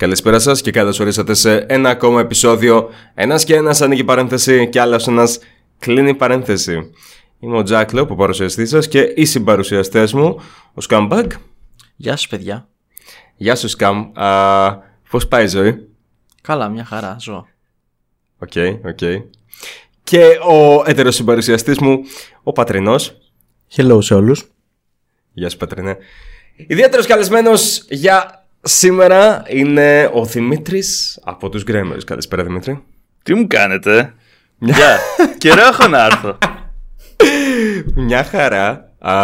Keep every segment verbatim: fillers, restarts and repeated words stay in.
Καλησπέρα σας και καλώς ορίσατε σε ένα ακόμα επεισόδιο. Ένας και ένας ανοίγει παρένθεση και άλλος ένας κλείνει παρένθεση. Είμαι ο Τζακ Λεο, ο παρουσιαστής σας, και οι συμπαρουσιαστές μου, ο Σκάμπαγκ. Γεια σας παιδιά. Γεια σου Σκάμ. Πώς πάει η ζωή? Καλά, μια χαρά, ζω. Οκ, okay, οκ okay. Και ο έτερος συμπαρουσιαστής μου, ο Πατρινός. Hello σε όλους. Γεια σου Πατρινέ. Ιδιαίτερος καλεσμένος για σήμερα είναι ο Δημήτρης από τους Γκρέμερους. Καλησπέρα Δημήτρη. Τι μου κάνετε? Μια... yeah. Καιρό έχω να έρθω. Μια χαρά. Α,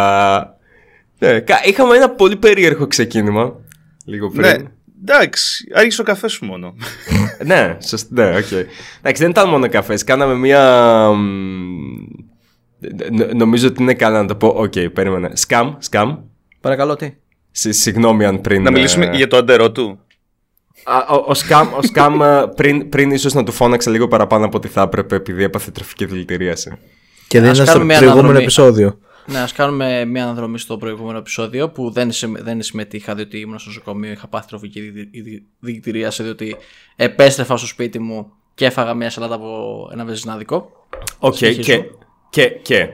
ναι. Είχαμε ένα πολύ περίεργο ξεκίνημα λίγο πριν. Ναι. Εντάξει, άρχισε ο καφές σου μόνο. Ναι, σωστά, ναι, οκ. Okay. Εντάξει, δεν ήταν μόνο καφές, κάναμε μία... Νομίζω ότι είναι καλά να το πω, οκ, okay, περίμενε. Σκάμ, σκάμ. Παρακαλώ, τι. Συγγνώμη αν πριν... Να μιλήσουμε ε... για το αντερό του. Α, ο, ο Σκάμ, ο σκάμ πριν, πριν ίσως να του φώναξε λίγο παραπάνω από ό,τι θα έπρεπε, επειδή έπαθε τροφική δηλητηρίαση. Και δεν ήταν στο προηγούμενο επεισόδιο. Ναι, ας κάνουμε μια αναδρομή στο προηγούμενο επεισόδιο που δεν, συμ, δεν συμμετείχα διότι ήμουν στο νοσοκομείο, είχα πάθει τροφική δηλητηρίαση, διότι επέστρεφα στο σπίτι μου και έφαγα μια σαλάτα από ένα βεζινάδικο. Οκ, okay, και, και, και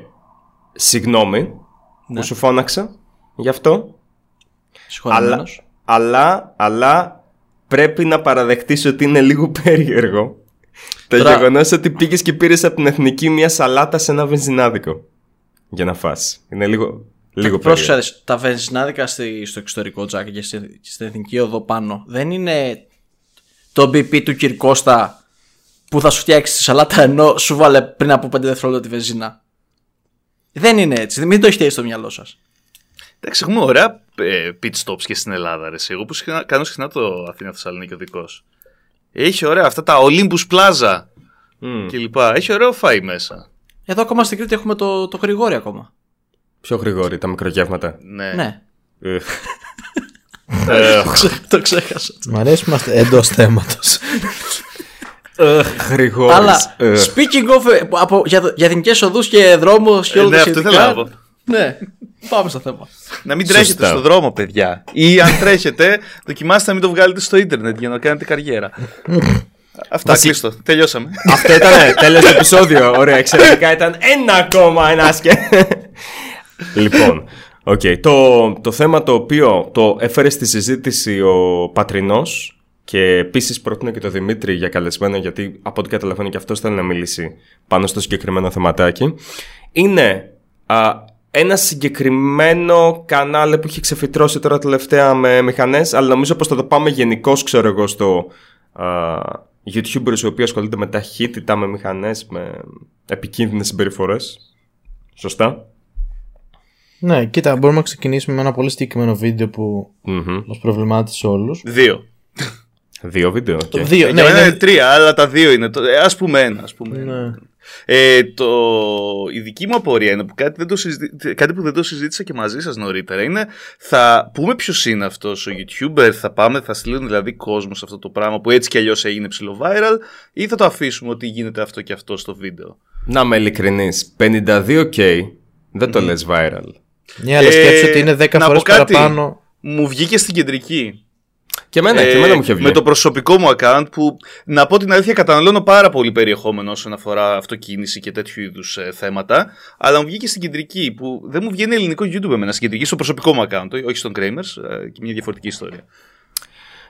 συγγνώμη ναι. που σου φώναξα γι' αυτό, αλλά, αλλά, αλλά πρέπει να παραδεχτείς ότι είναι λίγο περίεργο το Τώρα... γεγονός ότι πήγες και πήρες από την εθνική μια σαλάτα σε ένα βεζινάδικο. Για να φας. Είναι λίγο, λίγο περίεργο. Τα βενζινάδικα στο εξωτερικό, Τζάκ, και στην εθνική οδό πάνω, δεν είναι το μπι πι του Κυρκώστα που θα σου φτιάξει τη σαλάτα ενώ σου βάλε πριν από πέντε δευτερόλεπτα τη βενζίνα. Δεν είναι έτσι. Μην το έχετε στο μυαλό σας. Εντάξει, έχουμε ωραία pit stops και στην Ελλάδα. Ρε, εγώ που συχνά, κάνω συχνά το Αθήνα-Θεσσαλονίκη οδικός. Έχει ωραία αυτά τα Olympus Plaza mm. κλπ. Έχει ωραίο φάι μέσα. Εδώ ακόμα στην Κρήτη έχουμε το, το γρηγόρι ακόμα. Ποιο γρηγόρι, τα μικρογεύματα? Ναι, ναι. Το ξέχασα. Μ' αρέσει που είμαστε εντός θέματος. Γρηγόρις. Αλλά speaking of, για εθνικές οδούς και δρόμους και όλα τα σχετικά. Ναι, αυτό θέλω να πω. Ναι, πάμε στο θέμα. Να μην τρέχετε στον δρόμο παιδιά. Ή αν τρέχετε, δοκιμάστε να μην το βγάλετε στο ίντερνετ για να κάνετε καριέρα. Αυτά, Βασί... κλείστο, τελειώσαμε. Αυτό ήταν, τέλος επεισόδιο, ωραία, εξαιρετικά, ήταν ένα ακόμα, ένα σκε. Λοιπόν, okay, το, το θέμα το οποίο το έφερε στη συζήτηση ο Πατρινός, και επίσης προτείνω και το Δημήτρη για καλεσμένο, γιατί από ό,τι καταλαβαίνω και αυτός θέλει να μιλήσει πάνω στο συγκεκριμένο θεματάκι, είναι α, ένα συγκεκριμένο κανάλι που έχει ξεφυτρώσει τώρα τελευταία με μηχανές, αλλά νομίζω πως θα το πάμε γενικώς, ξέρω εγώ, στο... Α, YouTubers οι οποίοι ασχολούνται με ταχύτητα, με μηχανές, με επικίνδυνες συμπεριφορές. Σωστά. Ναι, κοίτα, μπορούμε να ξεκινήσουμε με ένα πολύ συγκεκριμένο βίντεο που mm-hmm. μας προβλημάτισε όλους. Δύο. Δύο βίντεο. Okay. Το δύο. Ναι, ναι, είναι τρία, αλλά τα δύο είναι. Ας πούμε ένα. Ας πούμε. Ναι. Ε, το... Η δική μου απορία είναι που κάτι, δεν το συζητη... κάτι που δεν το συζήτησα και μαζί σας νωρίτερα είναι, θα πούμε ποιος είναι αυτός ο YouTuber, θα πάμε, θα στείλουν δηλαδή κόσμο σε αυτό το πράγμα που έτσι κι αλλιώς έγινε ψηλο viral, ή θα το αφήσουμε ότι γίνεται αυτό και αυτό στο βίντεο? Να με ειλικρινής, πενήντα δύο κέι δεν το mm. λες viral. Ναι, αλλά σκέψου ότι είναι δέκα φορές παραπάνω. Μου βγήκε στην κεντρική. Και εμένα, ε, και εμένα μου είχε βγει. Με το προσωπικό μου account που, να πω την αλήθεια, καταναλώνω πάρα πολύ περιεχόμενο όσον αφορά αυτοκίνηση και τέτοιου είδους ε, θέματα. Αλλά μου βγήκε στην κεντρική που δεν μου βγαίνει ελληνικό YouTube εμένα. Στην κεντρική, στο προσωπικό μου account, όχι στον Kramers, ε, και μια διαφορετική ιστορία.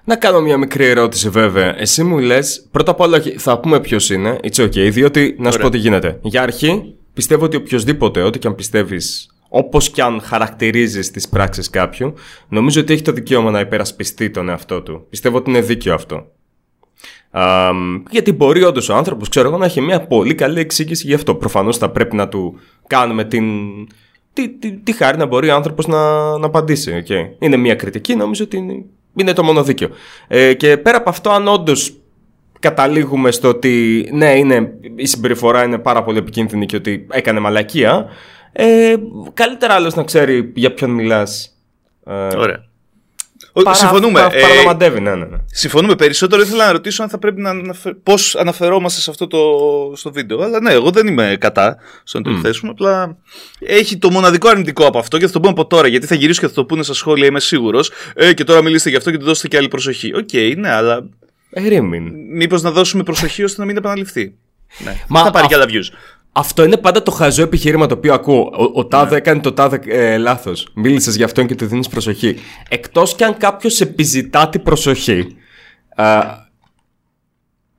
Να κάνω μια μικρή ερώτηση βέβαια. Εσύ μου λες, πρώτα απ' όλα θα πούμε ποιος είναι, it's okay, διότι να σου πω τι γίνεται. Για αρχή, πιστεύω ότι οποιοδήποτε, ό,τι και αν πιστεύεις, όπως κι αν χαρακτηρίζεις τις πράξεις κάποιου, νομίζω ότι έχει το δικαίωμα να υπερασπιστεί τον εαυτό του. Πιστεύω ότι είναι δίκαιο αυτό. Α, γιατί μπορεί όντως ο άνθρωπος, ξέρω εγώ, να έχει μια πολύ καλή εξήγηση γι' αυτό. Προφανώς θα πρέπει να του κάνουμε την... τη, τη, τη χάρη να μπορεί ο άνθρωπος να, να απαντήσει. Okay. Είναι μια κριτική, νομίζω ότι είναι, είναι το μόνο δίκαιο. Ε, και πέρα από αυτό, αν όντως καταλήγουμε στο ότι ναι, είναι, η συμπεριφορά είναι πάρα πολύ επικίνδυνη και ότι έκανε μαλακία... Ε, καλύτερα άλλος να ξέρει για ποιον μιλάς. Ε, Ωραία. Παρα... Συμφωνούμε. Παρα... Ε... Παραλαμβαντεύει, ναι, ναι, ναι. Συμφωνούμε περισσότερο. Ήθελα να ρωτήσω αν θα πρέπει να αναφε... πώς αναφερόμαστε σε αυτό το στο βίντεο. Αλλά ναι, εγώ δεν είμαι κατά στο να το θέσουμε. Mm. Απλά έχει το μοναδικό αρνητικό από αυτό και θα το πούμε από τώρα. Γιατί θα γυρίσω και θα το πούνε στα σχόλια, είμαι σίγουρος. Ε, και τώρα μιλήστε γι' αυτό και του δώσετε και άλλη προσοχή. Οκ, okay, ναι, αλλά. Ερήμην. Μήπως να δώσουμε προσοχή ώστε να μην επαναληφθεί. Ναι. Μα... θα πάρει και άλλα views. Αυτό είναι πάντα το χαζό επιχείρημα το οποίο ακούω. Ο, ο τάδε yeah. έκανε το τάδε ε, λάθος. Μίλησες γι' αυτόν και του δίνεις προσοχή. Εκτός κι αν κάποιος επιζητά την προσοχή, ε,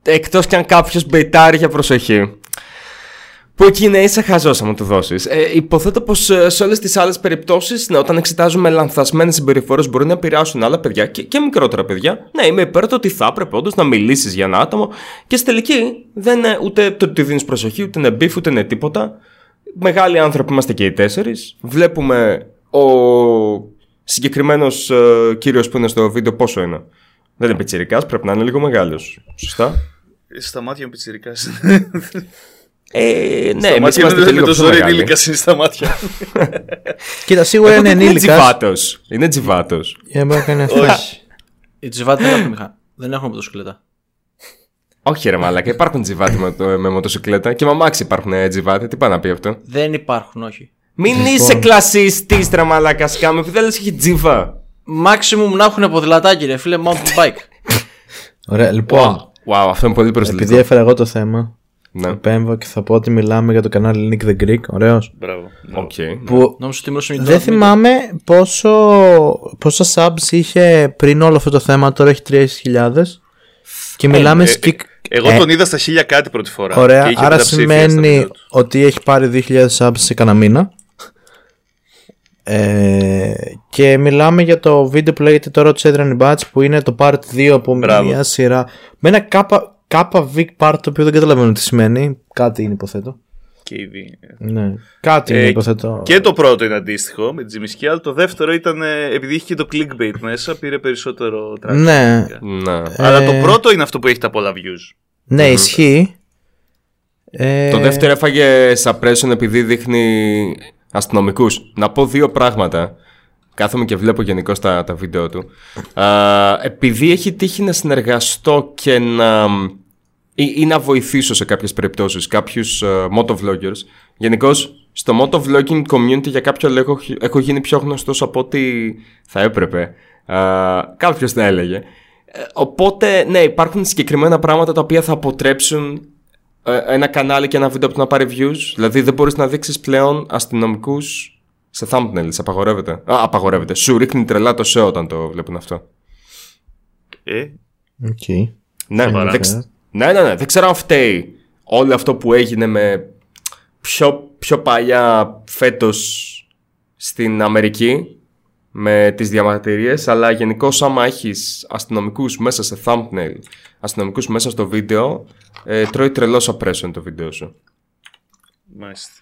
εκτός κι αν κάποιος μπεϊτάρει για προσοχή, που εκεί ναι, είσαι χαζός άμα του δώσεις. Ε, υποθέτω πως ε, σε όλες τις άλλες περιπτώσεις, ναι, όταν εξετάζουμε λανθασμένες συμπεριφορές, μπορεί να επηρεάσουν άλλα παιδιά και, και μικρότερα παιδιά. Ναι, είμαι υπέρ του ότι θα έπρεπε όντως να μιλήσεις για ένα άτομο και στη τελική δεν είναι ούτε το ότι δίνεις προσοχή, ούτε είναι μπιφ, ούτε είναι τίποτα. Μεγάλοι άνθρωποι είμαστε και οι τέσσερις. Βλέπουμε ο συγκεκριμένος ε, κύριος που είναι στο βίντεο πόσο είναι. Δεν είναι πιτσιρικάς, πρέπει να είναι λίγο μεγάλος. Σωστά. Στα μάτια μου πιτσιρικάς. Ε, ναι, εμεί είμαστε λίγο πιο μεγάλοι. Στα μάτια. Κοίτα, σίγουρα είναι ενήλικας. Είναι τζιβάτος. Όχι. Οι τζιβάτοι δεν έχουν μοτοσυκλέτα. Όχι ρε μαλάκα, υπάρχουν τζιβάτοι με μοτοσυκλέτα. Και με αμάξι υπάρχουν τζιβάτοι, τι πάει να πει αυτό. Δεν υπάρχουν, όχι. Μην είσαι κλασιστής ρε μαλάκα σκάμε, επειδή δεν λες έχει τζιβά. Μάξιμουμ να έχουν ποδηλατάκι ρε φίλε, mountain bike. Ωραία, λοιπόν. Αυτό είναι πολύ προσβλητικό. Επειδή έφερα εγώ το θέμα. Ναι. Επέμβω και θα πω ότι μιλάμε για το κανάλι Nick the Greek. Ωραίος. Μπράβο. Okay. Που ναι. Δεν θυμάμαι πόσο, πόσα subs είχε πριν όλο αυτό το θέμα. Τώρα έχει τρεις χιλιάδες. Και μιλάμε ε, σκικ... ε, Εγώ τον είδα στα χίλια κάτι πρώτη φορά. Ωραία. Άρα σημαίνει ότι έχει πάρει δύο χιλιάδες subs σε κανένα μήνα. Ε, και μιλάμε για το βίντεο που λέγεται τώρα του Adrian Batch, που είναι το part δύο από Μπράβο. Μια σειρά. Με ένα κάπα. Κάπα Vic Part, το οποίο δεν καταλαβαίνω τι σημαίνει. Κάτι είναι υποθέτω. Και ήδη. Ναι. Κάτι ε, είναι υποθέτω. Και το πρώτο είναι αντίστοιχο με τη Jimmy Skial. Το δεύτερο ήταν επειδή είχε και το clickbait μέσα, πήρε περισσότερο traction. Ναι. ναι. Αλλά ε... το πρώτο είναι αυτό που έχει τα πολλά views. Ναι, ισχύει. Ε... Το δεύτερο έφαγε suppression επειδή δείχνει αστυνομικούς. Να πω δύο πράγματα. Κάθομαι και βλέπω γενικώς τα, τα βίντεο του. Α, επειδή έχει τύχει να συνεργαστώ και να, ή, ή να βοηθήσω σε κάποιες περιπτώσεις κάποιους uh, motovloggers. Γενικώς στο motovlogging community για κάποιο λόγο έχω γίνει πιο γνωστός από ό,τι θα έπρεπε. Α, κάποιος θα έλεγε. Οπότε ναι, υπάρχουν συγκεκριμένα πράγματα τα οποία θα αποτρέψουν ένα κανάλι και ένα βίντεο που να πάρει views. Δηλαδή δεν μπορείς να δείξεις πλέον αστυνομικούς σε thumbnails, απαγορεύεται. Α, απαγορεύεται. Σου ρίχνει τρελά το σέο όταν το βλέπουν αυτό. Ε. Οκ. Okay. Ναι, δεν ξ... ναι, ναι, ναι. Δεν ξέρω αν φταίει όλο αυτό που έγινε με πιο, πιο παλιά φέτος στην Αμερική με τις διαμαρτυρίες, αλλά γενικώς άμα έχεις αστυνομικούς μέσα σε thumbnail, αστυνομικούς μέσα στο βίντεο, ε, τρώει τρελό suppression το βίντεο σου. Μάλιστα.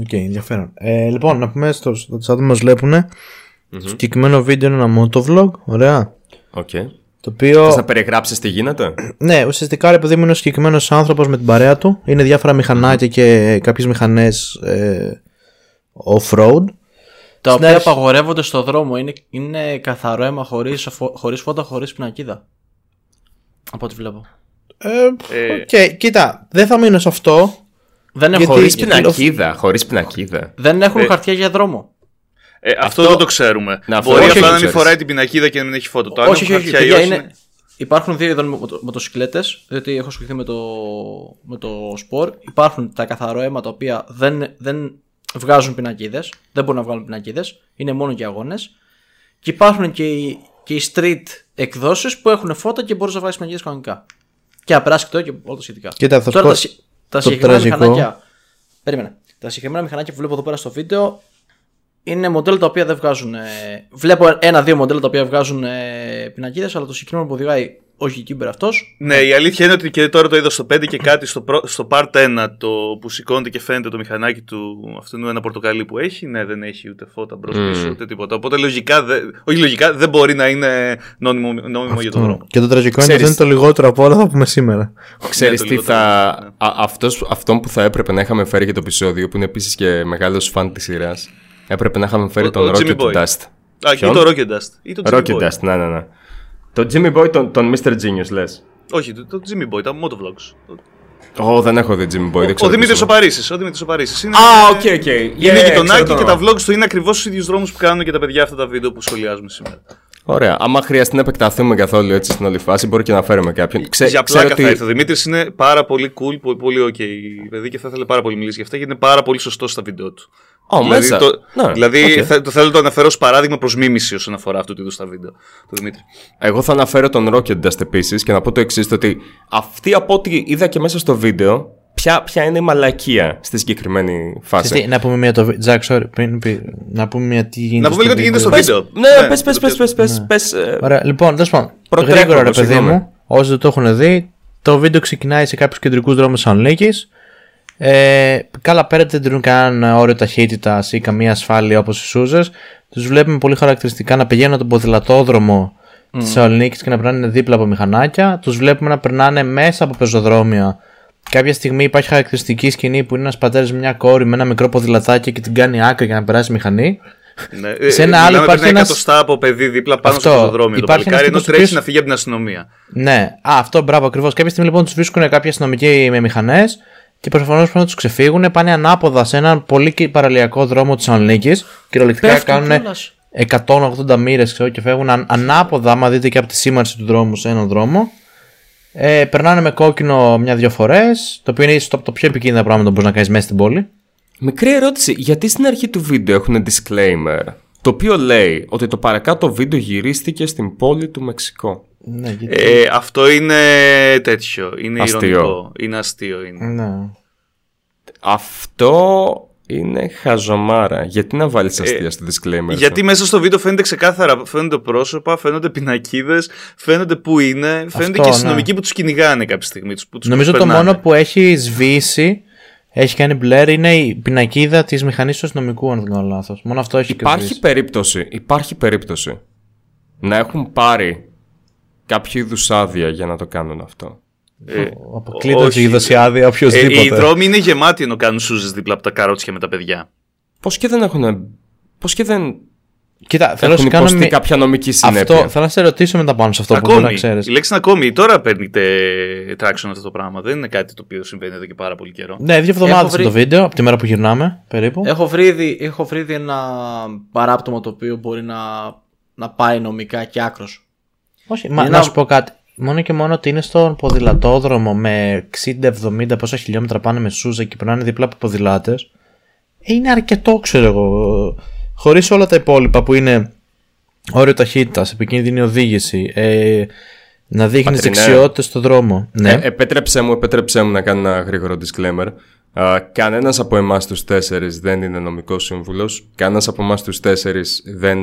Οκ, okay, ενδιαφέρον. Ε, λοιπόν, να πούμε στο άτομα μας βλέπουν. Mm-hmm. Το συγκεκριμένο βίντεο είναι ένα motovlog. Ωραία. Okay. Το οποίο... θες να περιγράψεις τι γίνεται. Ναι, ουσιαστικά ρε παιδί μου είναι ο συγκεκριμένος άνθρωπος με την παρέα του. Είναι διάφορα μηχανάκια και κάποιες μηχανές ε, off-road. Τα οποία αρχ... απαγορεύονται στο δρόμο. Είναι, είναι καθαρό αίμα χωρίς, χωρίς φώτα, χωρίς πινακίδα. Από ό,τι βλέπω. Οκ, ε, okay, κοίτα, δεν θα μείνω σε αυτό. Δεν έχουν χωρίς πινακίδα, χωρίς πινακίδα. Δεν έχουν ε, χαρτιά για δρόμο. Ε, αυτό, αυτό δεν το ξέρουμε. Να, μπορεί όχι, απλά να μην φοράει την πινακίδα και να μην έχει φώτο. Το όχι, όχι, όχι, όχι. Είναι... υπάρχουν δύο ειδών μοτοσυκλέτες, διότι έχω ασχοληθεί με το, με το σπορ. Υπάρχουν τα καθαρό αίμα τα οποία δεν, δεν βγάζουν πινακίδες, δεν μπορούν να βγάλουν πινακίδες, είναι μόνο για αγώνες. Και υπάρχουν και οι, και οι street εκδόσεις που έχουν φώτα και μπορούν να βγάλουν πινακίδες κανονικά. Και απράσκτο και όλα τα σχετικά. Κοίτα, θα τώρα, τα συγκεκριμένα μηχανάκια. Περίμενε. Τα συγκεκριμένα μηχανάκια που βλέπω εδώ πέρα στο βίντεο είναι μοντέλα τα οποία δεν βγάζουν. Ε... Βλέπω ένα-δύο μοντέλα τα οποία βγάζουν ε... πινακίδες, αλλά το συγκεκριμένο που οδηγάει όχι εκεί πέρα αυτό. Ναι, η αλήθεια είναι ότι και τώρα το είδα στο πέντε και κάτι, στο, προ... στο part ένα το που σηκώνεται και φαίνεται το μηχανάκι του. Αυτό είναι ένα πορτοκαλί που έχει. Ναι, δεν έχει ούτε φώτα μπροστά, mm. ούτε τίποτα. Οπότε λογικά, δε... όχι λογικά, δεν μπορεί να είναι νόμιμο, νόμιμο για τον δρόμο. Και το τραγικό είναι ότι είναι το λιγότερο από όλα θα πούμε σήμερα. Ξέρεις τι θα. Ναι. Α, αυτός, αυτόν που θα έπρεπε να είχαμε φέρει για το επεισόδιο, που είναι επίσης και μεγάλος φαν της σειράς, έπρεπε να είχαμε φέρει ο, τον Rocket Dust. Α, ποιον? Ή το Rocket Dust. Ή το Rocket Boy. Dust, ναι, ναι, ναι. Το Jimmy Boy, τον, τον μίστερ Genius, λες. Όχι, το, το Jimmy Boy, τα motovlogs. Oh, δεν έχω δει Jimmy Boy. Ο, ο Δημήτρης ο Παρίσης. Α, οκ, οκ. Είναι γειτονάκι και τα vlogs του είναι ακριβώς στους ίδιους δρόμους που κάνουν και τα παιδιά αυτά τα βίντεο που σχολιάζουμε σήμερα. Ωραία. Άμα χρειαστεί να επεκταθούμε καθόλου έτσι στην όλη φάση, μπορεί και να φέρουμε κάποιον. Ξέ, για πλάκα ότι... θα ήρθε. Ο Δημήτρης είναι πάρα πολύ cool, πολύ ok παιδί και θα ήθελε πάρα πολύ μιλήσει για αυτά γιατί είναι πάρα πολύ σωστό στα βίντεο του. Oh, δηλαδή μέσα. Το, ναι, δηλαδή okay. θα, το θέλω να το αναφέρω ως παράδειγμα προς μίμηση όσον αφορά αυτού του είδους τα βίντεο του Δημήτρη. Εγώ θα αναφέρω τον Rocket Dust επίσης και να πω το εξής: ότι αυτή από ό,τι είδα και μέσα στο βίντεο, ποια, ποια είναι η μαλακία στη συγκεκριμένη φάση. Συστή, να πούμε μια. Το... Τζακ, sorry, πριν πει. Να πούμε μια. Τι γίνεται, να πούμε λίγο τι γίνεται στο βίντεο. Ναι, πες, πες, πες, πες, πες, πες. Ωραία, λοιπόν, τέλος πάντων. Γρήγορα, ρε παιδί μου, όσοι δεν το έχουν δει, το βίντεο ξεκινάει σε κάποιους κεντρικούς δρόμους Θεσσαλονίκης. Ε, καλά, πέρα δεν τηρούν κανένα όριο ταχύτητας ή καμία ασφάλεια όπως οι σούζες. Τους βλέπουμε πολύ χαρακτηριστικά να πηγαίνουν από τον ποδηλατόδρομο mm. της Θεσσαλονίκης και να περνάνε δίπλα από μηχανάκια. Τους βλέπουμε να περνάνε μέσα από πεζοδρόμια. Κάποια στιγμή υπάρχει χαρακτηριστική σκηνή που είναι ένας πατέρας με μια κόρη με ένα μικρό ποδηλατάκι και την κάνει άκρη για να περάσει μηχανή. Ναι. Σε ένα ε, άλλο υπάρχει ένα εκατοστά από παιδί δίπλα πάνω αυτό, στο πεζοδρόμιο. Το παλικάρι ενώ τρέχει πίσω... να φύγει από την αστυνομία. Ναι, α, αυτό μπράβο ακριβώς. Κάποια στιγμή λοιπόν τους βρίσκουν κάποιοι αστυνομικοί με μηχανές. Και προφανώς πρέπει να τους ξεφύγουν, πάνε ανάποδα σε έναν πολύ παραλιακό δρόμο της Θεσσαλονίκης. Κυριολεκτικά κάνουν εκατόν ογδόντα μοίρες και φεύγουν αν, ανάποδα. Άμα δείτε και από τη σήμανση του δρόμου σε έναν δρόμο. Ε, περνάνε με κόκκινο μια-δυο φορές, το οποίο είναι ίσως το, το πιο επικίνδυνο πράγμα που μπορείς να κάνεις μέσα στην πόλη. Μικρή ερώτηση, γιατί στην αρχή του βίντεο έχουν disclaimer, το οποίο λέει ότι το παρακάτω βίντεο γυρίστηκε στην πόλη του Μεξικό. Ναι, γιατί... ε, αυτό είναι τέτοιο. Είναι αστείο. Ηρωνικό. Είναι αστείο. Είναι. Ναι. Αυτό είναι χαζομάρα. Γιατί να βάλεις αστεία ε, στο disclaimer. Γιατί μέσα στο βίντεο φαίνεται ξεκάθαρα. Φαίνονται πρόσωπα, φαίνονται πινακίδες, φαίνονται που είναι. Αυτό, φαίνονται και οι αστυνομικοί ναι. που τους κυνηγάνε κάποια στιγμή. Τους, τους Νομίζω περνάνε. Το μόνο που έχει σβήσει. Έχει κάνει μπλερ, είναι η πινακίδα της μηχανής του αστυνομικού, αν δεν κάνω λάθος. Μόνο αυτό έχει υπάρχει σβήσει. Περίπτωση, υπάρχει περίπτωση να έχουν πάρει κάποιο είδους άδεια για να το κάνουν αυτό. Ε, Αποκλείδωσε η είδωση άδεια οποιοδήποτε. Ε, οι δρόμοι είναι γεμάτοι ενώ κάνουν σούζες δίπλα από τα καρότσια με τα παιδιά. Πώς και δεν έχουν. Πώς και δεν. Κοίτα, θέλω να υποστεί μη... κάποια νομική συνέπεια. Αυτό, θέλω να σε ρωτήσω μετά πάνω σε αυτό ακόμη, που δεν ξέρεις. Η λέξη ακόμη. Τώρα παίρνετε traction αυτό το πράγμα. Δεν είναι κάτι το οποίο συμβαίνει εδώ και πάρα πολύ καιρό. Ναι, δύο εβδομάδες βρει... το βίντεο, από τη μέρα που γυρνάμε περίπου. Έχω βρει ήδη, έχω βρει ήδη ένα παράπτωμα το οποίο μπορεί να, να πάει νομικά και άκρος. Όχι, μα, να... να σου πω κάτι. Μόνο και μόνο ότι είναι στον ποδηλατόδρομο με εξήντα εβδομήντα πόσα χιλιόμετρα πάνε με σούζα και περνάνε δίπλα από ποδηλάτες. Είναι αρκετό, ξέρω εγώ. Χωρίς όλα τα υπόλοιπα που είναι όριο ταχύτητας, επικίνδυνη οδήγηση, ε, να δείχνεις δεξιότητες στον δρόμο. Ναι. Ε, επέτρεψέ μου, επέτρεψέ μου να κάνω ένα γρήγορο disclaimer. Uh, κανένας από εμάς τους τέσσερις δεν είναι νομικός σύμβουλος. Κανένας από εμάς τους τέσσερις δεν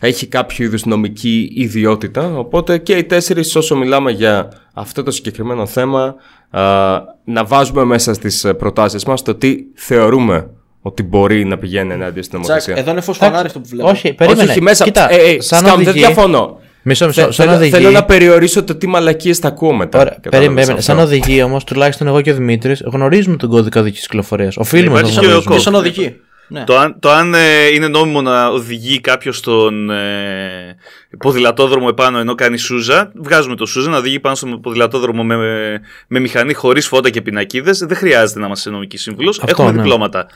έχει κάποιο είδους νομική ιδιότητα. Οπότε και οι τέσσερις όσο μιλάμε για αυτό το συγκεκριμένο θέμα, uh, να βάζουμε μέσα στις προτάσεις μας το τι θεωρούμε ότι μπορεί να πηγαίνει ενάντια στην νομοθεσία. Εδώ είναι φως φανάρι αυτό που βλέπω. Όχι, περίμενε. Όχι, μέσα. Κοίτα, ε, ε, σαν οδηγή, δεν διαφωνώ. Μισό, μισό. Θε, σαν θέλω, οδηγή, θέλω να περιορίσω το τι μαλακίες θα ακούμε. Περίμενε. Σαν οδηγή όμως, τουλάχιστον εγώ και ο Δημήτρης, γνωρίζουμε τον κώδικα οδικής κυκλοφορίας. Οφείλουμε να το γνωρίζουμε. Και σαν οδηγή. Ναι. Το αν, το αν ε, είναι νόμιμο να οδηγεί κάποιος στον ε, ποδηλατόδρομο επάνω ενώ κάνει σούζα, βγάζουμε το σούζα να οδηγεί πάνω στον ποδηλατόδρομο με, με, με μηχανή χωρίς φώτα και πινακίδες. Δεν χρειάζεται να είμαστε νομικοί σύμβουλος. Έχουμε ναι. διπλώματα.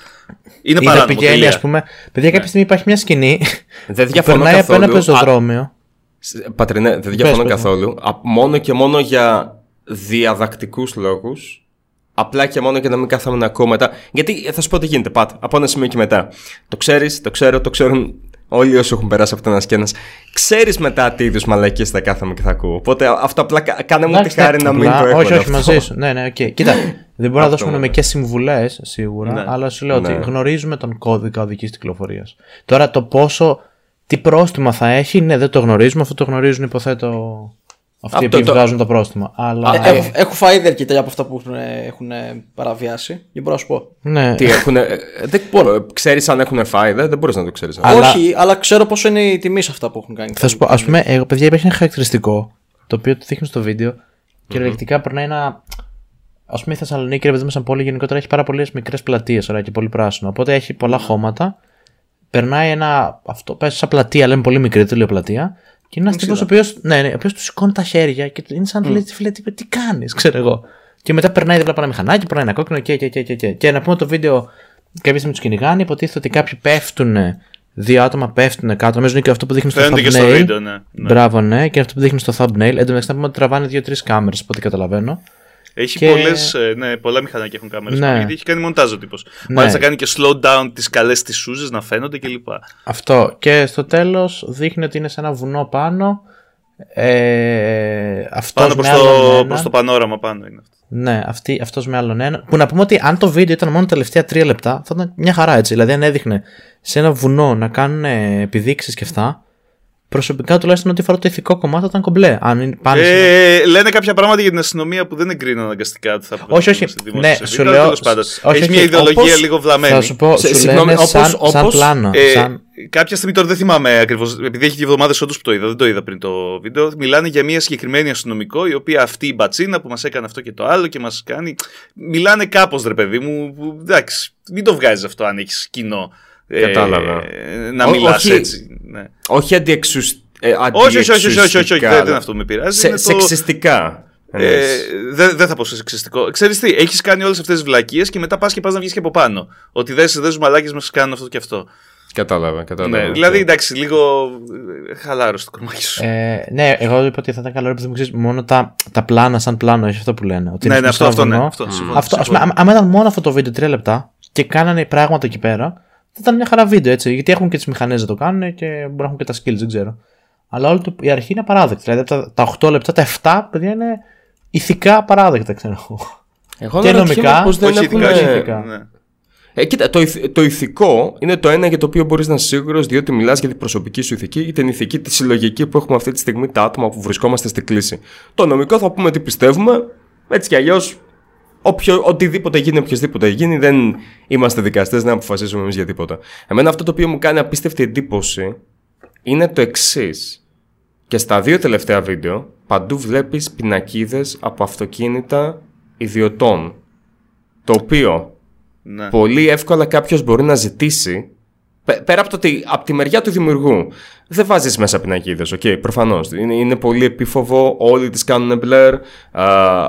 Είναι Είδα παράνομο. Πηγαίνει, ας πούμε. Παιδιά, κάποια στιγμή υπάρχει μια σκηνή δεν που περνάει από ένα πεζοδρόμιο. Πατρινέ, δεν διαφωνώ πες, καθόλου. Α, μόνο και μόνο για διαδακτικούς λόγους. Απλά και μόνο και να μην κάθαμε να ακούω μετά. Γιατί θα σου πω τι γίνεται, Πατ, από ένα σημείο και μετά. Το ξέρεις, το ξέρω, το ξέρουν όλοι όσοι έχουν περάσει από το ένας και ένας. Ξέρεις μετά τι είδους μαλακίες θα κάθαμε και θα ακούω. Οπότε αυτό απλά κάνε μου τη χάρη να μην το έχουμε. Όχι, όχι, μαζί σου. Ναι, ναι, οκ. Κοίτα, δεν μπορώ να δώσουμε νομικές συμβουλές σίγουρα, αλλά σου λέω ότι γνωρίζουμε τον κώδικα οδικής κυκλοφορίας. Τώρα το πόσο, τι πρόστιμα θα έχει, ναι, δεν το γνωρίζουμε, αυτό το γνωρίζουν, υποθέτω. Αυτοί που βγάζουν το πρόστιμα. Αλλά... Ε, έχω, έχω φάει ήδη αρκετά από αυτά που έχουν, έχουν παραβιάσει. Δεν μπορώ να σου πω. Ναι. Τι έχουν. Δεν μπορώ. Ξέρεις αν έχουν φάει, δεν, δεν μπορείς να το ξέρεις. Αλλά... Όχι, αλλά ξέρω πόσο είναι η τιμή σε αυτά που έχουν κάνει. Θα σου πω, ας πούμε, εγώ, παιδιά, υπάρχει ένα χαρακτηριστικό το οποίο το δείχνει στο βίντεο. Κυριολεκτικά mm-hmm. περνάει ένα. Ας πούμε, η Θεσσαλονίκη, επειδή μέσα στην πόλη γενικότερα έχει πάρα πολλές μικρές πλατείες και πολύ πράσινο. Οπότε έχει πολλά χώματα. περνάει ένα. Αυτό πάει σαν πλατεία, λέμε πολύ μικρή τηλεοπλατεία. Και είναι ένα τύπο ο οποίο ναι, ναι, του σηκώνει τα χέρια και είναι σαν να του λέει: φίλε, τι κάνει, ξέρω εγώ. Και μετά περνάει δίπλα από ένα μηχανάκι, περνάει ένα κόκκινο και, και, και, και, και. Και να πούμε το βίντεο, κάποια στιγμή του κυνηγάνε. Υποτίθεται ότι κάποιοι πέφτουν, δύο άτομα πέφτουν κάτω. Νομίζω είναι και αυτό που δείχνει στο thumbnail. Και στο βίντεο, ναι, ναι. Μπράβο, ναι, και είναι αυτό που δείχνει στο thumbnail. Εν τω μεταξύ να πούμε ότι τραβάνε δύο-τρεις κάμερες, από ό,τι καταλαβαίνω. Έχει και... πολλές, ναι, πολλά μηχανάκια έχουν κάμερες. Ναι. Γιατί έχει κάνει μοντάζ ο τύπος. Ναι. Μάλιστα κάνει και slow down τις καλές τις σούζες να φαίνονται κλπ. Αυτό. Και στο τέλος δείχνει ότι είναι σε ένα βουνό πάνω. Ε, πάνω προς, το, προς το πανόραμα πάνω είναι αυτό. Ναι, αυτή, αυτός με άλλον ένα. Που να πούμε ότι αν το βίντεο ήταν μόνο τα τελευταία τρία λεπτά, θα ήταν μια χαρά έτσι. Δηλαδή, αν έδειχνε σε ένα βουνό να κάνουν επιδείξεις και αυτά, προσωπικά τουλάχιστον ό,τι αφορά το ηθικό κομμάτι θα ήταν κομπλέ. Αν πάνε ε, σε... Λένε κάποια πράγματα για την αστυνομία που δεν εγκρίνω αναγκαστικά. Θα όχι, όχι. Ναι, σε σου βίντεο, λέω. Σ, όχι, έχει μια όχι, ιδεολογία όπως, λίγο βλαμμένη. Θα σου πω, σε, σου λένε όπως, σαν, όπως, σαν πλάνο. Ε, σαν... Κάποια στιγμή τώρα δεν θυμάμαι ακριβώς, επειδή έχει δύο εβδομάδες όντως που το είδα, δεν το είδα πριν το βίντεο. Μιλάνε για μια συγκεκριμένη αστυνομικό, η οποία αυτή η μπατσίνα που μας έκανε αυτό και το άλλο και μας κάνει. Μιλάνε κάπως ρε παιδί μου. Που, εντάξει, μην το βγάζεις αυτό αν έχεις κοινό. Κατάλαβα. Ε, να μιλάς όχι, έτσι. Ναι. Όχι αντιεξουσ... ε, αντιεξουστικά. Όχι, όχι, όχι, όχι, όχι. Δεν είναι αυτό που με πειράζει. Σε, σεξιστικά. Το... Ε, δεν δε θα πω σεξιστικό. Ξέρεις τι, έχεις κάνει όλες αυτές τις βλακίες και μετά πας και πας να βγεις και από πάνω. Ότι δες τους μαλάκες μας κάνουν αυτό και αυτό. Κατάλαβα, κατάλαβα. Ναι, δηλαδή εντάξει, λίγο χαλάρω στο κομμάτι σου. Ε, ναι, εγώ είπα ότι θα ήταν καλό επειδή μου ξέρει μόνο τα, τα πλάνα σαν πλάνο, έχει αυτό που λένε. Ότι ναι, ναι, αυτό, αυτό, ναι, αυτό. Αν ήταν μόνο αυτό το βίντεο τρία λεπτά και κάνανε πράγματα εκεί πέρα. Θα ήταν μια χαρά βίντεο έτσι. Γιατί έχουν και τις μηχανές να το κάνουν και μπορούν να έχουν και τα skills, δεν ξέρω. Αλλά όλη η αρχή είναι απαράδεκτη. Δηλαδή τα, τα οκτώ λεπτά, τα εφτά παιδιά είναι ηθικά απαράδεκτα, ξέρω. Εγώ και νομικά. Πως δεν όχι έχουν... ηθικά, ηθικά. Ναι. Ε, κοίτα, το, το ηθικό είναι το ένα για το οποίο μπορείς να είσαι σίγουρος, διότι μιλάς για την προσωπική σου ηθική ή την ηθική, τη συλλογική που έχουμε αυτή τη στιγμή τα άτομα που βρισκόμαστε στην κλίση. Το νομικό θα πούμε ότι πιστεύουμε, έτσι κι αλλιώς. Οποιο, οτιδήποτε γίνει, οποιοδήποτε γίνει, δεν είμαστε δικαστές να αποφασίσουμε εμείς για τίποτα. Εμένα αυτό το οποίο μου κάνει απίστευτη εντύπωση είναι το εξής. Και στα δύο τελευταία βίντεο παντού βλέπεις πινακίδες από αυτοκίνητα ιδιωτών. Το οποίο ναι. πολύ εύκολα κάποιος μπορεί να ζητήσει. Πέρα από, το ότι, από τη μεριά του δημιουργού, δεν βάζεις μέσα πινακίδες, okay, προφανώς. Είναι, είναι πολύ επίφοβο, όλοι τις κάνουν μπλερ. Α,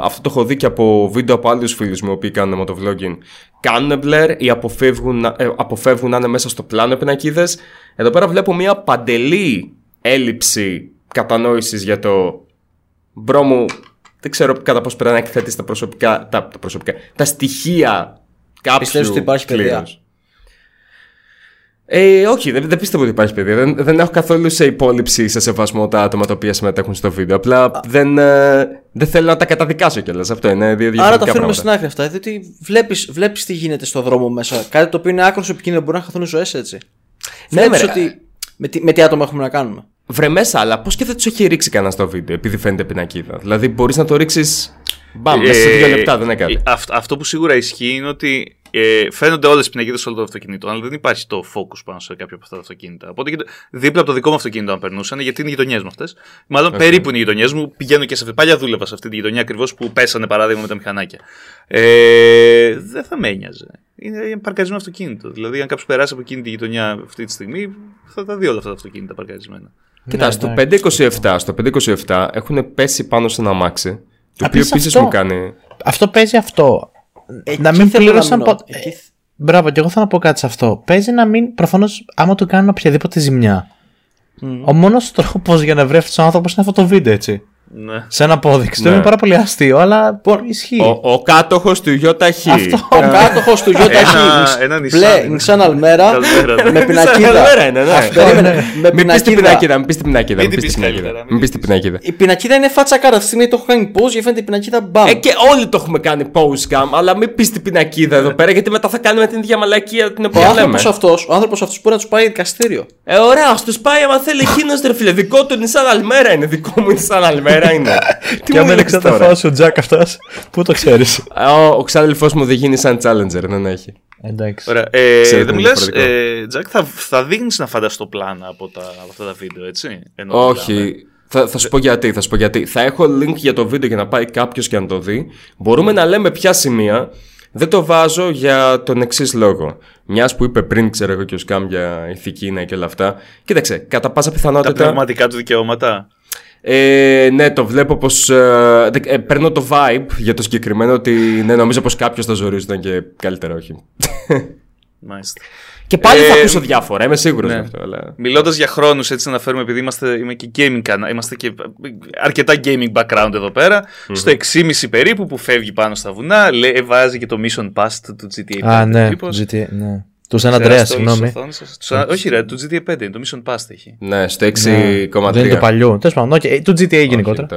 αυτό το έχω δει και από βίντεο από άλλους φίλους μου, οι οποίοι κάνουν motovlogging. Κάνουν μπλερ ή αποφεύγουν, ε, αποφεύγουν να είναι μέσα στο πλάνο πινακίδες. Εδώ πέρα βλέπω μια παντελή έλλειψη κατανόησης για το μπρο μου. Δεν ξέρω κατά πώς πρέπει να εκθέτεις τα προσωπικά, τα, τα, προσωπικά, τα στοιχεία κάποιου. Πιστεύεις ότι υπάρχει παιδιά? Ε, όχι, δεν, δεν πιστεύω ότι υπάρχει παιδί. Δεν, δεν έχω καθόλου σε υπόλοιψη σε σεβασμό τα άτομα τα οποία συμμετέχουν στο βίντεο. Απλά Α, δεν, ε, δεν θέλω να τα καταδικάσω κιόλας. Αυτό είναι διαδικασία. Άρα τα αφήνουμε στην άκρη αυτά. Διότι βλέπεις τι γίνεται στο δρόμο μέσα. Κάτι το οποίο είναι άκρως επικίνδυνο, μπορεί να χαθούν ζωές έτσι. Ναι, βλέπεις ναι, ότι με τι, με τι άτομα έχουμε να κάνουμε. Βρε μέσα, αλλά πώς και δεν τους έχει ρίξει κανένα στο βίντεο επειδή φαίνεται πινακίδα. Δηλαδή μπορείς να το ρίξεις. Μπαμ, μέσα σε δύο λεπτά δεν έκανε. Αυτό που σίγουρα ισχύει είναι ότι. Ε, φαίνονται όλες οι πινακίδες όλων των αυτοκινήτων, αλλά δεν υπάρχει το focus πάνω σε κάποιο από αυτά τα αυτοκίνητα. Οπότε δίπλα από το δικό μου αυτοκίνητο, αν περνούσαν, γιατί είναι γειτονιές μου αυτές. Μάλλον okay. περίπου είναι οι γειτονιές μου, πηγαίνω και σε αυτή. Παλιά δούλευα σε αυτή τη γειτονιά ακριβώς που πέσανε παράδειγμα με τα μηχανάκια. Ε, δεν θα με ένοιαζε. Είναι παρκαρισμένο αυτοκίνητο. Δηλαδή, αν κάποιος περάσει από εκείνη τη γειτονιά αυτή τη στιγμή, θα τα δει όλα αυτά τα αυτοκίνητα παρκαρισμένα. Κοιτά, ναι, στο, πεντακόσια είκοσι επτά, στο πεντακόσια είκοσι επτά έχουν πέσει πάνω σε ένα αμάξι, το οποίο επίσης μου κάνει. Αυτό παίζει αυτό. Εκεί να μην πλήρωσαν ποτέ. Εκεί... Μπράβο, και εγώ θα να πω κάτι σε αυτό. Παίζει να μην. Προφανώς, άμα του κάνουν οποιαδήποτε ζημιά, mm. ο μόνος τρόπος για να βρέθει ο άνθρωπος είναι αυτό το βίντεο, έτσι. Ναι. Σε ένα απόδειξη. Ναι. Το είναι πάρα πολύ αστείο, αλλά ισχύει. Ο, ο κάτοχος του ΙΧ. Αυτό. Ο κάτοχος του ΙΧ. Ένα Nissan Almera. Με πινακίδα. Μην πεις την πινακίδα. Μην πεις την πινακίδα. Η πινακίδα είναι φάτσα κάρα. Αυτή τη στιγμή το έχω κάνει pause και φαίνεται η πινακίδα μπαμ. Ε, και όλοι το έχουμε κάνει pause cam, αλλά μην πεις την πινακίδα εδώ πέρα γιατί μετά θα κάνουμε την ίδια μαλακία την οποία λέμε. Ο άνθρωπος αυτός μπορεί να του πάει δικαστήριο. Ε, ωραία, α του πάει άμα θέλει εκείνο τρεφιλε. Δικό του Nissan Almera είναι, δικό μου Nissan Almera. Και αν δεν εξαταφάς ο Τζακ αυτάς, πού το ξέρεις. Ο ξάδελφός μου δεν γίνει σαν challenger, δεν έχει. Εντάξει. Δεν μου λες, Τζακ, θα δείχνεις να φανταστώ πλάνα από αυτά τα βίντεο, έτσι? Όχι, θα σου πω γιατί. Θα έχω link για το βίντεο για να πάει κάποιος και να το δει. Μπορούμε να λέμε ποια σημεία Δεν το βάζω για τον εξής λόγο. Μιας που είπε πριν, ξέρω εγώ, και ο Σκάμ για ηθική είναι και όλα αυτά. Κοίταξε, κατά πάσα πιθανότητα. Τα πνευματικά του δικαιώματα. Ε, ναι, το βλέπω πως. Ε, ε, παίρνω το vibe για το συγκεκριμένο ότι ναι, νομίζω πως κάποιος θα ζορίζονταν και καλύτερα όχι. Μάλιστα. Και πάλι ε, θα ακούσω διάφορα, είμαι σίγουρος γι' αυτό. Αλλά... Μιλώντας για χρόνους, έτσι να φέρουμε, επειδή είμαστε, είμαι και gaming, είμαστε και αρκετά gaming background εδώ πέρα, mm-hmm. στο έξι και μισή περίπου που φεύγει πάνω στα βουνά, λέ, βάζει και το Mission Pass του τζι τι έι. Α, ναι, τζι τι έι, ναι. Του Σαν Αντρέα, συγγνώμη. Όχι, ρε, του τζι τι έι πέντε, το Mission Pass έχει. Ναι, στο έξι κόμμα τρία. Δεν είναι το παλιό. Τέλος πάντων, του τζι τι έι γενικότερα.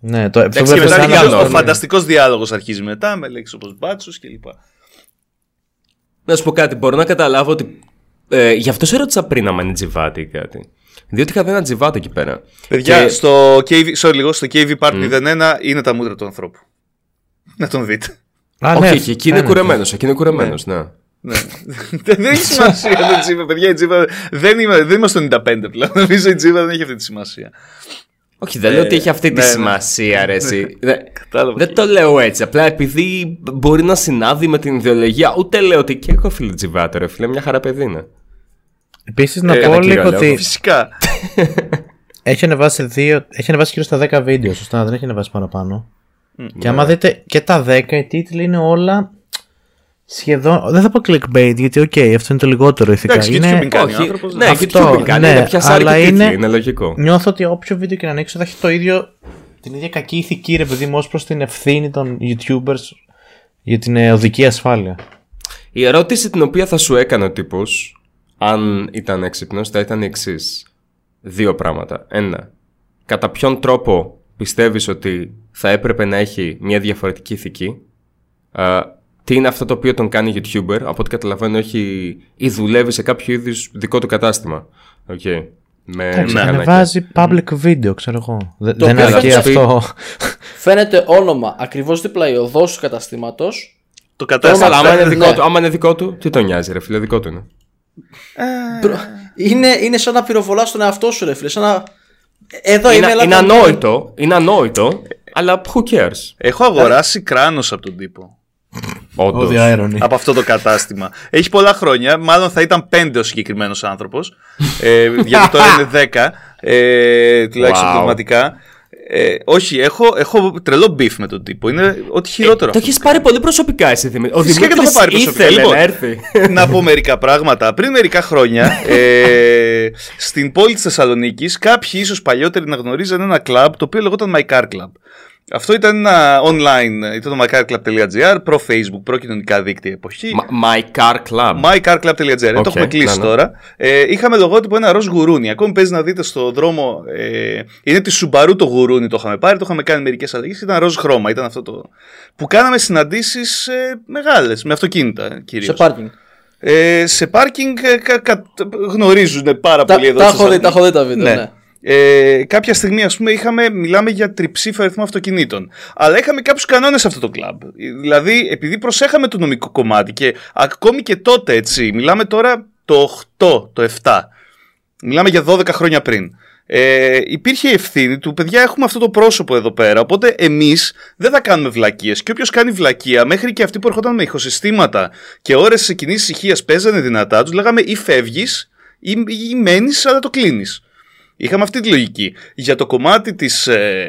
Ναι, το εξήντα. Ο φανταστικός διάλογος αρχίζει μετά με λέξεις όπως μπάτσους κλπ. Να σου πω κάτι, μπορώ να καταλάβω ότι. Ε, γι' αυτό σε ρώτησα πριν άμα είναι τζιβάτη ή κάτι. Διότι είχα δει ένα τζιβάτο εκεί πέρα. Παιδιά, και... στο κέι βι, sorry, λίγο, στο κέι βι Part μηδέν ένα είναι τα μούτρα του ανθρώπου. Να τον δείτε. Α, όχι, ναι, εκεί, εκεί είναι κουρεμένος, εκεί είναι κουρεμένος, ναι. Ναι. Δεν έχει σημασία το τζίβα, παιδιά, η τζίβα. Δεν είμαι στο ενενήντα πέντε πλέον. Νομίζω η τζίβα δεν έχει αυτή τη σημασία. Όχι, δεν ε, λέω ότι έχει αυτή ναι, τη ναι, σημασία, ρε, εσύ. Ναι. Δεν, δεν το λέω έτσι. Απλά επειδή μπορεί να συνάδει με την ιδεολογία, ούτε λέω ότι και έχω φίλο τζιβάτο, ρε φίλε, μια χαρά παιδί είναι. Επίσης, ε, να πω λίγο ότι. Φυσικά. έχει, ανεβάσει δύο, έχει ανεβάσει γύρω στα δέκα βίντεο, σωστά, δεν έχει ανεβάσει παραπάνω. Mm, και ναι. άμα δείτε και τα δέκα, οι τίτλοι είναι όλα. Σχεδόν, δεν θα πω clickbait γιατί οκ, okay, αυτό είναι το λιγότερο ηθικά. Εντάξει, είναι... YouTube κάνει, όχι, ναι, αυτό, YouTube κάνει, ναι, αλλά είναι, είναι λογικό. Νιώθω ότι όποιο βίντεο και να ανοίξω θα έχει το ίδιο, την ίδια κακή ηθική, ρε παιδί μου, ως προς την ευθύνη των YouTubers για την οδική ασφάλεια. Η ερώτηση την οποία θα σου έκανε ο τύπος, αν ήταν έξυπνος, θα ήταν η εξής. Δύο πράγματα. Ένα, κατά ποιον τρόπο πιστεύεις ότι θα έπρεπε να έχει μια διαφορετική ηθική. Τι είναι αυτό το οποίο τον κάνει YouTuber, από ό,τι καταλαβαίνω, έχει ή δουλεύει σε κάποιο είδους δικό του κατάστημα. Οκ. Okay. Με... Ναι, ανεβάζει public video, ξέρω εγώ. Το δεν αρκεί αυτό. Φαίνεται όνομα ακριβώς δίπλα η οδός του καταστήματος. Το κατάστημα. Άμα, ναι. άμα είναι δικό του, τι τον νοιάζει, ρε φίλε, δικό του είναι. είναι. Είναι σαν να πυροβολάς τον εαυτό σου, ρε φίλε. Σαν να... Εδώ είναι, είναι, είναι ανόητο, είναι ανόητο, αλλά who cares. Έχω αγοράσει κράνος από τον τύπο. Όντως, από αυτό το κατάστημα. Έχει πολλά χρόνια, μάλλον θα ήταν πέντε ο συγκεκριμένος άνθρωπος, ε, γιατί τώρα είναι δέκα, ε, τουλάχιστον wow. πραγματικά. Ε, όχι, έχω, έχω τρελό beef με τον τύπο. Είναι ό,τι χειρότερο. Ε, το έχεις πάρει πολύ προσωπικά εσύ, Δημήτρη. Ο Δημήτρης ήθελε λοιπόν, να έρθει. Να πω μερικά πράγματα. Πριν μερικά χρόνια, ε, στην πόλη της Θεσσαλονίκης, κάποιοι ίσως παλιότεροι να γνωρίζαν ένα κλαμπ το οποίο λεγόταν My Car Club. Αυτό ήταν ένα online, ήταν το mycarclub.gr, προ-facebook, προ-κοινωνικά δίκτυα εποχή. mycarclub. mycarclub.gr, okay, το έχουμε κλείσει ναι, ναι. τώρα. Ε, είχαμε λογότυπο ένα ροζ γουρούνι. Ακόμη παίζει να δείτε στο δρόμο, ε, είναι τη Σουμπαρού το γουρούνι, το είχαμε πάρει, το είχαμε κάνει μερικές αλλαγές. Ήταν ροζ χρώμα, ήταν αυτό το. Που κάναμε συναντήσεις ε, μεγάλες, με αυτοκίνητα κυρίως. Σε πάρκινγκ. Ε, σε πάρκινγκ κα, κα, γνωρίζουν πάρα τα, πολύ εδώ. Τα έχω δει τα βίντεο, ναι. ναι. Ε, κάποια στιγμή, ας πούμε, είχαμε, μιλάμε για τριψήφιο αριθμό αυτοκινήτων. Αλλά είχαμε κάποιους κανόνες σε αυτό το κλαμπ. Δηλαδή, επειδή προσέχαμε το νομικό κομμάτι και ακόμη και τότε, έτσι, μιλάμε τώρα το οκτώ, το επτά, μιλάμε για δώδεκα χρόνια πριν. Ε, υπήρχε η ευθύνη του, παιδιά, έχουμε αυτό το πρόσωπο εδώ πέρα. Οπότε εμείς δεν θα κάνουμε βλακίες. Και όποιος κάνει βλακία, μέχρι και αυτοί που έρχονταν με ηχοσυστήματα και ώρες σε κοινή ησυχία παίζανε δυνατά, τους λέγαμε ή φεύγεις ή, ή μένεις, αλλά το κλείνεις. Είχαμε αυτή τη λογική. Για το κομμάτι της, ε,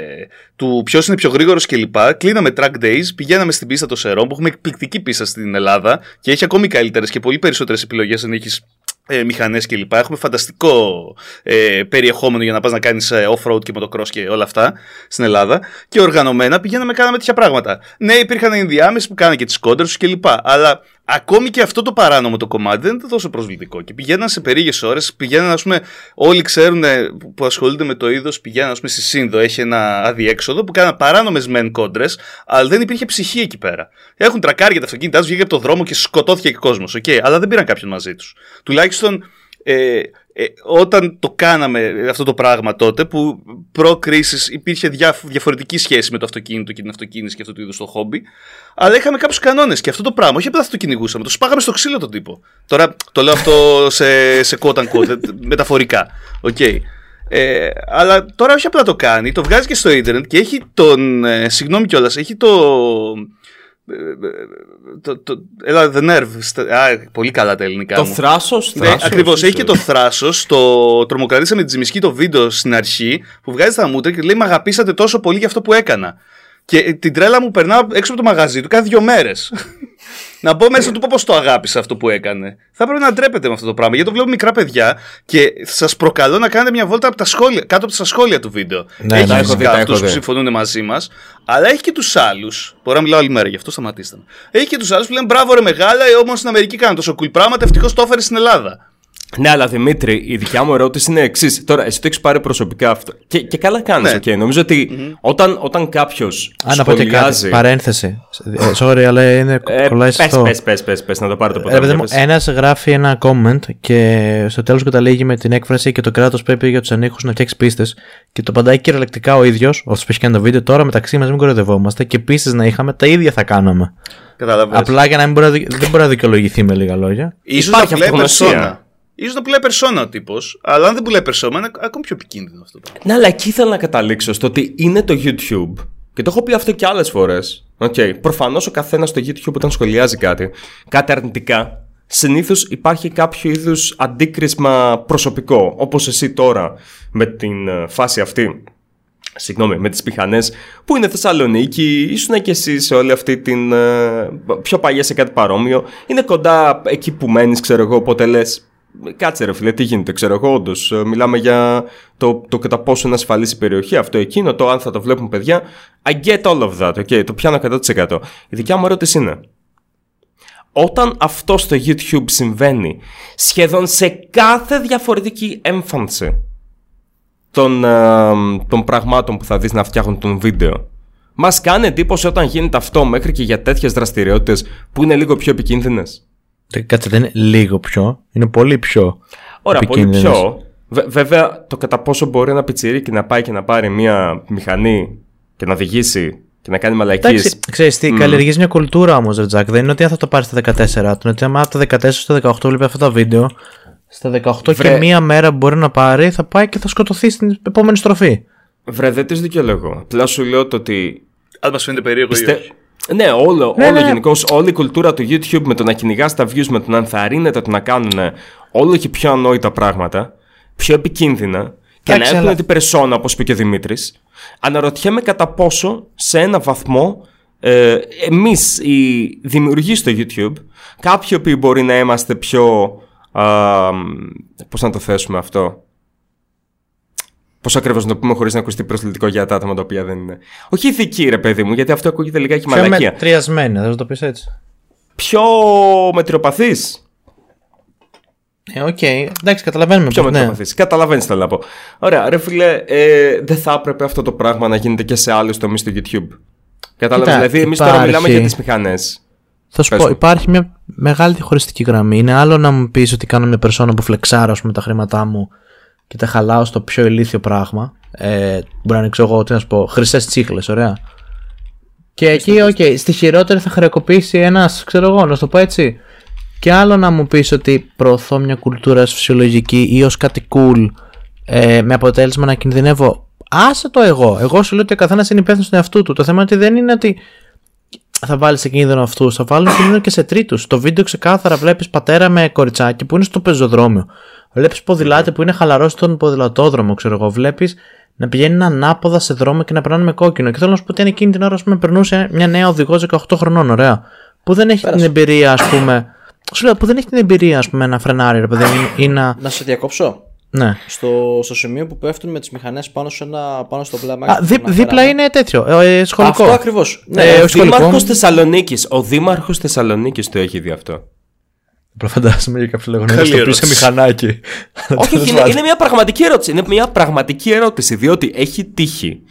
του ποιος είναι πιο γρήγορος κλπ. Κλείναμε track days, πηγαίναμε στην πίστα των Σερών που έχουμε εκπληκτική πίστα στην Ελλάδα και έχει ακόμη καλύτερες και πολύ περισσότερες επιλογές αν έχεις ε, μηχανές κλπ. Έχουμε φανταστικό ε, περιεχόμενο για να πας να κάνεις ε, off-road και motocross και όλα αυτά στην Ελλάδα. Και οργανωμένα πηγαίναμε, κάναμε τέτοια πράγματα. Ναι, υπήρχαν ενδιάμεσοι που κάνανε και τις κόντρες τους κλπ. Αλλά ακόμη και αυτό το παράνομο το κομμάτι δεν ήταν τόσο προσβλητικό. Και πηγαίναν σε περίγες ώρες, πηγαίναν, ας πούμε, όλοι ξέρουν που ασχολούνται με το είδος, πηγαίναν, ας πούμε, στη Σύνδο. Έχει ένα αδιέξοδο που κάναν παράνομες μεν κόντρες, αλλά δεν υπήρχε ψυχή εκεί πέρα. Έχουν τρακάρει για τα αυτοκίνητά του, βγήκε από το δρόμο και σκοτώθηκε και κόσμος. Okay, αλλά δεν πήραν κάποιον μαζί του. Τουλάχιστον. Ε, Ε, όταν το κάναμε αυτό το πράγμα τότε, που προ-κρίσης υπήρχε διαφορετική σχέση με το αυτοκίνητο και την αυτοκίνηση και αυτό το είδος το χόμπι, αλλά είχαμε κάποιους κανόνες και αυτό το πράγμα, όχι απλά θα το κυνηγούσαμε, το σπάγαμε στο ξύλο τον τύπο. Τώρα το λέω αυτό σε, σε quote unquote, μεταφορικά. Okay. Ε, αλλά τώρα όχι απλά το κάνει, το βγάζει και στο ίντερνετ και έχει τον. Ε, συγγνώμη κιόλας, έχει το. Το, το, έλα, the nerve. Α, πολύ καλά τα ελληνικά. Το μου. θράσος, ναι, θράσος ακριβώς. Έχει και το θράσος. Το τρομοκρατήσαμε τη Τζιμισκή το βίντεο στην αρχή που βγάζει τα μούτρα και λέει «Μ' αγαπήσατε τόσο πολύ για αυτό που έκανα». Και την τρέλα μου περνάω έξω από το μαγαζί του κάθε δύο μέρες. Να μπω μέσα του πω πώς το αγάπησε αυτό που έκανε. Θα πρέπει να ντρέπετε με αυτό το πράγμα. Γιατί το βλέπω μικρά παιδιά και σας προκαλώ να κάνετε μια βόλτα από τα σχόλια, κάτω από τα σχόλια του βίντεο. Ναι, έχει φυσικά αυτούς που συμφωνούν μαζί μας, αλλά έχει και τους άλλους. Μπορεί να μιλάω όλη μέρα γι' αυτό, σταματήστε. Έχει και τους άλλους που λένε «Μπράβο ρε μεγάλα, όμως στην Αμερική κάνουν τόσο cool πράγματα, ευτυχώς το έφερε στην Ελλάδα». Ναι, αλλά Δημήτρη, η δικιά μου ερώτηση είναι εξής. Τώρα, εσύ το έχεις πάρει προσωπικά αυτό. Και, και καλά κάνεις, ναι. Okay. Νομίζω ότι mm-hmm. όταν, όταν κάποιος σχολιάζει. Παρένθεση. Sorry, αλλά είναι. Ε, κολλάει πες, στο... πες, πες, πες, πες, να το πάρω το ποτάμι. Ε, ένας γράφει ένα comment και στο τέλος καταλήγει με την έκφραση «Και το κράτος πρέπει για τους ανήχους να φτιάξει πίστες». Και το παντάει κυριολεκτικά ο ίδιος, αυτός που έχει κάνει το βίντεο. Τώρα μεταξύ μας μην κοροϊδευόμαστε και πίστες να είχαμε, τα ίδια θα κάναμε. Καταλαβαίνεις. Απλά για να μην μπορεί, δεν μπορεί να δικαιολογηθεί με λίγα λόγια. Ίσως υπάρχει αυτογνωσία. Ίσως να πουλάει περσόνα ο τύπος, αλλά αν δεν πουλάει περσόνα είναι ακόμη πιο επικίνδυνο αυτό. Ναι, αλλά εκεί ήθελα να καταλήξω στο ότι είναι το YouTube, και το έχω πει αυτό και άλλες φορές. Okay. Προφανώς ο καθένας στο YouTube όταν σχολιάζει κάτι, κάτι αρνητικά, συνήθως υπάρχει κάποιο είδους αντίκρισμα προσωπικό, όπως εσύ τώρα με την φάση αυτή. Συγγνώμη, με τις πιχανές που είναι Θεσσαλονίκη, ήσουν και εσύ σε όλη αυτή την. Πιο παλιά σε κάτι παρόμοιο. Είναι κοντά εκεί που μένεις, ξέρω εγώ, οπότε λες. Κάτσε ρε φίλε, τι γίνεται, ξέρω εγώ, όντως μιλάμε για το, το κατά πόσο είναι ασφαλής η περιοχή, αυτό εκείνο, το αν θα το βλέπουν παιδιά. I get all of that, okay, το πιάνω εκατό τοις εκατό. Η δικιά μου ερώτηση είναι, όταν αυτό στο YouTube συμβαίνει σχεδόν σε κάθε διαφορετική έμφανση των, α, των πραγμάτων που θα δεις να φτιάχνουν τον βίντεο, μας κάνει εντύπωση όταν γίνεται αυτό μέχρι και για τέτοιες δραστηριότητες που είναι λίγο πιο επικίνδυνες? Κάτσε, δεν είναι λίγο πιο, είναι πολύ πιο. Ωραία, πολύ πιο. Βε, βέβαια, το κατά πόσο μπορεί ένα πιτσιρίκι να πάει και να πάρει μια μηχανή και να οδηγήσει και να κάνει μαλακίες. Ξέρεις τι, mm. καλλιεργείς μια κουλτούρα όμως, ρε Τζακ. Δεν είναι ότι αν θα το πάρει στα δεκατέσσερα, είναι ότι άμα από τα δεκατέσσερα στα δεκαοκτώ βλέπει αυτά τα βίντεο, στα δεκαοκτώ Βρε... και μία μέρα που μπορεί να πάρει, θα πάει και θα σκοτωθεί στην επόμενη στροφή. Βρε, δεν τις δικαιολογώ. Απλά σου λέω το ότι. Αν μας φαίνεται περίεργο. Πιστε... Ναι, όλο, ναι, όλο ναι. Γενικώς, όλη η κουλτούρα του YouTube με το να κυνηγάς τα views, με το να ενθαρρύνεται, το να κάνουν όλο και πιο ανόητα πράγματα, πιο επικίνδυνα και Άξε, να έχουν αλλά... την περσόνα, όπως είπε και ο Δημήτρης. Αναρωτιέμαι κατά πόσο σε ένα βαθμό ε, εμείς οι δημιουργοί στο YouTube, κάποιοι που μπορεί να είμαστε πιο. Α, πώς να το θέσουμε αυτό. Πώς ακριβώς να το πούμε χωρίς να ακουστεί προσβλητικό για τα άτομα τα οποία δεν είναι. Όχι ηθική, ρε παιδί μου, γιατί αυτό ακούγεται λιγάκι πιο μαλακία. Πιο μετριασμένα, θα το πεις έτσι. Πιο μετριοπαθής. Ε, οκ. Okay. Εντάξει, καταλαβαίνουμε. Πιο μετριοπαθής. Ναι. Καταλαβαίνεις, θέλω να πω. Ωραία, ρε φίλε, ε, δεν θα έπρεπε αυτό το πράγμα να γίνεται και σε άλλους τομείς του YouTube? Κατάλαβες. Δηλαδή, εμείς τώρα μιλάμε για τις μηχανές. Θα σου Πες πω, μου. Υπάρχει μια μεγάλη διαχωριστική γραμμή. Είναι άλλο να μου πεις ότι κάνω μια περσόνα που φλεξάρω, ας πούμε, τα χρήματά μου. Και τα χαλάω στο πιο ηλίθιο πράγμα. Ε, μπορεί να ανοίξω εγώ, τι να σου πω, χρυσές τσίχλες, ωραία. Και εκεί, οκ, okay, στη χειρότερη θα χρεοκοπήσει ένας, ξέρω εγώ, να σου το πω έτσι. Και άλλο να μου πεις ότι προωθώ μια κουλτούρα ως φυσιολογική ή ως κάτι cool, ε, με αποτέλεσμα να κινδυνεύω. Άσε το εγώ. Εγώ σου λέω ότι ο καθένας είναι υπεύθυνος του εαυτού του. Το θέμα είναι ότι δεν είναι ότι θα βάλεις σε κίνδυνο αυτούς, θα βάλουν κίνδυνο και σε τρίτους. Το βίντεο ξεκάθαρα βλέπεις πατέρα με κοριτσάκι που είναι στο πεζοδρόμιο. Βλέπεις ποδηλάτη που είναι χαλαρό στον ποδηλατόδρομο, ξέρω εγώ. Βλέπεις να πηγαίνει ανάποδα σε δρόμο και να περνάνε με κόκκινο. Και θέλω να σου πω ότι αν εκείνη την ώρα, ας πούμε, περνούσε μια νέα οδηγός δεκαοκτώ χρονών, ωραία. Που δεν έχει Πέρασε. την εμπειρία, ας πούμε. Σου λέω, που δεν έχει την εμπειρία, ας πούμε, να φρενάρει, ρε παιδί ή να. Να σε διακόψω. Ναι. Στο, στο σημείο που πέφτουν με τις μηχανές πάνω, πάνω στο πλάμα. Α, δι, δίπλα είναι τέτοιο. Ε, σχολικό. Αυτό ακριβώς. Ναι, ε, ο Δήμαρχος Θεσσαλονίκης. Ο Δήμαρχος Θεσσαλονίκης το έχει δει αυτό. Προφαντάζομαι για κάποιο λόγο να χρησιμοποιήσει μηχανάκι. Όχι, είναι, είναι μια πραγματική ερώτηση. Είναι μια πραγματική ερώτηση, διότι έχει τύχει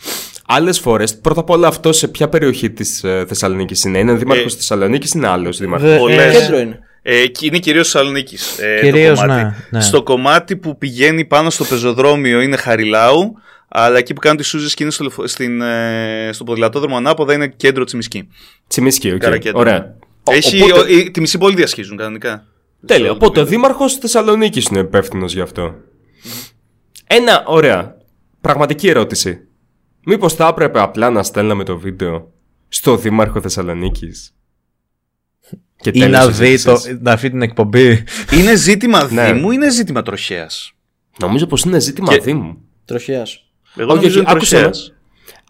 άλλες φορές. Πρώτα απ' όλα, αυτό σε ποια περιοχή της ε, Θεσσαλονίκης είναι. Είναι δήμαρχος ε, Θεσσαλονίκης, είναι άλλος δήμαρχος. Ε, ε, κέντρο είναι. Ε, είναι κυρίως Θεσσαλονίκης. Ε, κυρίως, το κομμάτι. Ναι, ναι. Στο κομμάτι που πηγαίνει πάνω στο πεζοδρόμιο είναι Χαριλάου, αλλά εκεί που κάνουν τις σούζες και είναι στο, στην, ε, στο ποδηλατόδρομο ανάποδα είναι κέντρο Τσιμισκή. Τσιμισκή, okay. Ωραία. Έχει, οπότε... ο, τη μισή πόλη διασχίζουν κανονικά. Τέλεια. Οπότε ο Δήμαρχος Θεσσαλονίκης είναι υπεύθυνος γι' αυτό. Ένα, ωραία. Πραγματική ερώτηση. Μήπως θα έπρεπε απλά να στέλναμε το βίντεο στο Δήμαρχο Θεσσαλονίκης Και ή να δει, το, να δει την εκπομπή. Είναι ζήτημα Δήμου ή είναι ζήτημα τροχέας? Νομίζω πως είναι ζήτημα και... Δήμου. Τροχέας. Εγώ όχι, όχι, άκουσα.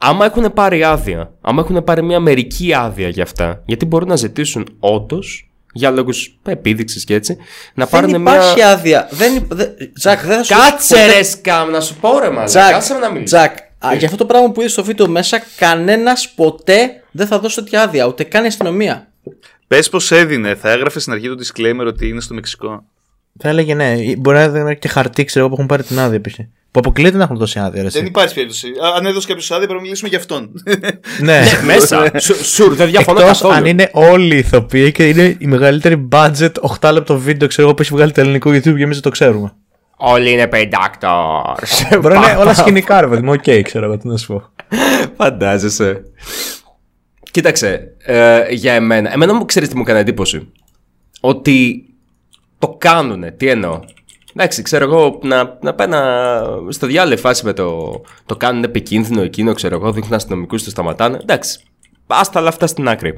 Άμα έχουν πάρει άδεια, άμα έχουν πάρει μια μερική άδεια για αυτά, γιατί μπορούν να ζητήσουν όντως για λόγους επίδειξης και έτσι να πάρουν μια. Δεν υπάρχει άδεια. Δεν... Δε... Τζακ, δεν θα σου κάτσε ρε σκάμ, να σου πω ρε μαζί. Τζακ, για αυτό το πράγμα που είδες στο βίντεο μέσα, κανένας ποτέ δεν θα δώσει τέτοια άδεια, ούτε καν η αστυνομία. Πες πως έδινε, θα έγραφε στην αρχή το disclaimer ότι είναι στο Μεξικό. Θα έλεγε ναι, μπορεί να έχει και χαρτί, ξέρω εγώ, που έχουν πάρει την άδεια π.χ. Που αποκλείεται να έχουν δώσει άδεια. Ρε, δεν υπάρχει περίπτωση. Αν έδωσε κάποιο άδεια, πρέπει να μιλήσουμε για αυτόν. Ναι, μέσα. Σουρ, δεν διαφωνώ καθόλου. Αν είναι όλοι οι ηθοποιοί και είναι η μεγαλύτερη budget οκτώ λεπτό βίντεο, ξέρω εγώ, που έχει βγάλει το ελληνικό YouTube και εμείς δεν το ξέρουμε. Όλοι είναι paid actors. Μπορεί να είναι όλα σκηνικά, ρε παιδί μου. Οκ, ξέρω εγώ τι να σου πω. Φαντάζεσαι. Κοίταξε, ε, για εμένα, εμένα μου ξέρεις τι μου έκανε εντύπωση? Ότι το κάνουνε, τι εννοώ? Εντάξει, ξέρω εγώ, να, να πένα στο διάλειμμα φάση με το, το κάνουν επικίνδυνο εκείνο, ξέρω εγώ, δείχνουν αστυνομικούς, το σταματάνε. Εντάξει, άστα όλα αυτά στην άκρη.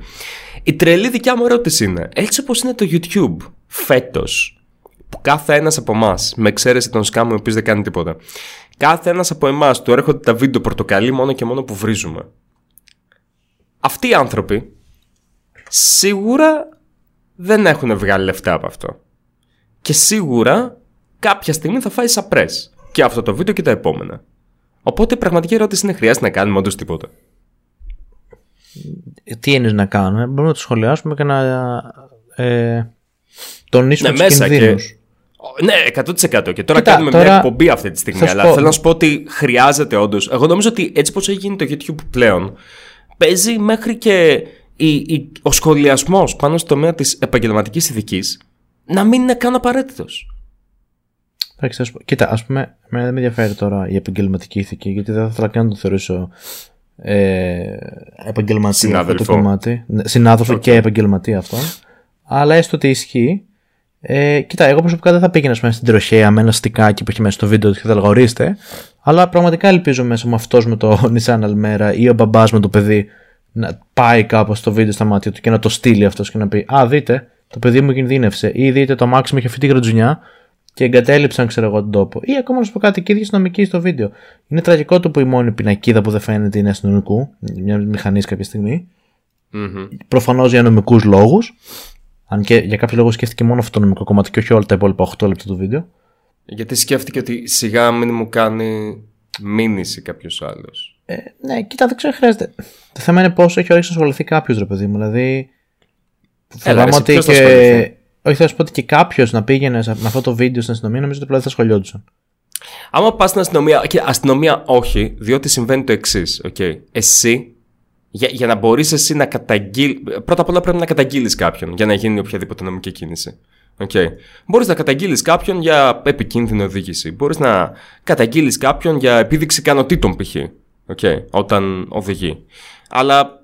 Η τρελή δικιά μου ερώτηση είναι, έτσι όπως είναι το YouTube φέτος, που κάθε ένας από εμάς, με εξαίρεση τον σκάμο, ο οποίος δεν κάνει τίποτα, κάθε ένας από εμάς του έρχονται τα βίντεο πορτοκαλί μόνο και μόνο που βρίζουμε. Αυτοί οι άνθρωποι σίγουρα δεν έχουν βγάλει λεφτά από αυτό. Και σίγουρα κάποια στιγμή θα φάει σαπρές. Και αυτό το βίντεο και τα επόμενα. Οπότε η πραγματική ερώτηση είναι, χρειάζεται να κάνουμε όντως τίποτα? Τι είναι να κάνουμε? Μπορούμε να το σχολιάσουμε και να ε, τονίσουμε ναι, τους κινδύνους και... Ναι, εκατό τοις εκατό. Και τώρα Κοίτα, κάνουμε τώρα... μια εκπομπή αυτή τη στιγμή. Αλλά πω... θέλω να σου πω ότι χρειάζεται όντως. Εγώ νομίζω ότι έτσι πως έχει γίνει το YouTube πλέον, παίζει μέχρι και η, η, ο σχολιασμός πάνω στο τομέα της επαγγελματικής ηθικής να μην είναι καν απαραίτητος. Κοίτα, ας πούμε, εμένα δεν με ενδιαφέρει τώρα η επαγγελματική ηθική, γιατί δεν θα ήθελα καν να το θεωρήσω ε, επαγγελματία αυτό το κομμάτι. Συνάδελφο και επαγγελματία αυτό. Αλλά έστω ότι ισχύει. Ε, κοίτα, εγώ προσωπικά δεν θα πήγαινα στην τροχέα με ένα στικάκι που έχει μέσα στο βίντεο και θα έλεγα ορίστε, αλλά πραγματικά ελπίζω μέσα μου αυτός με το Nissan Almera ή ο μπαμπάς με το παιδί να πάει κάπως στο βίντεο στα μάτια του και να το στείλει αυτός και να πει α, δείτε, το παιδί μου κινδύνευσε, ή δείτε, το αμάξι μου είχε αυτή τη γρατζουνιά και εγκατέλειψαν, ξέρω εγώ, τον τόπο. Ή ακόμα να σου πω κάτι, και η ίδια αστυνομική στο βίντεο. Είναι τραγικό το που η μόνη πινακίδα που δεν φαίνεται είναι αστυνομικού, μια μηχανή κάποια στιγμή. Mm-hmm. Προφανώς για νομικούς λόγους. Αν και για κάποιο λόγο σκέφτηκε μόνο αυτό το νομικό κομμάτι και όχι όλα τα υπόλοιπα οκτώ λεπτά του βίντεο. Γιατί σκέφτηκε ότι σιγά μην μου κάνει μήνυση κάποιος άλλος. Ε, ναι, κοίτα, δεν ξέρω, χρειάζεται. Το θέμα είναι πόσο έχει όρεξη να ασχοληθεί κάποιος, ρε παιδί μου. Δηλαδή. Έλα, ρε, ότι και... Όχι, θα σου πω ότι και κάποιος να πήγαινε με αυτό το βίντεο στην αστυνομία, νομίζω ότι πλέον θα σχολιόντουσαν. Άμα πας στην αστυνομία. Και αστυνομία όχι, διότι συμβαίνει το εξής. Okay. Εσύ. Για, για να μπορείς εσύ να καταγγείλεις. Πρώτα απ' όλα πρέπει να καταγγείλεις κάποιον για να γίνει οποιαδήποτε νομική κίνηση. Okay. Μπορείς να καταγγείλεις κάποιον για επικίνδυνη οδήγηση. Μπορείς να καταγγείλεις κάποιον για επίδειξη ικανοτήτων π.χ. Okay. Όταν οδηγεί. Αλλά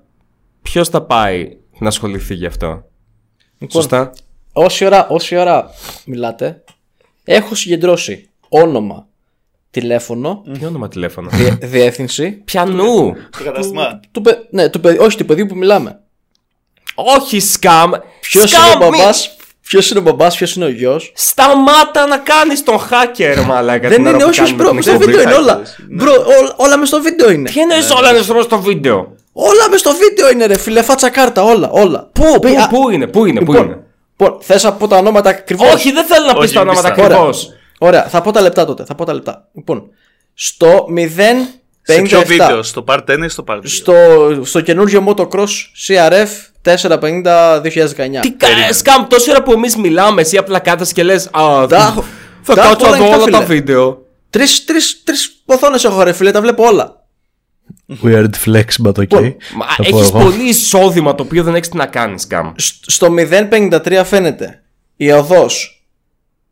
ποιος θα πάει να ασχοληθεί γι' αυτό? Λοιπόν, σωστά. Όση ώρα, όση ώρα μιλάτε, έχω συγκεντρώσει όνομα, τηλέφωνο. Τι όνομα τηλέφωνο? Διεύθυνση. Πιανού? Το κατάστημα. Ναι, όχι του παιδιού που μιλάμε. Όχι σκάμ. Ποιος είναι ο μπαμπάς, ποιος είναι ο μπαμπάς, ποιος είναι ο γιος. Σταμάτα να κάνεις τον hacker, μαλάκα. Δεν είναι, όχι, μπρο, στο βίντεο είναι όλα. Όλα μες στο βίντεο είναι. Τι εννοείς όλα μες στο βίντεο? Όλα μες στο βίντεο είναι, ρε φίλε, φάτσα κάρτα, όλα, όλα. Πού, πού είναι, πού είναι, πού είναι? Θες να πω τα ονόματα ακριβώς? Όχι, δεν θέλω να πεις τα ονόματα ακριβώς. Ωραία, θα πω τα λεπτά τότε. Θα πω τα λεπτά. Λοιπόν, στο μηδέν πέντε επτά. Σε ποιο βίντεο, στο part ένα ή στο part δύο? Στο, στο καινούργιο Motocross σι αρ εφ τετρακόσια πενήντα δύο χιλιάδες δεκαεννιά. Τι κάνεις, Σκάμπ, τόση ώρα που εμείς μιλάμε, εσύ απλά κάθεσαι και λες α, τα, θα κάτσω εδώ όλα τα βίντεο. Τρεις, τρεις, τρεις οθόνες έχω, ρε φίλε, τα βλέπω όλα. Weird flex, but okay. Έχεις πολύ εισόδημα το οποίο δεν έχεις τι να κάνεις, Σκάμπ. Στο μηδέν πέντε τρία φαίνεται η οδός,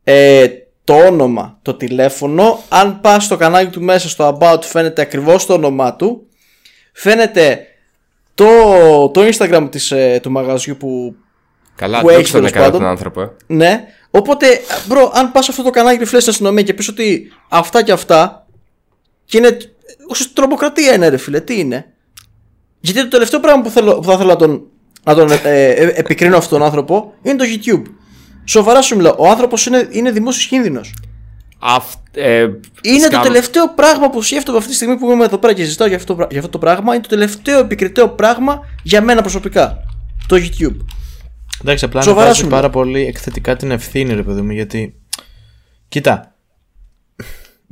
ε, το όνομα, το τηλέφωνο. Αν πας στο κανάλι του μέσα, στο about, φαίνεται ακριβώς το όνομά του. Φαίνεται το, το Instagram της, του μαγαζιού που, καλά, που έχει τέλος πάντων τον άνθρωπο, ε. Ναι. Οπότε, μπρο, αν πας αυτό το κανάλι ριφλές στην αστυνομία και πεις ότι αυτά και αυτά, και είναι τρομοκρατία, είναι, ρε φίλε, τι είναι? Γιατί το τελευταίο πράγμα που, θέλω, που θα θέλω να τον να τον ε, ε, επικρίνω αυτόν τον άνθρωπο, είναι το YouTube. Σοβαρά σου μιλάω. Ο άνθρωπος είναι, είναι δημόσιος κίνδυνος. Αυτ, ε, είναι σκάμ... το τελευταίο πράγμα που σκέφτομαι αυτή τη στιγμή που είμαι εδώ πέρα και συζητάω για αυτό, για αυτό το πράγμα. Είναι το τελευταίο επικριτέο πράγμα για μένα προσωπικά. Το YouTube. Εντάξει, απλά να βάζει πάρα πολύ εκθετικά την ευθύνη, ρε παιδί μου, γιατί. Κοίτα.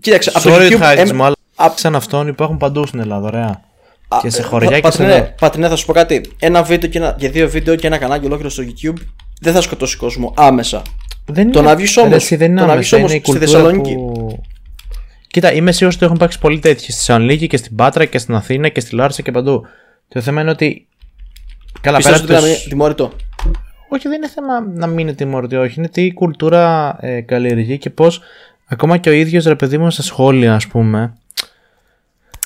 Κοίταξε, από το YouTube. Χάρις, μάλλον, α... σαν αυτόν υπάρχουν παντού στην Ελλάδα, ωραία. Α... Και σε χωριά και σε Ελλάδα. Πατρινέ, θα σου πω κάτι. Ένα βίντεο και, ένα... και δύο βίντεο και ένα κανάλι ολόκληρο στο YouTube δεν θα σκοτώσει κόσμο άμεσα. Δεν το είναι... να βγει όμω στη Θεσσαλονίκη. Που... Κοίτα, είμαι σίγουρος ότι έχουν υπάρξει πολλοί τέτοιοι. Στη Θεσσαλονίκη και στην Πάτρα και στην Αθήνα και στη Λάρισα και παντού. Το θέμα είναι ότι. Καλά, πέρα από τιμωρητό. Όχι, δεν είναι θέμα να μην είναι τιμωρητό, όχι. Είναι τι κουλτούρα ε, καλλιεργεί και πώς ακόμα και ο ίδιος, ρε παιδί μου, στα σχόλια, ας πούμε.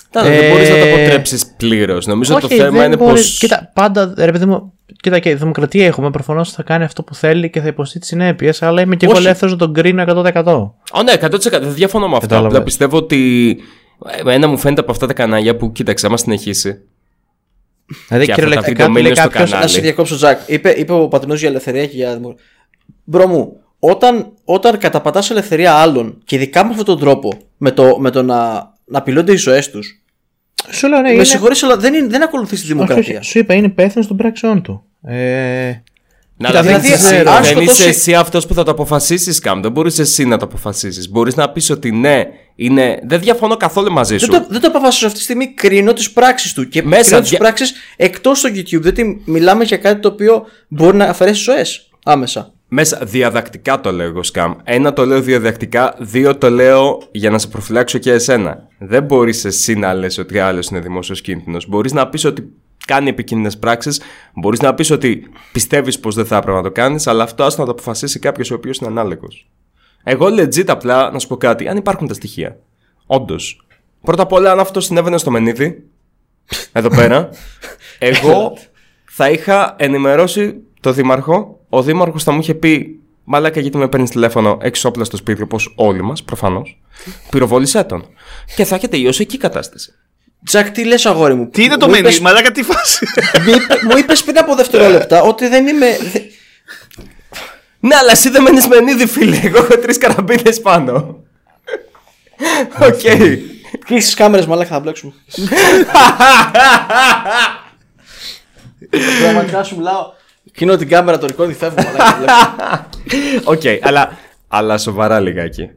Κοίτα, ε, δεν μπορείς να τα αποτρέψεις πλήρως. Νομίζω ότι το θέμα είναι μπορείς... πως. Κοίτα, πάντα, ρε παιδί μου, κοίτα, και δημοκρατία έχουμε. Προφανώς θα κάνει αυτό που θέλει και θα υποστεί τις συνέπειες, αλλά είμαι και εγώ ελεύθερος να τον κρίνω εκατό τοις εκατό. Ω, ναι, εκατό τοις εκατό. Δεν διαφωνώ με αυτό. Δεν πιστεύω ότι. Ένα μου φαίνεται από αυτά τα κανάλια που κοίταξε, άμα συνεχίσει. Δηλαδή, κυριολεκτικά λέει κάποιος. Να σε διακόψω, Τζακ. Είπε, είπε ο Πατρινός για ελευθερία και για δημοκρατία. Μπρο μου, όταν, όταν καταπατάς ελευθερία άλλων και ειδικά με αυτόν τον τρόπο, με το, με το να, να απειλούνται οι ζωές τους. Σου λέω, ναι, με είναι... συγχωρείς, αλλά δεν, δεν ακολουθείς τη δημοκρατία. Σου είπα, είναι υπεύθυνο των πράξεών του. Ε... Να, Κοίτα, δηλαδή, δηλαδή, δηλαδή, δηλαδή, δεν είσαι εσύ αυτός που θα το αποφασίσεις, Καμ. Δεν μπορείς εσύ να το αποφασίσεις. Μπορείς να πεις ότι ναι, είναι... δεν διαφωνώ καθόλου μαζί σου. Δεν το, δεν το αποφασίζω αυτή τη στιγμή. Κρίνω τις πράξεις του. Και μέσα κρίνω δια... τις πράξεις εκτός στο YouTube. Δηλαδή, μιλάμε για κάτι το οποίο μπορεί να αφαιρέσει ζωές άμεσα. Μέσα διαδακτικά το λέω εγώ, Σκάμ. Ένα το λέω διαδακτικά, δύο το λέω για να σε προφυλάξω και εσένα. Δεν μπορείς εσύ να λες ότι άλλος είναι δημόσιος κίνδυνος. Μπορείς να πεις ότι κάνει επικίνδυνες πράξεις, μπορείς να πεις ότι πιστεύεις πως δεν θα έπρεπε να το κάνεις, αλλά αυτό άστο να το αποφασίσει κάποιος ο οποίος είναι ανάλογος. Εγώ legit απλά να σου πω κάτι, αν υπάρχουν τα στοιχεία. Όντως. Πρώτα απ' όλα, αν αυτό συνέβαινε στο Μενίδη, εδώ πέρα, εγώ θα είχα ενημερώσει τον Δήμαρχο. Ο Δήμαρχος θα μου είχε πει: μαλάκα, γιατί με παίρνεις τηλέφωνο, έχεις όπλα στο σπίτι, όπως όλοι μας, προφανώς. Πυροβόλησέ τον. Και θα είχε τελειώσει εκεί η κατάσταση. Τζακ, τι λες, αγόρι μου. Τι είναι το μενί, είπες... μαλάκα, τι φάση. Μου είπες πριν από δευτερόλεπτα ότι δεν είμαι. Ναι, αλλά εσύ δεν μένεις Μενίδη, φίλε. Εγώ έχω τρεις καραμπίνες πάνω. Οκ. Κλείσεις τις κάμερες, μαλάκα, θα μπλέξουμε. Πραγματικά σου μιλάω. Κινώ την κάμερα, το ρεκόρδι, φεύγω. Οκ, okay, αλλά, αλλά σοβαρά λιγάκι.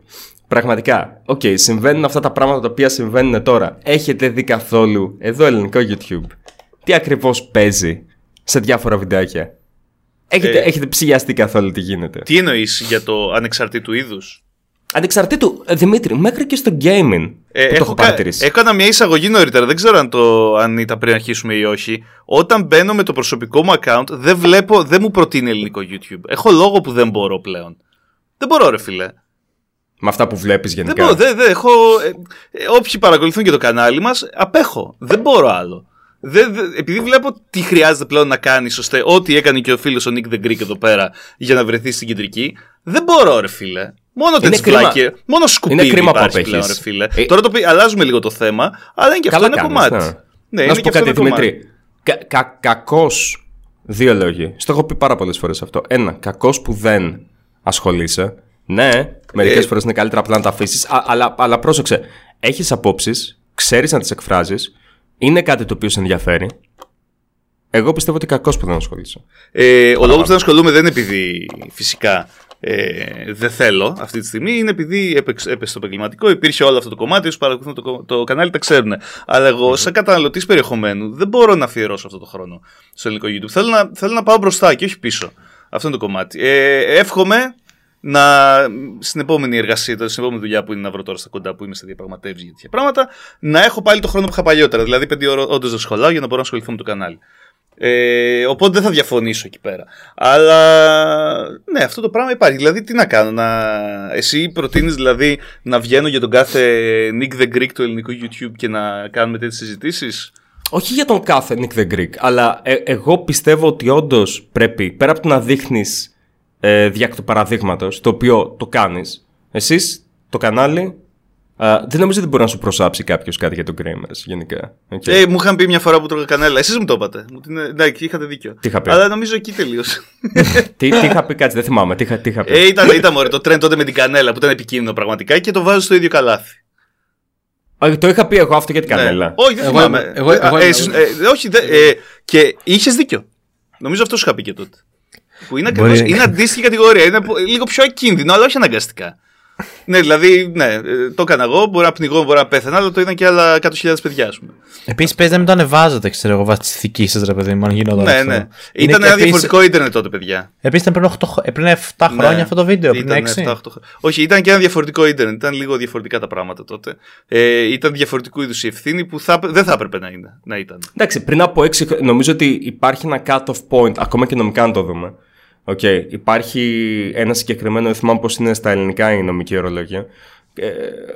Πραγματικά, οκ, okay, συμβαίνουν αυτά τα πράγματα τα οποία συμβαίνουν τώρα. Έχετε δει καθόλου εδώ ελληνικό YouTube τι ακριβώς παίζει σε διάφορα βιντεάκια? Έχετε, ε, έχετε ψηλιαστεί καθόλου τι γίνεται? Τι εννοείς για το ανεξαρτήτου είδους? Ανεξαρτήτου, Δημήτρη, μέχρι και στο gaming. Ε, που έχω, το κα... Έκανα μια εισαγωγή νωρίτερα, δεν ξέρω αν, το... αν ήταν πριν αρχίσουμε ή όχι. Όταν μπαίνω με το προσωπικό μου account, δεν βλέπω, δεν μου προτείνει ελληνικό YouTube. Έχω λόγο που δεν μπορώ πλέον. Δεν μπορώ, ρε φίλε. Με αυτά που βλέπεις γενικά. Δεν μπορώ, δεν δε, έχω. Ε, όποιοι παρακολουθούν και το κανάλι μας, απέχω. Δεν μπορώ άλλο. Δε, δε, επειδή βλέπω τι χρειάζεται πλέον να κάνεις, ώστε ό,τι έκανε και ο φίλος ο Nick the Greek εδώ πέρα για να βρεθεί στην κεντρική, δεν μπορώ, ρε φίλε. Μόνο τετσπλάκια, μόνο σκουπίδι υπάρχει πλέον, ρε φίλε. Ε... Τώρα το πει, αλλάζουμε λίγο το θέμα, αλλά είναι και καλά αυτό ένα κάνεις, κομμάτι. Ναι, ναι, να σου πω κάτι, Δημήτρη. Κα- κα- κακός, δύο λόγοι. Στο έχω πει πάρα πολλές φορές αυτό. Ένα, κακός που δεν ασχολείσαι. Ναι, μερικές ε... φορές είναι καλύτερα απλά να τα αφήσεις, α- αλλά, αλλά πρόσεξε. Έχεις απόψεις, ξέρεις να τις εκφράζεις, είναι κάτι το οποίο σε ενδιαφέρει. Εγώ πιστεύω ότι κακός που δεν ασχολείσαι. Ε, ο λόγος που δεν ασχολούμαι δεν είναι επειδή φυσικά. Ε, δεν θέλω αυτή τη στιγμή, είναι επειδή έπαιξε, έπαιξε το επαγγελματικό, υπήρχε όλο αυτό το κομμάτι. Όσοι παρακολουθούν το, το κανάλι τα ξέρουν. Αλλά εγώ, σαν καταναλωτής περιεχομένου, δεν μπορώ να αφιερώσω αυτό το χρόνο στο ελληνικό YouTube. Θέλω να, θέλω να πάω μπροστά και όχι πίσω. Αυτό είναι το κομμάτι. Ε, εύχομαι να στην επόμενη εργασία, στην επόμενη δουλειά που είναι να βρω τώρα στα κοντά που είμαι σε διαπραγματεύσεις για τέτοια πράγματα, να έχω πάλι το χρόνο που είχα παλιότερα. Δηλαδή, πέντε ώρες όντως δεν σχολάω για να μπορώ να ασχοληθώ με το κανάλι. Ε, οπότε δεν θα διαφωνήσω εκεί πέρα. Αλλά ναι, αυτό το πράγμα υπάρχει. Δηλαδή, τι να κάνω, να... εσύ προτείνεις δηλαδή να βγαίνω για τον κάθε Nick the Greek του ελληνικού YouTube και να κάνουμε τέτοιες συζητήσεις? Όχι για τον κάθε Nick the Greek, αλλά ε, εγώ πιστεύω ότι όντως πρέπει, πέρα από το να δείχνεις ε, διακ του παραδείγματος, το οποίο το κάνεις, εσείς το κανάλι Uh, δεν νομίζω ότι μπορεί να σου προσάψει κάποιο κάτι για τον Γκρέμερος γενικά. Okay. Ε, μου είχαν πει μια φορά που τρώγα κανέλα. Εσείς μου το είπατε. Ναι, είχατε δίκιο. Τι είχα πει. Αλλά νομίζω εκεί τελείωσε. τι, τι είχα πει, κάτσε, δεν θυμάμαι. Τι είχα, τι είχα πει. Ε, ήταν ήταν μωρέ, το τρέν τότε με την κανέλα που ήταν επικίνδυνο πραγματικά και το βάζω στο ίδιο καλάθι. Α, το είχα πει εγώ αυτό για την κανέλα. Ναι. Όχι, δεν θυμάμαι. Εγώ, εγώ, εγώ, ε, ε, όχι, δε, ε, και είχε δίκιο. Νομίζω αυτό σου είχα πει και τότε. Που είναι, ακριβώς, είναι αντίστοιχη κατηγορία. Είναι λίγο πιο ακίνδυνο, αλλά όχι αναγκαστικά. Ναι, δηλαδή, ναι, το έκανα εγώ. Μπορεί να πνιγώ, μπορεί να πέθανα, αλλά το είδαν και άλλα εκατό χιλιάδες παιδιά, α πούμε. Επίσης, παίζει να μην το ανεβάζετε, ξέρω εγώ, βάσει τη ηθική σα, ρε παιδί μου, αν γινόταν. Ναι, ναι. Ήταν ένα διαφορετικό Ιντερνετ τότε, παιδιά. Επίσης, ήταν πριν επτά χρόνια αυτό το βίντεο, πριν έξι. Όχι, ήταν και ένα διαφορετικό Ιντερνετ. Ήταν λίγο διαφορετικά τα πράγματα τότε. Ήταν διαφορετικού είδους η ευθύνη που δεν θα έπρεπε να ήταν. Εντάξει, πριν από έξι χρόνια, νομίζω ότι υπάρχει ένα cut-off point, ακόμα και νομικά να το δούμε. Okay. Υπάρχει ένα συγκεκριμένο, δεν θυμάμαι πώς είναι στα ελληνικά η νομική ορολογία, ε,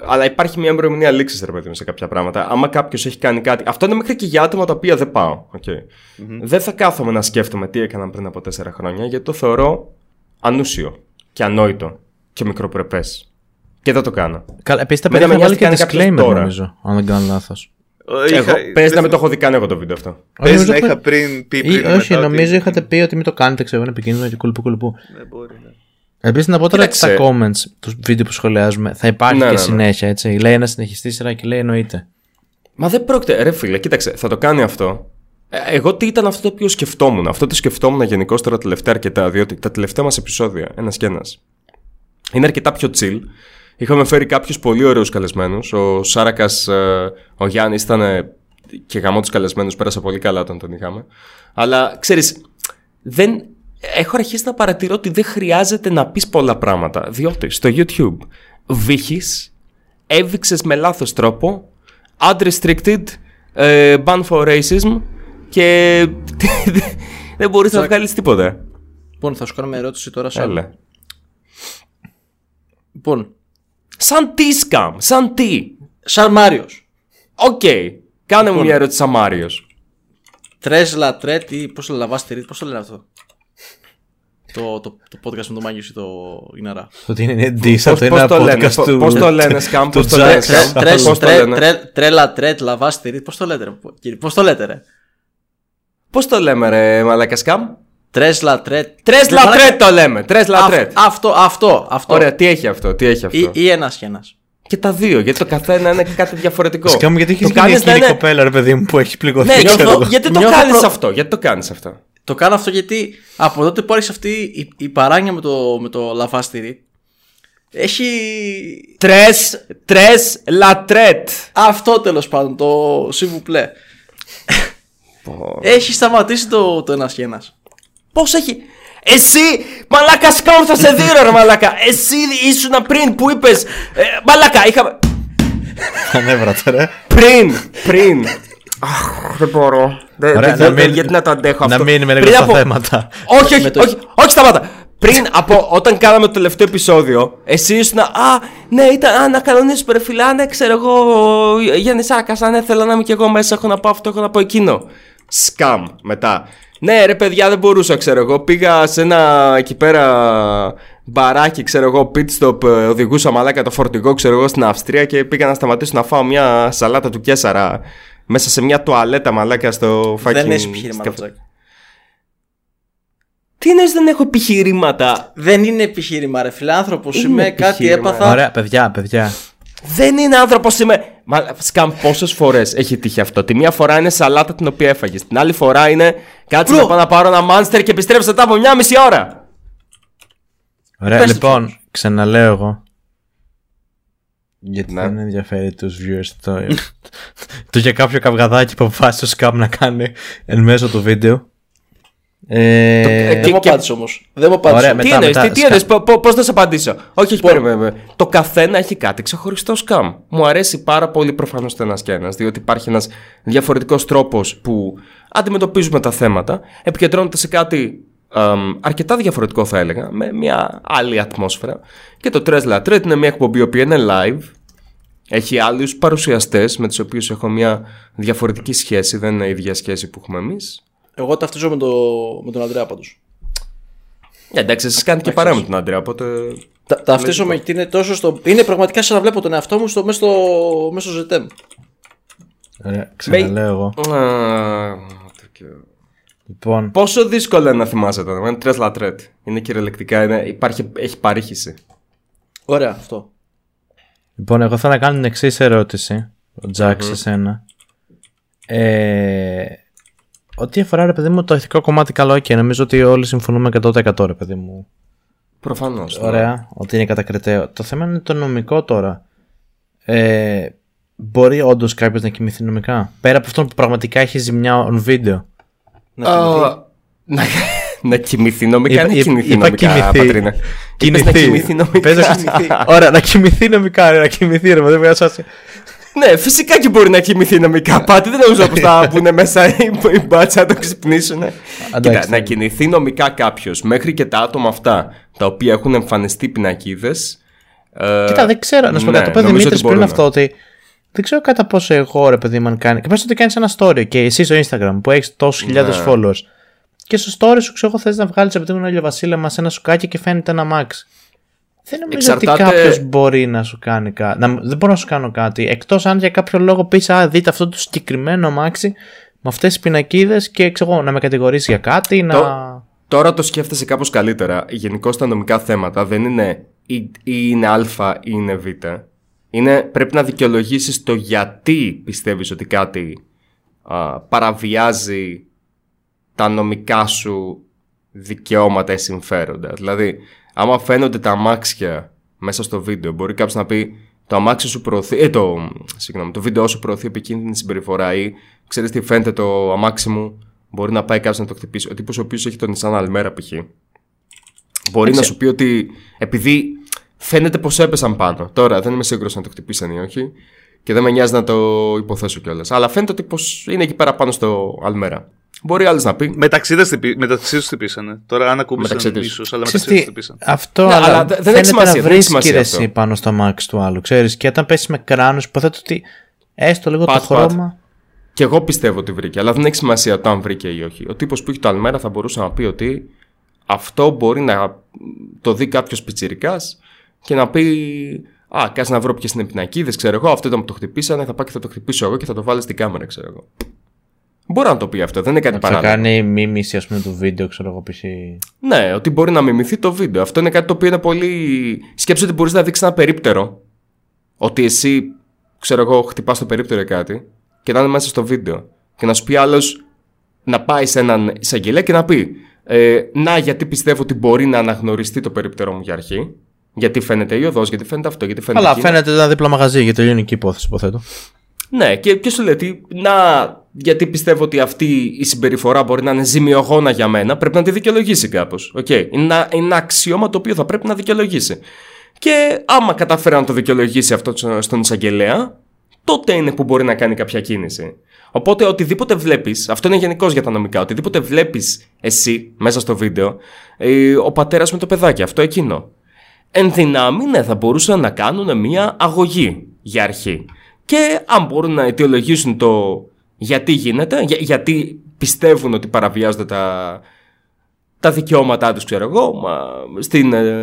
αλλά υπάρχει μια ημερομηνία λήξης, ρε παιδί μου, σε κάποια πράγματα. Άμα κάποιος έχει κάνει κάτι. Αυτό είναι μέχρι και για άτομα τα οποία δεν πάω. Okay. Mm-hmm. Δεν θα κάθομαι να σκέφτομαι τι έκανα πριν από τέσσερα χρόνια, γιατί το θεωρώ ανούσιο και ανόητο και μικροπρεπές. Και δεν το κάνω. Καλά, επίσης τα παιδιά βάλει και disclaimer νομίζω, αν δεν κάνω λάθος. Πες να μην το έχω δει καν εγώ το βίντεο αυτό. Πες να είχα πριν πει πριν. Όχι, νομίζω είχατε πει ότι μην το κάνετε, ξέρω, είναι επικίνδυνο και κουλπού κουλπού. Δεν μπορεί, ναι. Επίσης να πω τώρα και στα comments του βίντεο που σχολιάζουμε, θα υπάρχει και συνέχεια, έτσι. Λέει να συνεχιστεί σειρά και λέει εννοείται. Μα δεν πρόκειται, ρε φίλε, κοίταξε, θα το κάνει αυτό. Εγώ τι ήταν αυτό το οποίο σκεφτόμουν. Αυτό το σκεφτόμουν γενικώς τώρα τελευταία αρκετά, διότι τα τελευταία μας επεισόδια, ένας και ένας, είναι αρκετά πιο chill. Είχαμε φέρει κάποιους πολύ ωραίους καλεσμένους. Ο Σάρακας, ο Γιάννης ήταν και γαμό τους καλεσμένους. Πέρασα πολύ καλά όταν τον είχαμε. Αλλά ξέρεις, δεν... έχω αρχίσει να παρατηρώ ότι δεν χρειάζεται να πεις πολλά πράγματα. Διότι στο YouTube βήχεις, έβηξες με λάθος τρόπο, unrestricted, ban for racism και δεν μπορείς να βγάλεις τίποτα. Λοιπόν, θα σου κάνω μια ερώτηση τώρα σε άλλο. Λοιπόν. Σαν τι σκαμ, σαν τι. Σαν Μάριος. Οκ, okay. Κάνε μου μια ερώτηση σαν Μάριος. Τρες λατρέτη, πώς το λαβάστε, πώς το λένε αυτό. Το, το, το podcast με το Μάγιος ή το Ιναρά. Ότι είναι ντύς, αυτό είναι ένα podcast του... Πώς το λένε σκαμ, πώς το λένε σκαμ. Τρες λατρέτη, λαβάστε, πώς το λέτε ρε κύριε, πώς το λέτε ρε. Πώς το λέμε ρε μαλάκα σκαμ. Τρες λατρέτ. Τρες λατρέτ το λέμε. Τρες λατρέτ. Αυτό, αυτό, αυτό. Ωραία, τι έχει αυτό, τι έχει αυτό. Ή, ή ένας και ένας. Και τα δύο, γιατί το καθένα είναι κάτι διαφορετικό. Σκάμω, γιατί έχεις γίνει εκείνη είναι... κοπέλα, ρε παιδί μου, που έχει πληγωθεί. Ναι, νιώθω, γιατί το νιώθω κάνεις προ... αυτό, γιατί το κάνεις αυτό. Το κάνω αυτό γιατί από τότε που άρχισε αυτή η, η παράνοια με το, με το λαφάστηρι, έχει... Τρες, τρες λατρέτ. Αυτό τέλος πάντων, το σιβουπλέ. Έχει σταματήσει το, το ένας και ένας. Πώς έχει. Εσύ, μαλάκα σκάουν θα σε δείρω ρε μαλάκα. Εσύ ήσουνα πριν που είπες ε, μαλάκα, είχαμε. Ανέβρατε ρε. Πριν, πριν. Αχ, δεν μπορώ. Γιατί να το αντέχω αυτό. Να μείνουμε λίγο στα θέματα. Όχι, όχι, όχι, όχι σταμάτα. Πριν από όταν κάναμε το τελευταίο επεισόδιο, εσύ ήσουνα, α, ναι, ήταν, α, να κανονίσουμε ρε φιλά, ναι, ξέρω εγώ, Γιάννη Σάρακας, ναι, θέλω να είμαι και εγώ μέσα, έχω να πάω αυτό, έχω να πάω εκείνο. Σκαμ μετά. Ναι ρε παιδιά δεν μπορούσα ξέρω εγώ, πήγα σε ένα εκεί πέρα μπαράκι ξέρω εγώ, pit stop, οδηγούσα μαλάκα το φορτηγό ξέρω εγώ στην Αυστρία και πήγα να σταματήσω να φάω μια σαλάτα του Κέσαρα μέσα σε μια τουαλέτα μαλάκα στο fucking... Δεν έχει επιχειρήματα Τζακ. Τι εννοείς δεν έχω επιχειρήματα. Δεν είναι επιχείρημα ρε φιλάνθρωπος είμαι, κάτι έπαθα. Ωραία παιδιά, παιδιά. Δεν είναι άνθρωπο είμαι. Μα σκαμ πόσες φορές έχει τύχει αυτό. Τη μία φορά είναι σαλάτα την οποία έφαγες. Την άλλη φορά είναι κάτσε να πάω να πάρω ένα μάνστερ και επιστρέψω μετά από μια μισή ώρα. Ωραία, πες λοιπόν, το... ξαναλέω εγώ. Γιατί να. Δεν ενδιαφέρει τους viewers το... το για κάποιο καυγαδάκι που αποφάσισε το σκαμ να κάνει εν μέσω του βίντεο. Ε... Το... Ε, δεν μου απάντησε όμως. Δεν μου απάντησε. Τι εννοείς, πώς θα σε απαντήσω. Όχι, περίμενε. Το καθένα έχει κάτι ξεχωριστό σκαμ. Μου αρέσει πάρα πολύ προφανώς το ένας και ένας, διότι υπάρχει ένας διαφορετικός τρόπος που αντιμετωπίζουμε τα θέματα, επικεντρώνεται σε κάτι εμ, αρκετά διαφορετικό, θα έλεγα, με μια άλλη ατμόσφαιρα. Και το Tres La Tret είναι μια εκπομπή η οποία είναι live. Έχει άλλους παρουσιαστές με τους οποίους έχω μια διαφορετική σχέση, δεν είναι η ίδια σχέση που έχουμε εμείς. Εγώ ταυτίζω με, το, με τον Αντρέα πάντως. Εντάξει, εσείς κάνετε και παρά με τον Αντρέα, οπότε Τα, ταυτίζομαι και είναι τόσο στο. Είναι πραγματικά σαν να βλέπω τον εαυτό μου στο, μέσα στο ζετέμ. Ωραία, ξαναλέω εγώ. Λοιπόν. Πόσο δύσκολο είναι να θυμάσαι τώρα, είναι τρες λατρέτ. Είναι κυριολεκτικά, είναι, υπάρχει, έχει παρήχηση. Ωραία, αυτό. Λοιπόν, εγώ θέλω να κάνω την εξής ερώτηση, ο Τζακ, mm-hmm. σε σένα. Ε, ό,τι αφορά, ρε παιδί μου, το ηθικό κομμάτι, καλό και νομίζω ότι όλοι συμφωνούμε εκατό τοις εκατό, ρε παιδί μου. Προφανώς. Ωραία, ναι. Ότι είναι κατακριτέο. Το θέμα είναι το νομικό τώρα. Ε, μπορεί όντως κάποιος να κοιμηθεί νομικά, πέρα από αυτόν που πραγματικά έχει ζημιά on video. Να κοιμηθεί. Oh, να, να κοιμηθεί νομικά, είπα, να κοιμηθεί είπα, νομικά, είπα, κοιμηθεί. Πατρίνα. Κοιμηθεί. Να κοιμηθεί νομικά. Ωραία, να κοιμηθεί νομικά, ρε, να κοιμηθεί ρε, δεν πειράζει. Ναι, φυσικά και μπορεί να κοιμηθεί νομικά. Πάτε, δεν νομίζω πως θα μπουν μέσα οι μπάτσα να το ξυπνήσουν. Κοίτα, να κινηθεί νομικά κάποιος, μέχρι και τα άτομα αυτά τα οποία έχουν εμφανιστεί πινακίδες. Κοίτα, δεν ξέρω, να σου πω κάτι. Το είπε Δημήτρης πριν αυτό ότι. Δεν ξέρω κατά πόσο εγώ, ρε παιδί μου, αν κάνει. Και πες ότι κάνεις ένα story και εσύ στο Instagram που έχεις τόσους χιλιάδες ναι. followers. Και στο story σου ξέρω εγώ θες να βγάλεις από την Βασίλεμα σε ένα σουκάκι και φαίνεται ένα max. Δεν νομίζω εξαρτάται... ότι κάποιος μπορεί να σου κάνει κάτι. Να... Δεν μπορώ να σου κάνω κάτι. Εκτός αν για κάποιο λόγο πεις, α, δείτε αυτό το συγκεκριμένο μάξι με αυτές τις πινακίδες και ξέρω να με κατηγορήσει για κάτι. Να... Το... Τώρα το σκέφτεσαι κάπως καλύτερα. Γενικώς τα νομικά θέματα δεν είναι ή είναι α ή είναι β. Είναι, πρέπει να δικαιολογήσεις το γιατί πιστεύεις ότι κάτι α, παραβιάζει τα νομικά σου δικαιώματα ή συμφέροντα. Δηλαδή, άμα φαίνονται τα αμάξια μέσα στο βίντεο, μπορεί κάποιος να πει το αμάξι σου προωθεί, ε, το, συγγνώμη, το βίντεο σου προωθεί επικίνδυνη συμπεριφορά ή ξέρεις τι φαίνεται το αμάξι μου, μπορεί να πάει κάποιος να το χτυπήσει. Ο τύπος ο οποίος έχει τον Nissan Almera π.χ. μπορεί Έξε. να σου πει ότι επειδή... Φαίνεται πως έπεσαν πάνω. Τώρα δεν είμαι σίγουρος αν το χτυπήσαν ή όχι. Και δεν με νοιάζει να το υποθέσω κιόλας. Αλλά φαίνεται ότι πως είναι εκεί πέρα πάνω στο Αλμέρα. Μπορεί άλλος να πει. Μεταξύ τους χτυπήσανε. Τώρα αν ακούμπησαν ίσως, αλλά μεταξύ τους χτυπήσαν. Αυτό ναι, αλλά, αλλά δεν φαίνεται σημασία, να βρίσκει ρεσί πάνω στο αμάξι του άλλου. Ξέρεις, και όταν πέσει με κράνος, υποθέτω ότι έστω λίγο πατ, το χρώμα. Πατ. Και εγώ πιστεύω ότι βρήκε, αλλά δεν έχει σημασία το αν βρήκε ή όχι. Ο τύπος που έχει το Αλμέρα θα μπορούσε να πει ότι αυτό μπορεί να το δει κάποιος πιτσιρικάς. Και να πει, α, κάτσε να βρω ποιες είναι πινακίδες, ξέρω εγώ. Αυτό ήταν που το χτυπήσανε. Θα πάω και θα το χτυπήσω εγώ και θα το βάλω στην κάμερα, ξέρω εγώ. Μπορεί να το πει αυτό, δεν είναι κάτι παράλογο. Θα κάνει μίμηση, ας πούμε, του βίντεο, ξέρω εγώ. Πισή... Ναι, ότι μπορεί να μιμηθεί το βίντεο. Αυτό είναι κάτι το οποίο είναι πολύ. Σκέψου ότι μπορείς να δείξεις ένα περίπτερο. Ότι εσύ, ξέρω εγώ, χτυπάς το περίπτερο ή κάτι. Και να είναι μέσα στο βίντεο. Και να σου πει άλλος να πάει σε έναν εισαγγελέα και να πει, ε, να, γιατί πιστεύω ότι μπορεί να αναγνωριστεί το περίπτερό μου για αρχή. Γιατί φαίνεται η οδός, γιατί φαίνεται αυτό, γιατί φαίνεται. Αλλά φαίνεται ένα δίπλα μαγαζί για τελειώνει η υπόθεση, υποθέτω. Ναι, και ποιος σου λέει ότι, να, γιατί πιστεύω ότι αυτή η συμπεριφορά μπορεί να είναι ζημιογόνα για μένα, πρέπει να τη δικαιολογήσει κάπως. Okay. Είναι ένα, ένα αξίωμα το οποίο θα πρέπει να δικαιολογήσει. Και άμα καταφέρει να το δικαιολογήσει αυτό στον εισαγγελέα, τότε είναι που μπορεί να κάνει κάποια κίνηση. Οπότε οτιδήποτε βλέπεις, αυτό είναι γενικώς για τα νομικά, οτιδήποτε βλέπεις εσύ μέσα στο βίντεο, ε, ο πατέρας με το παιδάκι, αυτό εκείνο. Εν δυνάμει, ναι, θα μπορούσαν να κάνουν μια αγωγή για αρχή. Και αν μπορούν να αιτιολογήσουν το γιατί γίνεται, για, γιατί πιστεύουν ότι παραβιάζονται τα, τα δικαιώματά τους, ξέρω εγώ, μα, στην ε,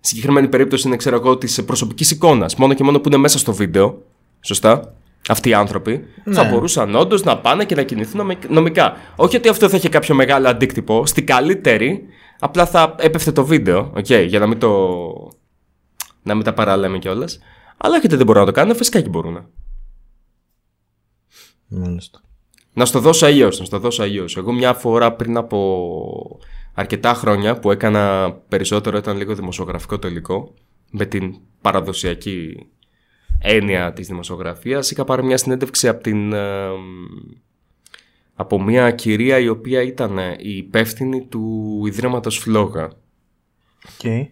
συγκεκριμένη περίπτωση είναι, ξέρω εγώ, της προσωπικής εικόνας. Μόνο και μόνο που είναι μέσα στο βίντεο, σωστά, αυτοί οι άνθρωποι, ναι. θα μπορούσαν όντως να πάνε και να κινηθούν νομικά. Όχι ότι αυτό θα είχε κάποιο μεγάλο αντίκτυπο, στην καλύτερη. Απλά θα έπεφτε το βίντεο, okay, για να μην το. Να μην τα παραλέμε κιόλας. Αλλά και δεν μπορούν να το κάνουν, φυσικά και μπορούν. Μάλιστα. Να στο δώσω αλλιώς, να στο δώσω αλλιώς. Εγώ μια φορά πριν από αρκετά χρόνια που έκανα περισσότερο, ήταν λίγο δημοσιογραφικό το υλικό, με την παραδοσιακή έννοια της δημοσιογραφίας, είχα πάρει μια συνέντευξη από την. Ε, από μια κυρία η οποία ήταν η υπεύθυνη του Ιδρύματος Φλόγα. Okay.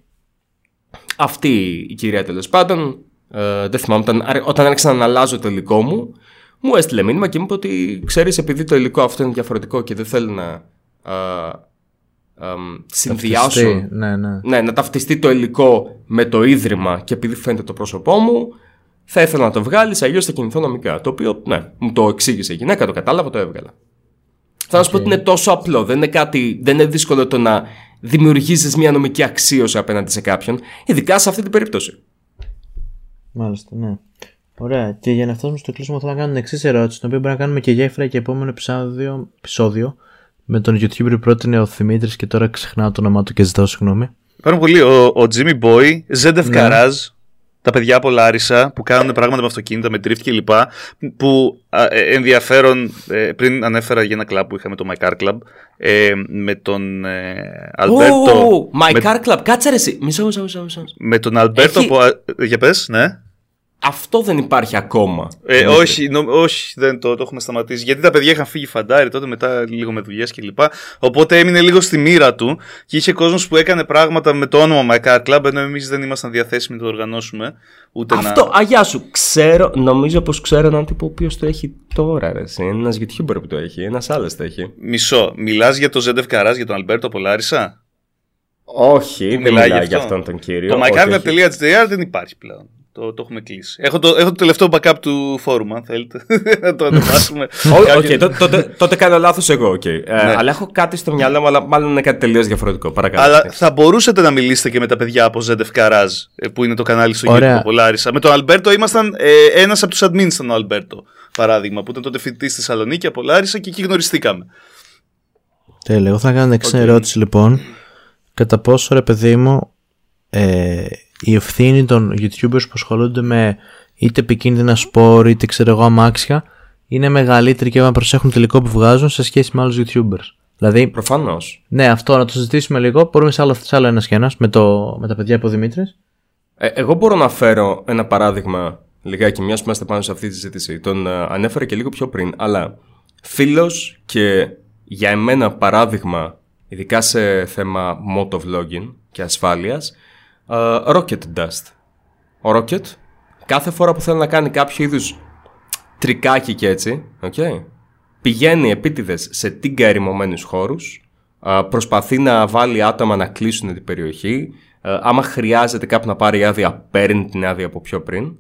Αυτή η κυρία τέλος πάντων, ε, δεν θυμάμαι, όταν, όταν άρχισα να αλλάζω το υλικό μου, μου έστειλε μήνυμα και μου είπε ότι ξέρεις, επειδή το υλικό αυτό είναι διαφορετικό και δεν θέλω να ε, ε, συνδυάσω, ναι, ναι. Ναι, να ταυτιστεί το υλικό με το Ίδρυμα και επειδή φαίνεται το πρόσωπό μου, θα ήθελα να το βγάλεις, αλλιώς θα κινηθώ νομικά. Το οποίο, ναι, μου το εξήγησε η γυναίκα, το κατάλαβα, το έβγαλα. Θα σου okay. πω ότι είναι τόσο απλό. Δεν είναι, κάτι, δεν είναι δύσκολο το να δημιουργήσεις μια νομική αξίωση απέναντι σε κάποιον, ειδικά σε αυτή την περίπτωση. Μάλιστα, ναι. Ωραία. Και για να φτάσουμε στο κλείσιμο, θέλω να κάνω την εξής ερώτηση, την οποία μπορεί να κάνουμε και γέφυρα και επόμενο επεισόδιο, επεισόδιο με τον YouTuber που πρότεινε ο Δημήτρης και τώρα ξεχνάω το όνομά του και ζητάω συγγνώμη. Πάρα πολύ. Ο, ο Jimmy Boy, ζεντ ντι εφ ναι. Garage. Τα παιδιά από Λάρισα που κάνουν πράγματα με αυτοκίνητα, με drift κλπ. Που ενδιαφέρον, πριν ανέφερα για ένα κλαμπ που είχαμε, το My Car Club, με τον Αλμπέρτο. My με... Car Club, κάτσε ρε εσύ. Μισό, μισό, μισό, μισό. Με τον Αλμπέρτο έχει... που. Για πες, ναι. Αυτό δεν υπάρχει ακόμα. Ε, ε, όχι, νο... όχι, δεν το, το έχουμε σταματήσει. Γιατί τα παιδιά είχαν φύγει φαντάρι τότε, μετά λίγο με δουλειές κλπ. Οπότε έμεινε λίγο στη μοίρα του και είχε κόσμος που έκανε πράγματα με το όνομα My Car Club, ενώ εμείς δεν ήμασταν διαθέσιμοι να το οργανώσουμε. Ούτε αυτό, να... αγιά σου. Ξέρω, νομίζω πως ξέρω έναν τύπο ο οποίος το έχει τώρα. Ένας YouTuber που το έχει, ένας άλλος το έχει. Μισό. Μιλάς για το ζεντ εφ Garage, για τον Αλμπέρτο από Λάρισα? Όχι, δεν μιλάει για, για αυτόν τον κύριο. Το mycarclub.gr δεν υπάρχει πλέον. Το, το έχουμε κλείσει. Έχω το, έχω το τελευταίο backup του φόρουμ, αν θέλετε. Να το ανεβάσουμε. Okay, τότε, τότε, τότε κάνω λάθος εγώ. Okay. Ε, ναι. Αλλά έχω κάτι στο μυαλό μου, αλλά μάλλον είναι κάτι τελείως διαφορετικό. Παρακαλώ. Αλλά ναι. θα μπορούσατε να μιλήσετε και με τα παιδιά από ζεντ εφ Garage, που είναι το κανάλι στο YouTube που Λάρισα. Με τον Αλμπέρτο ήμασταν ε, ένας από τους admins, ήταν ο Αλμπέρτο, παράδειγμα, που ήταν τότε φοιτητής στη Θεσσαλονίκη, από Λάρισα και εκεί γνωριστήκαμε. Τέλεια. Εγώ θα κάνω εξής okay. ερώτηση λοιπόν. Κατά πόσο, ρε παιδί μου, ε, η ευθύνη των YouTubers που ασχολούνται με είτε επικίνδυνα σπορ είτε ξέρω εγώ αμάξια είναι μεγαλύτερη και να προσέχουν τελικό που βγάζουν σε σχέση με άλλους YouTubers. Δηλαδή, προφανώς. Ναι, αυτό να το συζητήσουμε λίγο. Μπορούμε σε άλλο, σε άλλο ένας και ένας με, το, με τα παιδιά από Δημήτρης. Ε, εγώ μπορώ να φέρω ένα παράδειγμα λιγάκι, μιας που είμαστε πάνω σε αυτή τη συζήτηση. Τον α, ανέφερα και λίγο πιο πριν, αλλά φίλος και για εμένα παράδειγμα, ειδικά σε θέμα motovlogging και ασφάλειας, Uh, Rocket Dust. Ο Rocket κάθε φορά που θέλει να κάνει κάποιο είδους τρικάκι και έτσι okay, πηγαίνει επίτηδες σε τίγκα ερημωμένους χώρους, uh, προσπαθεί να βάλει άτομα να κλείσουν την περιοχή, uh, άμα χρειάζεται κάπου να πάρει άδεια παίρνει την άδεια από πιο πριν.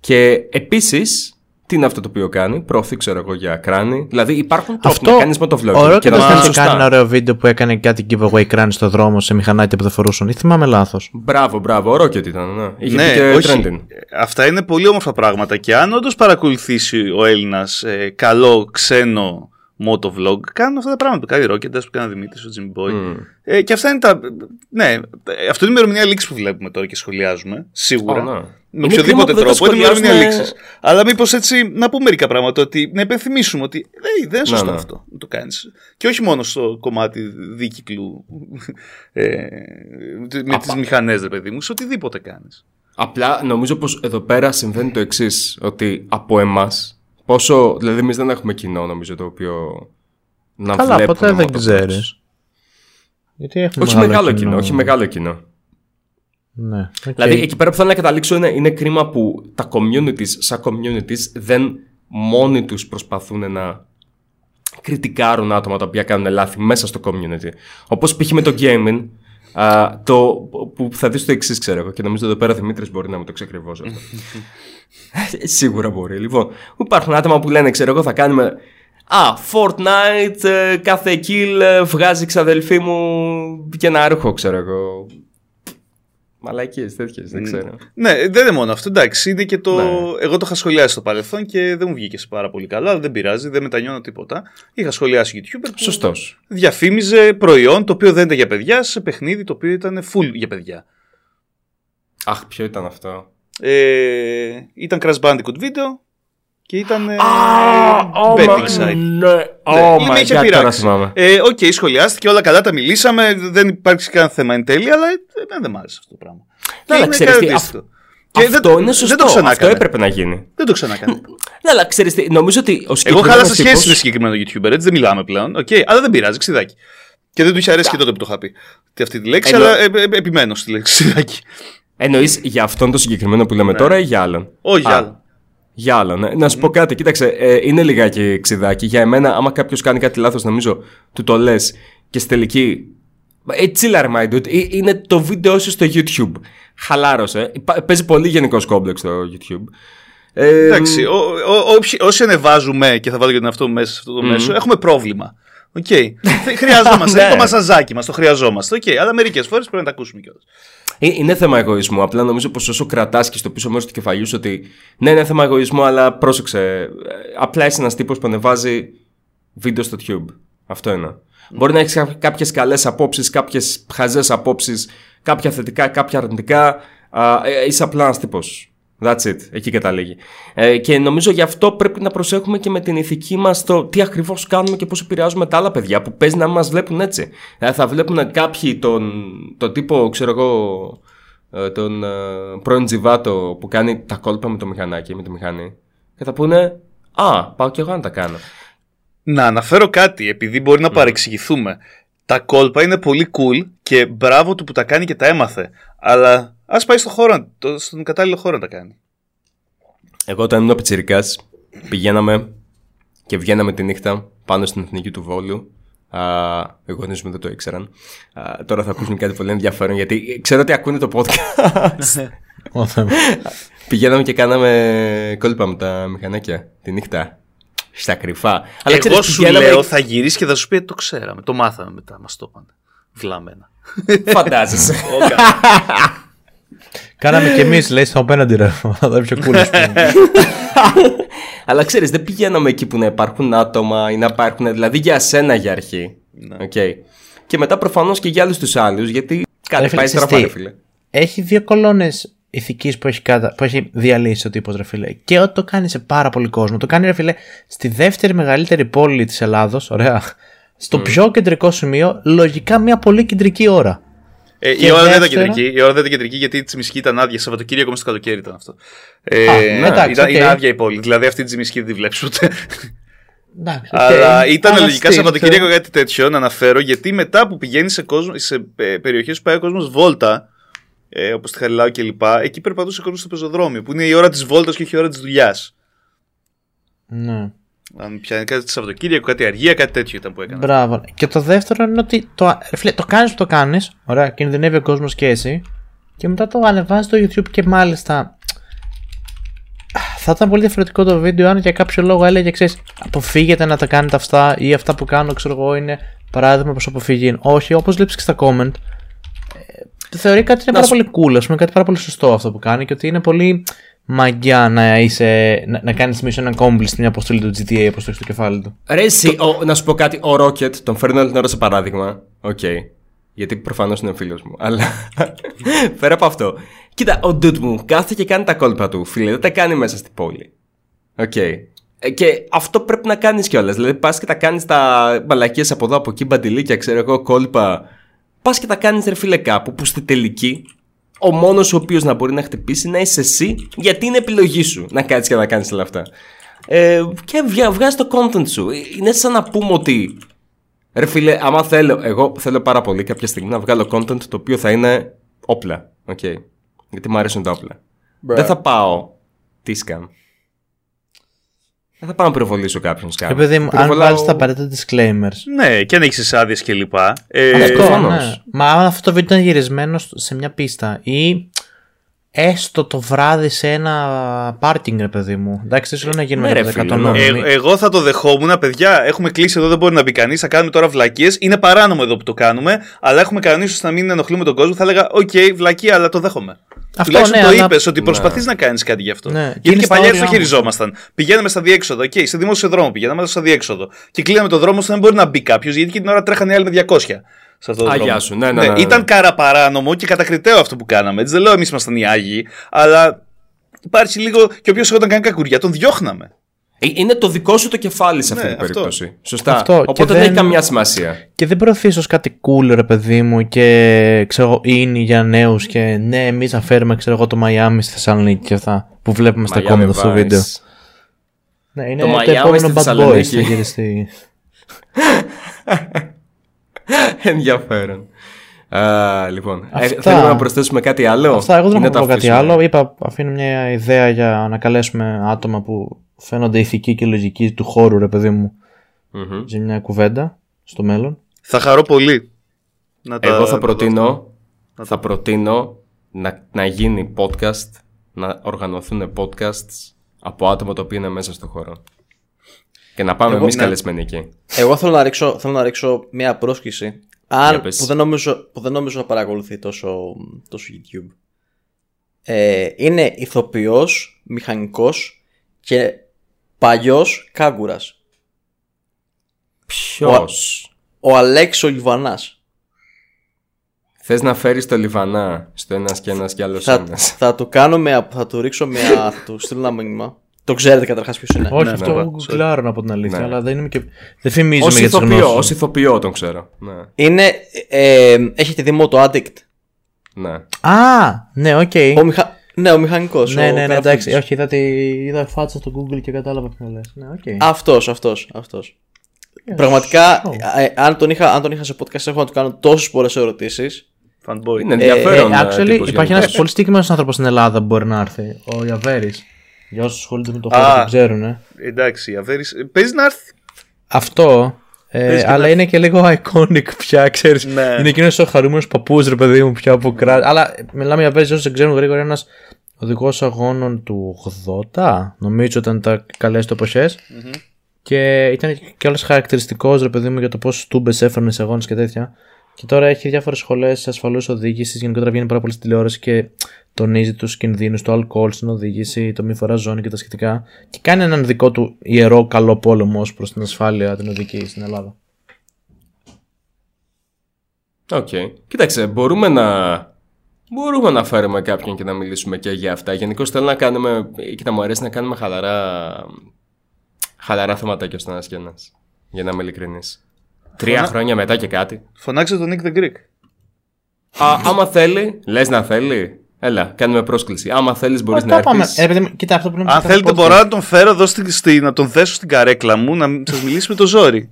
Και επίσης τι είναι αυτό το οποίο κάνει, προωθεί ξέρω εγώ για κράνη. Δηλαδή υπάρχουν τρόποι αυτό... να κάνεις motovlogging. Ο και να κάνει κάνει ένα ωραίο βίντεο που έκανε κάτι giveaway κράνη στο δρόμο σε μηχανάκια που δεν φορούσαν. Ή θυμάμαι λάθος. Μπράβο, μπράβο, ο Rocket ήταν. Ναι, είχε ναι και όχι. Αυτά είναι πολύ όμορφα πράγματα. Και αν όντως παρακολουθήσει ο Έλληνας ε, καλό ξένο motovlog, κάνουν αυτά τα πράγματα που κάνει ο Rocket, που κάνει ο Δημήτρης, ο Jimmy Boy. Mm. Ε, και αυτά είναι τα. Ναι, αυτή είναι η ημερομηνία λήξη που βλέπουμε τώρα και σχολιάζουμε. Σίγουρα. Oh, no. Με οποιοδήποτε τρόπο, είναι ημερομηνία λήξη. Αλλά μήπως έτσι να πούμε μερικά πράγματα, ότι να υπενθυμίσουμε ότι hey, δεν είναι σωστό no, no. αυτό να το κάνεις. Και όχι μόνο στο κομμάτι δίκυκλου ε, με τις μηχανές, ρε παιδί μου, σε οτιδήποτε κάνεις. Απλά νομίζω πως εδώ πέρα συμβαίνει το εξής, ότι από εμάς, πόσο. Δηλαδή, εμείς δεν έχουμε κοινό, νομίζω, το οποίο να καλά, βλέπουμε. Καλά, ποτέ δεν ξέρεις. Όχι μεγάλο κοινό, όχι μεγάλο κοινό. Ναι, okay. Δηλαδή εκεί πέρα που θέλω να καταλήξω είναι, είναι κρίμα που τα communities σαν communities δεν μόνοι τους προσπαθούν να κριτικάρουν άτομα τα οποία κάνουν λάθη μέσα στο community. Όπως π.χ. με το gaming α, το, που θα δεις το εξής ξέρω εγώ και νομίζω εδώ πέρα Δημήτρης μπορεί να μου το ξεκριβώσει αυτό. Σίγουρα μπορεί. Λοιπόν, υπάρχουν άτομα που λένε ξέρω εγώ θα κάνουμε α, Fortnite ε, κάθε kill ε, βγάζει ξαδελφή μου και ένα ρούχο ξέρω εγώ. Μαλακίες, τέτοιες, δεν ξέρω. Ναι, δεν είναι μόνο αυτό. Εντάξει, είναι και το. Ναι. Εγώ το είχα σχολιάσει στο παρελθόν και δεν μου βγήκε πάρα πολύ καλά, αλλά δεν πειράζει, δεν μετανιώνω τίποτα. Είχα σχολιάσει YouTuber. Σωστός. Διαφήμιζε προϊόν το οποίο δεν ήταν για παιδιά σε παιχνίδι το οποίο ήταν full για παιδιά. Αχ, ποιο ήταν αυτό. Ε, ήταν Crash Bandicoot βίντεο και ήταν. Ah, ε, oh betting site. Ναι, oh ναι, είχε πειράξει. Ε, Οκ, okay, σχολιάστηκε, όλα καλά τα μιλήσαμε, δεν υπάρχει κανένα θέμα εν τέλει, αλλά. Δεν, δεν μ' άρεσε αυτό το πράγμα. Ναι, αλλά ξέρεις τι, αυ... και αυτό δεν, είναι σωστό. Δεν το ξανά αυτό έπρεπε να γίνει. Δεν το ξανά κάνει. Ναι, αλλά ξέρεις τι, νομίζω ότι ο συγκεκριμένος. Εγώ χάλασα σχέση με το συγκεκριμένο YouTuber, έτσι δεν μιλάμε πλέον. Okay, αλλά δεν πειράζει, ξυδάκι. Και δεν του είχε αρέσει και τότε που το είχα πει. Αυτή τη λέξη, Εννο... αλλά ε, ε, επιμένω στη λέξη ξυδάκι. Εννοείς για αυτόν το συγκεκριμένο που λέμε ναι. τώρα ή για άλλον? Όχι, για άλλον. Για άλλον. Ναι. Να σου πω κάτι, κοίταξε, ε, είναι λιγάκι ξυδάκι. Για εμένα, άμα κάποιο κάνει κάτι λάθος, νομίζω του το λες και στη τελική. Chiller my dude, είναι το βίντεο σου στο YouTube. Χαλάρωσε. Παίζει πολύ γενικός κόμπλεξ στο YouTube. Ε, εντάξει, ο, ο, ο, όσοι ανεβάζουμε, και θα βάλω και τον εαυτό μου μέσα σε αυτό το mm-hmm. μέσο, έχουμε πρόβλημα. Οκ. Okay. Χρειαζόμαστε. Είναι το μασαζάκι μας, το χρειαζόμαστε. Οκ. Okay. Αλλά μερικές φορές πρέπει να τα ακούσουμε κιόλας. Είναι θέμα εγωισμού. Απλά νομίζω πως όσο κρατάς και στο πίσω μέρος του κεφαλιού σου ότι ναι, είναι θέμα εγωισμού, αλλά πρόσεξε. Απλά είσαι ένας τύπος που ανεβάζει βίντεο στο YouTube. Αυτό είναι. Mm. Μπορεί να έχεις κάποιες καλές απόψεις, κάποιες χαζές απόψεις, κάποια θετικά, κάποια αρνητικά. Α, ε, είσαι απλά ένας τύπος. That's it. Εκεί καταλήγει. Ε, και νομίζω γι' αυτό πρέπει να προσέχουμε και με την ηθική μας το τι ακριβώς κάνουμε και πώς επηρεάζουμε τα άλλα παιδιά που παίζει να μας βλέπουν έτσι. Ε, θα βλέπουν κάποιοι τον, τον τύπο, ξέρω εγώ, τον ε, πρώην Τζιβάτο που κάνει τα κόλπα με το μηχανάκι, με τη μηχανή, και θα πούνε «Α, πάω κι εγώ να τα κάνω». Να αναφέρω κάτι, επειδή μπορεί να mm. παρεξηγηθούμε. Τα κόλπα είναι πολύ cool και μπράβο του που τα κάνει και τα έμαθε. Αλλά ας πάει στο χώρο, στον κατάλληλο χώρο να τα κάνει. Εγώ όταν ήμουν πιτσιρικάς πηγαίναμε και βγαίναμε τη νύχτα πάνω στην Εθνική του Βόλου. Οι γονείς μου δεν το ήξεραν. Α, τώρα θα ακούσουν κάτι πολύ ενδιαφέρον, γιατί ξέρω ότι ακούνε το podcast. Πηγαίναμε και κάναμε κόλπα με τα μηχανάκια τη νύχτα. Στα κρυφά. Αλλά εγώ ξέρεις, σου πηγαίναμε... λέω θα γυρίσει και θα σου πει το ξέραμε, το μάθαμε μετά, μας το πάνε. Βλαμμένα. Φαντάζεσαι. Κάναμε κι εμείς, λέει, στο απέναντι ρε. Θα είναι πιο κούλες. Αλλά ξέρεις, δεν πηγαίναμε εκεί που να υπάρχουν άτομα ή να υπάρχουν, δηλαδή για σένα για αρχή. Okay. Και μετά προφανώς και για άλλους τους άλλους, γιατί κάτι πάει στραβά, ρε φίλε. Έχει δύο κολόνες ηθικής που έχει, κατα... που έχει διαλύσει ο τύπος, ρε φίλε. Και ό, το κάνει σε πάρα πολύ κόσμο. Το κάνει, ρε φίλε, στη δεύτερη μεγαλύτερη πόλη της Ελλάδος, ωραία. Στο mm. πιο κεντρικό σημείο, λογικά μια πολύ κεντρική ώρα. Ε, η δεύτερο... ώρα δεν ήταν κεντρική, η ώρα δεν ήταν κεντρική γιατί η Τσιμισκή ήταν άδεια. Σαββατοκύριακο μέσα στο καλοκαίρι ήταν αυτό. Ε, Α, εντάξει, ήταν, okay. Είναι άδεια η πόλη, δηλαδή αυτή τη Τσιμισκή δεν τη βλέπει ούτε. Εντάξει, αλλά okay. ήταν λογικά Σαββατοκύριακο κάτι τέτοιο να αναφέρω, γιατί μετά που πηγαίνει σε, σε περιοχές που πάει ο κόσμος βόλτα. Ε, όπως τη Χαριλάου και λοιπά, εκεί περπατούσε κόσμο στο πεζοδρόμιο, που είναι η ώρα της βόλτας και όχι η ώρα της δουλειάς. Ναι. Αν πιάνει κάτι Σαββατοκύριακο, κάτι αργία, κάτι τέτοιο ήταν που έκανα. Μπράβο. Και το δεύτερο είναι ότι το, φίλε, το κάνεις που το κάνεις, ωραία, κινδυνεύει ο κόσμος και εσύ, και μετά το ανεβάζεις στο YouTube και μάλιστα. Θα ήταν πολύ διαφορετικό το βίντεο αν για κάποιο λόγο έλεγε, ξέρεις, αποφύγετε να τα κάνετε αυτά, ή αυτά που κάνω, ξέρω εγώ, είναι παράδειγμα προς αποφυγή. Όχι, όπως βλέπεις και στα comment. Θεωρεί κάτι είναι να πάρα σου... πολύ cool, ας πούμε, κάτι πάρα πολύ σωστό αυτό που κάνει, και ότι είναι πολύ μαγιά να, είσαι, να, να κάνεις mission accomplished μια αποστολή του τζι τι έι, όπως το έχει στο κεφάλι του. Ρε εσύ, το... να σου πω κάτι, ο Rocket, τον φέρνω όλη την ώρα σε παράδειγμα, οκ, okay. γιατί προφανώς είναι φίλος μου, αλλά πέρα από αυτό, κοίτα, ο dude μου κάθεται και κάνει τα κόλπα του, φίλε, δεν τα κάνει μέσα στην πόλη, οκ. Okay. Και αυτό πρέπει να κάνεις κιόλας, δηλαδή πας και τα κάνεις τα μπαλακίες από εδώ, από εκεί, μπαντιλίκια, ξέρω εγώ, κόλπα. Πας και τα κάνεις ρε φίλε κάπου που στη τελική ο μόνος ο οποίος να μπορεί να χτυπήσει να είσαι εσύ, γιατί είναι επιλογή σου να κάτσεις και να κάνεις όλα αυτά. Ε, και βγα- βγάζει το content σου. Είναι σαν να πούμε ότι ρε φίλε, άμα θέλω, εγώ θέλω πάρα πολύ κάποια στιγμή να βγάλω content το οποίο θα είναι όπλα. Okay. Γιατί μου αρέσουν τα όπλα. Bro. Δεν θα πάω τίσκαμ. Δεν θα πάω να πυροβολήσω κάποιον σκάμ. Επειδή μου, αν βάλεις τα απαραίτητα disclaimers. Ναι, και αν έχεις άδειες και λοιπά. Ε, αυτό, ναι. Μα αν αυτό το βίντεο ήταν γυρισμένο σε μια πίστα ή έστω το βράδυ σε ένα parking, ρε παιδί μου. Εντάξει, δεν σου λέω να γίνουμε ναι, ρε, ναι. ε, Εγώ θα το δεχόμουν, παιδιά. Έχουμε κλείσει εδώ, δεν μπορεί να μπει κανείς. Θα κάνουμε τώρα βλακίες. Είναι παράνομο εδώ που το κάνουμε, αλλά έχουμε κανονίσει ώστε να μην ενοχλούμε τον κόσμο. Θα έλεγα, οκ, okay, βλακία, αλλά το δέχομαι. Αυτό, τουλάχιστον ναι, το αλλά... είπες ότι προσπαθείς ναι. να κάνεις κάτι γι' αυτό. Ναι. Γιατί και παλιά το χειριζόμασταν. Πηγαίναμε στα διέξοδο, okay, σε δημόσιο δρόμο πηγαίναμε, αλλά στο διέξοδο. Και κλείναμε το δρόμο ώστε να μπορεί να μπει κάποιος, γιατί και την ώρα τρέχανε άλλοι με διακόσια. Σε αυτό το Άγια σου, ναι, ναι, ναι, ναι, ναι. Ήταν καραπαράνομο και κατακριτέο αυτό που κάναμε. Έτσι δεν λέω εμείς ήμασταν οι Άγιοι, αλλά υπάρχει λίγο. Και ο οποίος όταν κάνει κακουριά, τον διώχναμε. Είναι το δικό σου το κεφάλι σε αυτή ναι, την αυτό. περίπτωση. Σωστά. Αυτό. Οπότε δεν... δεν έχει καμιά σημασία. Και δεν προωθήσω κάτι cool, ρε παιδί μου, και ξέρω, είναι για νέους. Και ναι, εμείς θα φέρουμε, ξέρω εγώ, το Μαϊάμι στη Θεσσαλονίκη και αυτά που βλέπουμε στα κόμματα στο βίντεο. Ναι, είναι το, το επόμενο Bad Boys θα γυριστεί. Ενδιαφέρον. Uh, λοιπόν, αυτά... θέλουμε να προσθέσουμε κάτι άλλο. Αυτά, εγώ δεν έχω κάτι άλλο. Είπα, αφήνω μια ιδέα για να καλέσουμε άτομα που φαίνονται ηθικοί και λογικοί του χώρου, ρε παιδί μου, mm-hmm. σε μια κουβέντα στο μέλλον. Θα χαρώ πολύ. Να τα... Εγώ θα προτείνω, να... θα προτείνω να, να γίνει podcast, να οργανωθούν podcasts από άτομα τα οποία είναι μέσα στο χώρο. Και να πάμε εμείς ναι. καλεσμένοι εκεί. Εγώ θέλω να ρίξω, θέλω να ρίξω μια πρόσκληση αν, που, δεν νομίζω, που δεν νομίζω να παρακολουθεί τόσο, τόσο YouTube. Ε, είναι ηθοποιός, μηχανικός και παλιός κάγκουρας. Ποιος? Ο, ο Αλέξ ο Λιβανάς. Θες να φέρεις το Λιβανά στο ένας και ένας και άλλος θα, ένας. Θα του κάνω με, θα του ρίξω μια, θα του στείλω ένα μήνυμα. Το ξέρετε καταρχάς ποιος είναι? Όχι, ναι, αυτό ναι, γκουγκλάρω ναι. από την αλήθεια, ναι. αλλά δεν είμαι και... δεν φημίζουμε για τις γνώσεις. Ως ηθοποιό τον ξέρω. Ναι. Είναι, ε, ε, έχετε δει Moto Addict? Ναι. Α, ναι, οκ. Okay. Μηχα... Ναι, ο μηχανικός. Ναι, ο ναι, ναι, εντάξει, όχι, είδα, τη... είδα φάτσα στο Google και κατάλαβα ποιο λες. Ναι, okay. Αυτός, αυτός, αυτός. Yes. Πραγματικά, oh. ε, αν, τον είχα, αν τον είχα σε podcast, έχω να του κάνω τόσες πολλές ερωτήσεις. Fanboy. Είναι ενδιαφέρον. Ε, ε, actually, υπάρχει ένας πολύ συγκεκριμένος άνθρωπος στην Ελλάδα που μπορεί να έρθει, ο Αβέρης. Για όσους ασχολούνται με το χώρο δεν ξέρουν. Ε. Εντάξει, Αβέρης. Παίζει να έρθει. Αυτό. Ε, αλλά να... είναι και λίγο iconic πια, ξέρεις. Ναι. Είναι εκείνος ο χαρούμενος παππούς, ρε παιδί μου, πια που κράζει. Αλλά μιλάμε για Αβέρης, όσοι δεν ξέρουν γρήγορα, ένας οδηγός αγώνων του ογδόντα, νομίζω ήταν τα καλές το εποχές. Mm-hmm. Και ήταν και όλος χαρακτηριστικός, ρε παιδί μου, για το πόσους τούμπες έφερνε σε αγώνες και τέτοια. Και τώρα έχει διάφορες σχολές ασφαλούς οδήγησης. Γενικότερα βγαίνει πάρα πολύ στη τηλεόραση και τονίζει τους κινδύνους, το αλκοόλ στην οδήγηση, το μη φορά ζώνη και τα σχετικά. Και κάνει έναν δικό του ιερό καλό πόλεμο ως προς την ασφάλεια την οδική στην Ελλάδα. Οκ. Okay. Κοίταξε, μπορούμε να... μπορούμε να φέρουμε κάποιον και να μιλήσουμε και για αυτά. Γενικώς θέλω να κάνουμε, κοίτα μου αρέσει να κάνουμε χαλαρά, χαλαρά θεματάκια στον ένας και ένας. Για να είμαι ειλικρινής. Τρία Φωνά... χρόνια μετά και κάτι. Φωνάξε τον Nick the Greek. Α, άμα θέλει, λες να θέλει. Έλα, κάνουμε πρόσκληση. Άμα θέλεις μπορείς να έρθεις. Ε, κοίτα, αυτό που αν θέλετε μπορώ να τον φέρω εδώ στη, στη, να τον θέσω στην καρέκλα μου. Να σας μιλήσει με το ζόρι.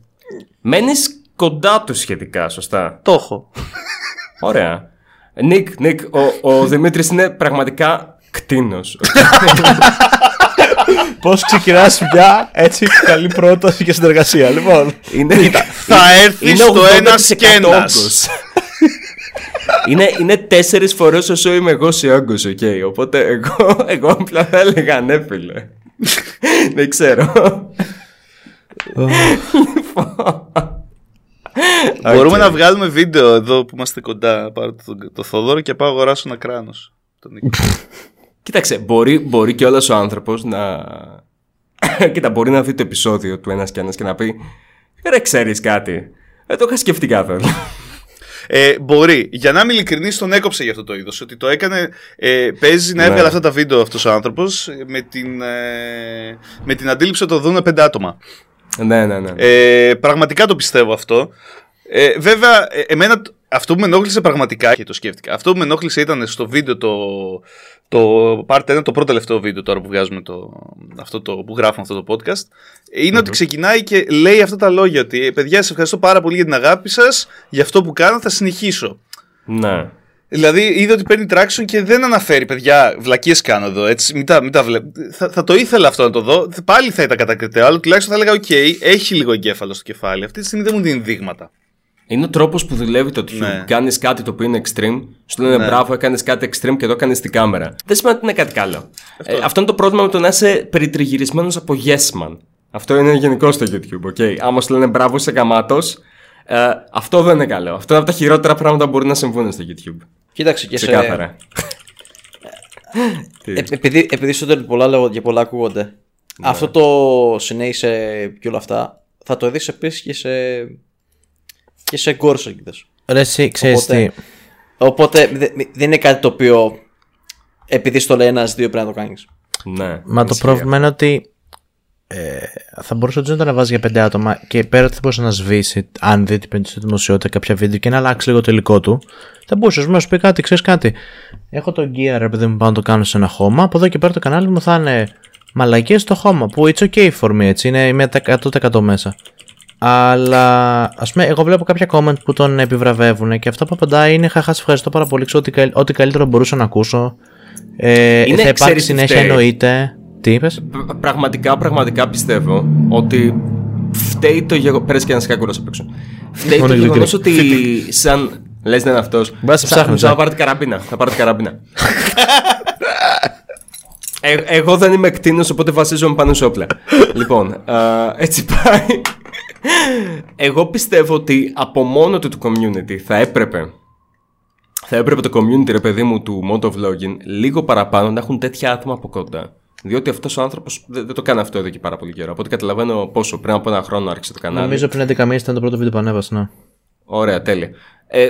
Μένεις κοντά του σχετικά, σωστά? Το έχω. Ωραία. Νίκ, Νίκ, ο, ο Δημήτρης είναι πραγματικά κτήνος. Πώς ξεκινάς μια έτσι καλή πρόταση για συνεργασία, λοιπόν. Είναι, κοίτα, θα έρθει στο ένας και ένας. Είναι, είναι τέσσερις φορές όσο είμαι εγώ σε όγκος, okay. Οπότε εγώ, εγώ απλά θα έλεγα ναι, φίλε. Δεν ξέρω. Λοιπόν. Μπορούμε okay. να βγάλουμε βίντεο εδώ που είμαστε κοντά. Πάρω το, το Θοδόρο και πάω αγοράσω ένα κράνος. Κοίταξε, μπορεί, μπορεί και όλος ο άνθρωπος να... Κοίτα, μπορεί να δει το επεισόδιο του ένας και ένας και να πει ρε ξέρεις κάτι, δεν το είχα σκεφτεί καθόλου. Ε, μπορεί. Για να είμαι ειλικρινής, τον έκοψε για αυτό το είδος. Ότι το έκανε. Ε, παίζει να έβγαλε ναι. αυτά τα βίντεο αυτός ο άνθρωπος με την, ε, με την αντίληψη ότι το δουν πέντε άτομα. Ναι, ναι, ναι. Ε, πραγματικά το πιστεύω αυτό. Ε, βέβαια, ε, εμένα αυτό που με ενόχλησε πραγματικά και το σκέφτηκα. Αυτό που με ενόχλησε ήταν στο βίντεο το. Το Part ένα, το πρώτο τελευταίο βίντεο τώρα που βγάζουμε το, αυτό το, που γράφουμε αυτό το podcast, είναι mm-hmm. ότι ξεκινάει και λέει αυτά τα λόγια ότι παιδιά, σας ευχαριστώ πάρα πολύ για την αγάπη σας, για αυτό που κάνω, θα συνεχίσω. Ναι. Δηλαδή είδα ότι παίρνει traction και δεν αναφέρει παιδιά, βλακίες κάνω εδώ, έτσι, μην τα, μην τα βλέπω. Θα, θα το ήθελα αυτό να το δω, πάλι θα ήταν κατακριτέο, αλλά τουλάχιστον θα έλεγα: OK, έχει λίγο εγκέφαλο στο κεφάλι. Αυτή τη στιγμή δεν μου δίνει δείγματα. Είναι ο τρόπος που δουλεύει το YouTube. Ναι. Κάνεις κάτι το οποίο είναι extreme, σου λένε ναι. μπράβο, έκανες κάτι extreme και το έκανες στην κάμερα. Δεν σημαίνει ότι είναι κάτι καλό. Αυτό, ε, αυτό είναι το πρόβλημα με το να είσαι περιτριγυρισμένος από yes man. Αυτό είναι γενικό στο YouTube. Okay. Άμα σου λένε μπράβο, είσαι γαμάτος, ε, αυτό δεν είναι καλό. Αυτό είναι από τα χειρότερα πράγματα που μπορεί να συμβούν στο YouTube. Κοίταξε και ξεκάθαρα. Σε... ε, επειδή επειδή σου λένε πολλά λόγια και πολλά ακούγονται, ναι. αυτό το συνέχισε και όλα αυτά, θα το δεις επίσης και σε. Και σε κόρσο κοιτάς. Ρε εσύ ξέρεις οπότε, τι. Οπότε δε, δεν είναι κάτι το οποίο επειδή στο λέει ένας δύο πρέπει να το κάνεις. Ναι. Μα το πρόβλημα είναι ότι ε, θα μπορούσε να το ανεβάζει για πέντε άτομα και πέρα ότι θα μπορούσε να σβήσει, αν δει την δημοσιότητα κάποια βίντεο και να αλλάξει λίγο το υλικό του, θα μπορούσε να σου πει κάτι, ξέρεις κάτι. Έχω τον gear, ρε παιδί μου, πάνω να το κάνω σε ένα χώμα. Από εδώ και πέρα το κανάλι μου θα είναι μαλακίες στο χώμα. Που it's okay for me, έτσι. Είναι με εκατό τοις εκατό μέσα. Αλλά ας πούμε, εγώ βλέπω κάποια comment που τον επιβραβεύουν και αυτά που απαντάει είναι χαχά, σε ευχαριστώ πάρα πολύ. Ξέρω ότι, ό,τι καλύτερο μπορούσα να ακούσω. Ε, είναι, θα υπάρξει συνέχεια, εννοείται. Τι είπες? Πραγματικά, πραγματικά πιστεύω ότι φταίει το γεγονός. Πέρασε και ένα σκάκουρο απ' έξω. Φταίει το γεγονός ότι. Σαν. Λες δεν είναι αυτός. Μπα ψάχνω. Θα πάρω την καραμπίνα. ε, εγώ δεν είμαι κτήνος, οπότε βασίζομαι πάνω σε όπλα. Λοιπόν, α, έτσι πάει. Εγώ πιστεύω ότι από μόνο του το community θα έπρεπε Θα έπρεπε το community, ρε παιδί μου, του motovlogging λίγο παραπάνω να έχουν τέτοια άτομα από κοντά. Διότι αυτός ο άνθρωπος δεν, δεν το κάνει αυτό εδώ και πάρα πολύ καιρό. Οπότε καταλαβαίνω πόσο πριν από ένα χρόνο άρχισε το κανάλι. Νομίζω πριν έντεκα μήνες ήταν το πρώτο βίντεο που ανέβασε, ναι. Ωραία, τέλεια. Ε,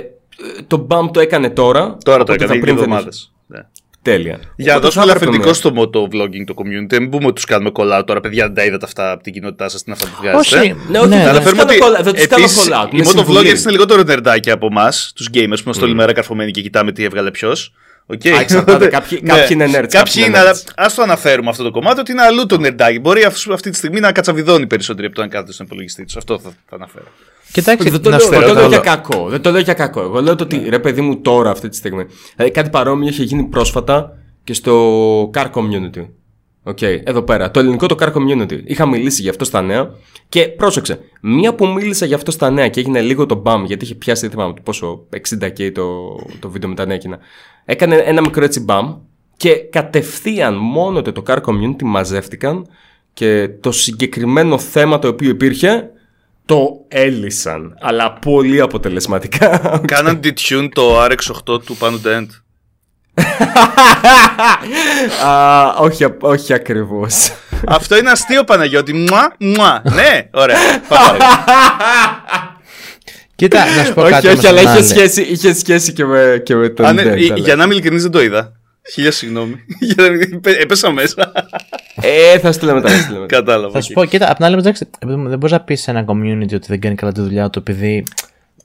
το μπαμ το έκανε τώρα. Τώρα το έκανε πριν εβδομάδες. Ναι. Τέλεια. Για να δώσουμε ελαφρυντικό στο motovlogging το community, μην πούμε ότι τους κάνουμε κολλάω τώρα, παιδιά, δεν τα είδατε αυτά από την κοινότητά σας, την αυτά που βγάζετε. Όχι, ναι, όχι, ναι, ναι. Τους ότι... κολλά, δεν τους κάνω κολλάω. Οι motovloggers είναι λιγότερο νερντάκια από εμάς, τους gamers που είμαστε όλη μέρα καρφωμένοι και κοιτάμε τι έβγαλε ποιος. Okay. Α, εξαρτάται. Κάποιοι, ναι. κάποιοι είναι nerds. Κάποιοι είναι, nerds. Ας το αναφέρουμε αυτό το κομμάτι ότι είναι αλλού το νερντάκι. Μπορεί αυτή τη στιγμή να κατσαβιδώνει περισσότερο από το αν κάθεται στον υπολογιστή του. Αυτό θα, θα αναφέρω. Κοιτάξτε, δεν το, λέω, δεν το λέω για κακό. Δεν το λέω για κακό. Εγώ λέω το ότι yeah. ρε παιδί μου τώρα αυτή τη στιγμή. Δηλαδή κάτι παρόμοιο είχε γίνει πρόσφατα και στο car community. Okay, εδώ πέρα. Το ελληνικό το car community. Είχα μιλήσει γι' αυτό στα νέα και πρόσεξε. Μία που μίλησα γι' αυτό στα νέα και έγινε λίγο το μπαμ, γιατί είχε πιάσει θυμάμαι το πόσο εξήντα χιλιάδες το, το βίντεο με τα νέα εκείνα. Έκανε ένα μικρό έτσι μπαμ και κατευθείαν μόνο το car community μαζεύτηκαν και το συγκεκριμένο θέμα το οποίο υπήρχε το έλυσαν. Αλλά πολύ αποτελεσματικά. Κάναν detune το αρ εξ οκτώ του πάνω το end. uh, όχι, όχι ακριβώς. Αυτό είναι αστείο, Παναγιώτη. Μουά, μουά. Ναι, ωραία. Κοίτα, να σου πω κάτι. Όχι, όχι, αλλά είχε σχέση, είχε σχέση και με, και με τον Α, ναι, δένταλα. Για να είμαι ειλικρινής δεν το είδα. Χίλια συγγνώμη. Έπεσα μέσα. Ε, θα στείλαμε τα στείλαμε. Κατάλαβα. Θα σου πω, κοίτα, απ' την άλλη μεταξύ, δεν μπορείς να πεις σε ένα community ότι δεν κάνει καλά τη δουλειά του επειδή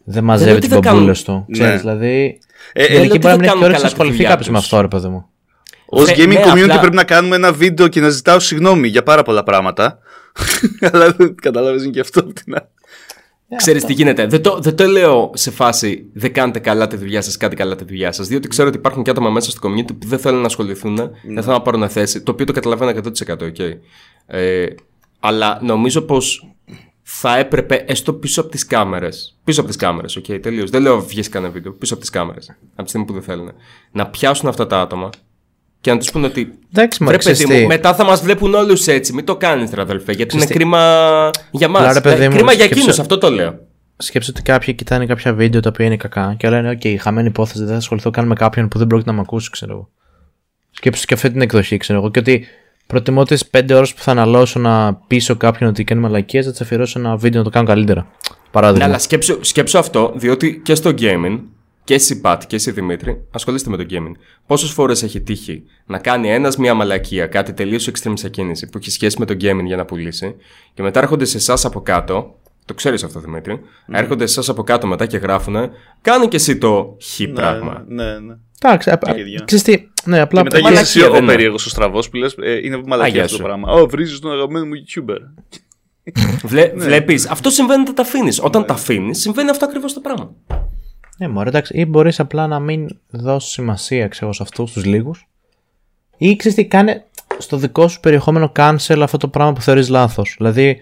δεν μαζεύει την κομπούλα του. Ξέρεις, δηλαδή. Ε, ε, εκεί μπορεί να μην έχει ασχοληθεί κάποιος με αυτό, ρε παιδί μου. Ως gaming ναι, community απλά... πρέπει να κάνουμε ένα βίντεο και να ζητάω συγγνώμη για πάρα πολλά πράγματα. Αλλά δεν καταλάβεις και αυτό. Ξέρεις τι γίνεται. Δεν το, δεν το λέω σε φάση δεν κάνετε καλά τη δουλειά σας, κάντε καλά τη δουλειά σας. Διότι ξέρω ότι υπάρχουν και άτομα μέσα στο community που δεν θέλουν να ασχοληθούν, mm. δεν θέλουν να πάρουν θέση. Το οποίο το καταλαβαίνω εκατό τοις εκατό. Okay. Ε, αλλά νομίζω πως θα έπρεπε έστω πίσω από τις κάμερες. Πίσω από τις κάμερες, οκ, okay, τελείως. Δεν λέω βγες κανένα βίντεο. Πίσω από τις κάμερες. Από τη στιγμή που δεν θέλουν. Να πιάσουν αυτά τα άτομα και να τους πούνε ότι. Εντάξει, ρε παιδί μου, μετά θα μας βλέπουν όλους έτσι. Μην το κάνεις, ρε αδελφέ, γιατί ξεστή. Είναι κρίμα για μας. Λάρα, ε, μου, κρίμα για εκείνους, αυτό το λέω. Σκέψω ότι κάποιοι κοιτάνε κάποια βίντεο τα οποία είναι κακά και λένε: OK, χαμένη υπόθεση, δεν θα ασχοληθώ καν με κάποιον που δεν πρόκειται να με ακούσει, ξέρω εγώ. Σκέψω και αυτή την εκδοχή, ξέρω εγώ. Και ότι προτιμώ τις πέντε ώρες που θα αναλώσω να πείσω κάποιον ότι κάνει μαλακίες, θα τις αφιερώσω ένα βίντεο να το κάνω καλύτερα. Παράδειγμα. Ναι, αλλά σκέψου, σκέψου αυτό, διότι και στο gaming, και εσύ Πατ και εσύ Δημήτρη, ασχολείστε με το gaming. Πόσες φορές έχει τύχει να κάνει ένας μια μαλακία, κάτι τελείως extreme σε κίνηση που έχει σχέση με το gaming για να πουλήσει, και μετά έρχονται σε εσάς από κάτω. Το ξέρεις αυτό, Δημήτρη. Mm. Έρχονται σε εσάς από κάτω μετά και γράφουνε. Κάνε και εσύ το χ ναι, πράγμα. Ναι, ναι. Εντάξει, ξέρετε. Ναι, απλά μετά γίνει εσύ ο περίεργος ο στραβός που λες, ε, είναι μαλακία αυτό το πράγμα. Ω, βρίζεις τον αγαπημένο μου YouTuber. Βλέ, ναι. Βλέπεις, αυτό συμβαίνει όταν τα αφήνεις. Όταν ναι. τα αφήνεις, συμβαίνει αυτό ακριβώς το πράγμα. Ναι, μωρέ, εντάξει, ή μπορείς απλά να μην δώσεις σημασία, ξέρω, σε αυτούς τους λίγους. Ή ξέρεις τι, κάνε στο δικό σου περιεχόμενο cancel αυτό το πράγμα που θεωρείς λάθος. Δηλαδή,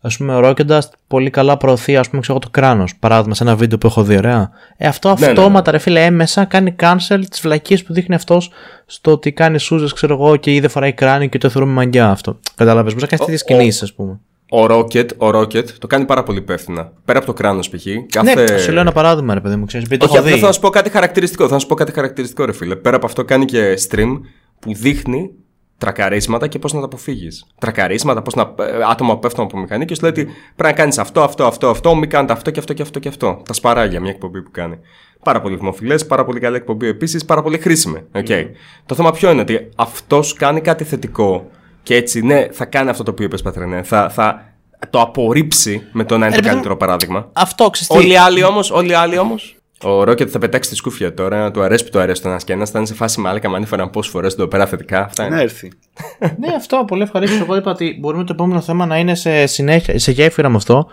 ας πούμε, ο Rocket Dust πολύ καλά προωθεί, ας πούμε, ξέρω, το κράνος. Παράδειγμα, σε ένα βίντεο που έχω δει, ωραία. Ε, αυτό ναι, αυτόματα, ναι, ναι. ρε φίλε, έμεσα κάνει cancel τις βλακίες που δείχνει αυτός στο ότι κάνει σούζες, ξέρω εγώ, και ή δεν φοράει κράνη και το θεωρούμε μαγκιά αυτό. Καταλαβαίνεις, μπορείς να κάνεις τέτοιες κινήσεις, ας πούμε. Ο Rocket, ο Rocket το κάνει πάρα πολύ υπεύθυνα. Πέρα από το κράνος, π.χ. Κάθε... Ναι, σου λέω ένα παράδειγμα, ρε παιδί μου, ξέρεις. Όχι, αυτό θα σου πω κάτι χαρακτηριστικό. Θα σου πω κάτι χαρακτηριστικό, ρε φίλε. Πέρα από αυτό, κάνει και stream που δείχνει τρακαρίσματα και πώς να τα αποφύγεις. Τρακαρίσματα, πώς να. Άτομα που πέφτουν από μηχανή και σου λέει ότι πρέπει να κάνεις αυτό, αυτό, αυτό, αυτό, μην κάνετε αυτό και αυτό και αυτό και αυτό. Τα σπαράγια, μια εκπομπή που κάνει. Πάρα πολύ δημοφιλές, πάρα πολύ καλή εκπομπή επίσης, πάρα πολύ χρήσιμη. Okay. Mm. Το θέμα ποιο είναι ότι αυτός κάνει κάτι θετικό. Και έτσι, ναι, θα κάνει αυτό το οποίο είπες, Πατρινέ. Θα, θα το απορρίψει με το να είναι το καλύτερο παράδειγμα. Αυτό ξεστή. Όλοι οι άλλοι όμως, όλοι οι άλλοι όμως. Ο Rocket θα πετάξει τη σκούφια τώρα. Του αρέσει που του αρέσει το ένας και ένας. Θα είναι σε φάση μάλακα, μ' ανήφεραν πόσες φορές το πέρα θετικά. Αυτά είναι. Να έρθει. Ναι, αυτό πολύ ευχαρίστω. Εγώ είπα ότι μπορούμε το επόμενο θέμα να είναι σε, συνέχεια, σε γέφυρα με αυτό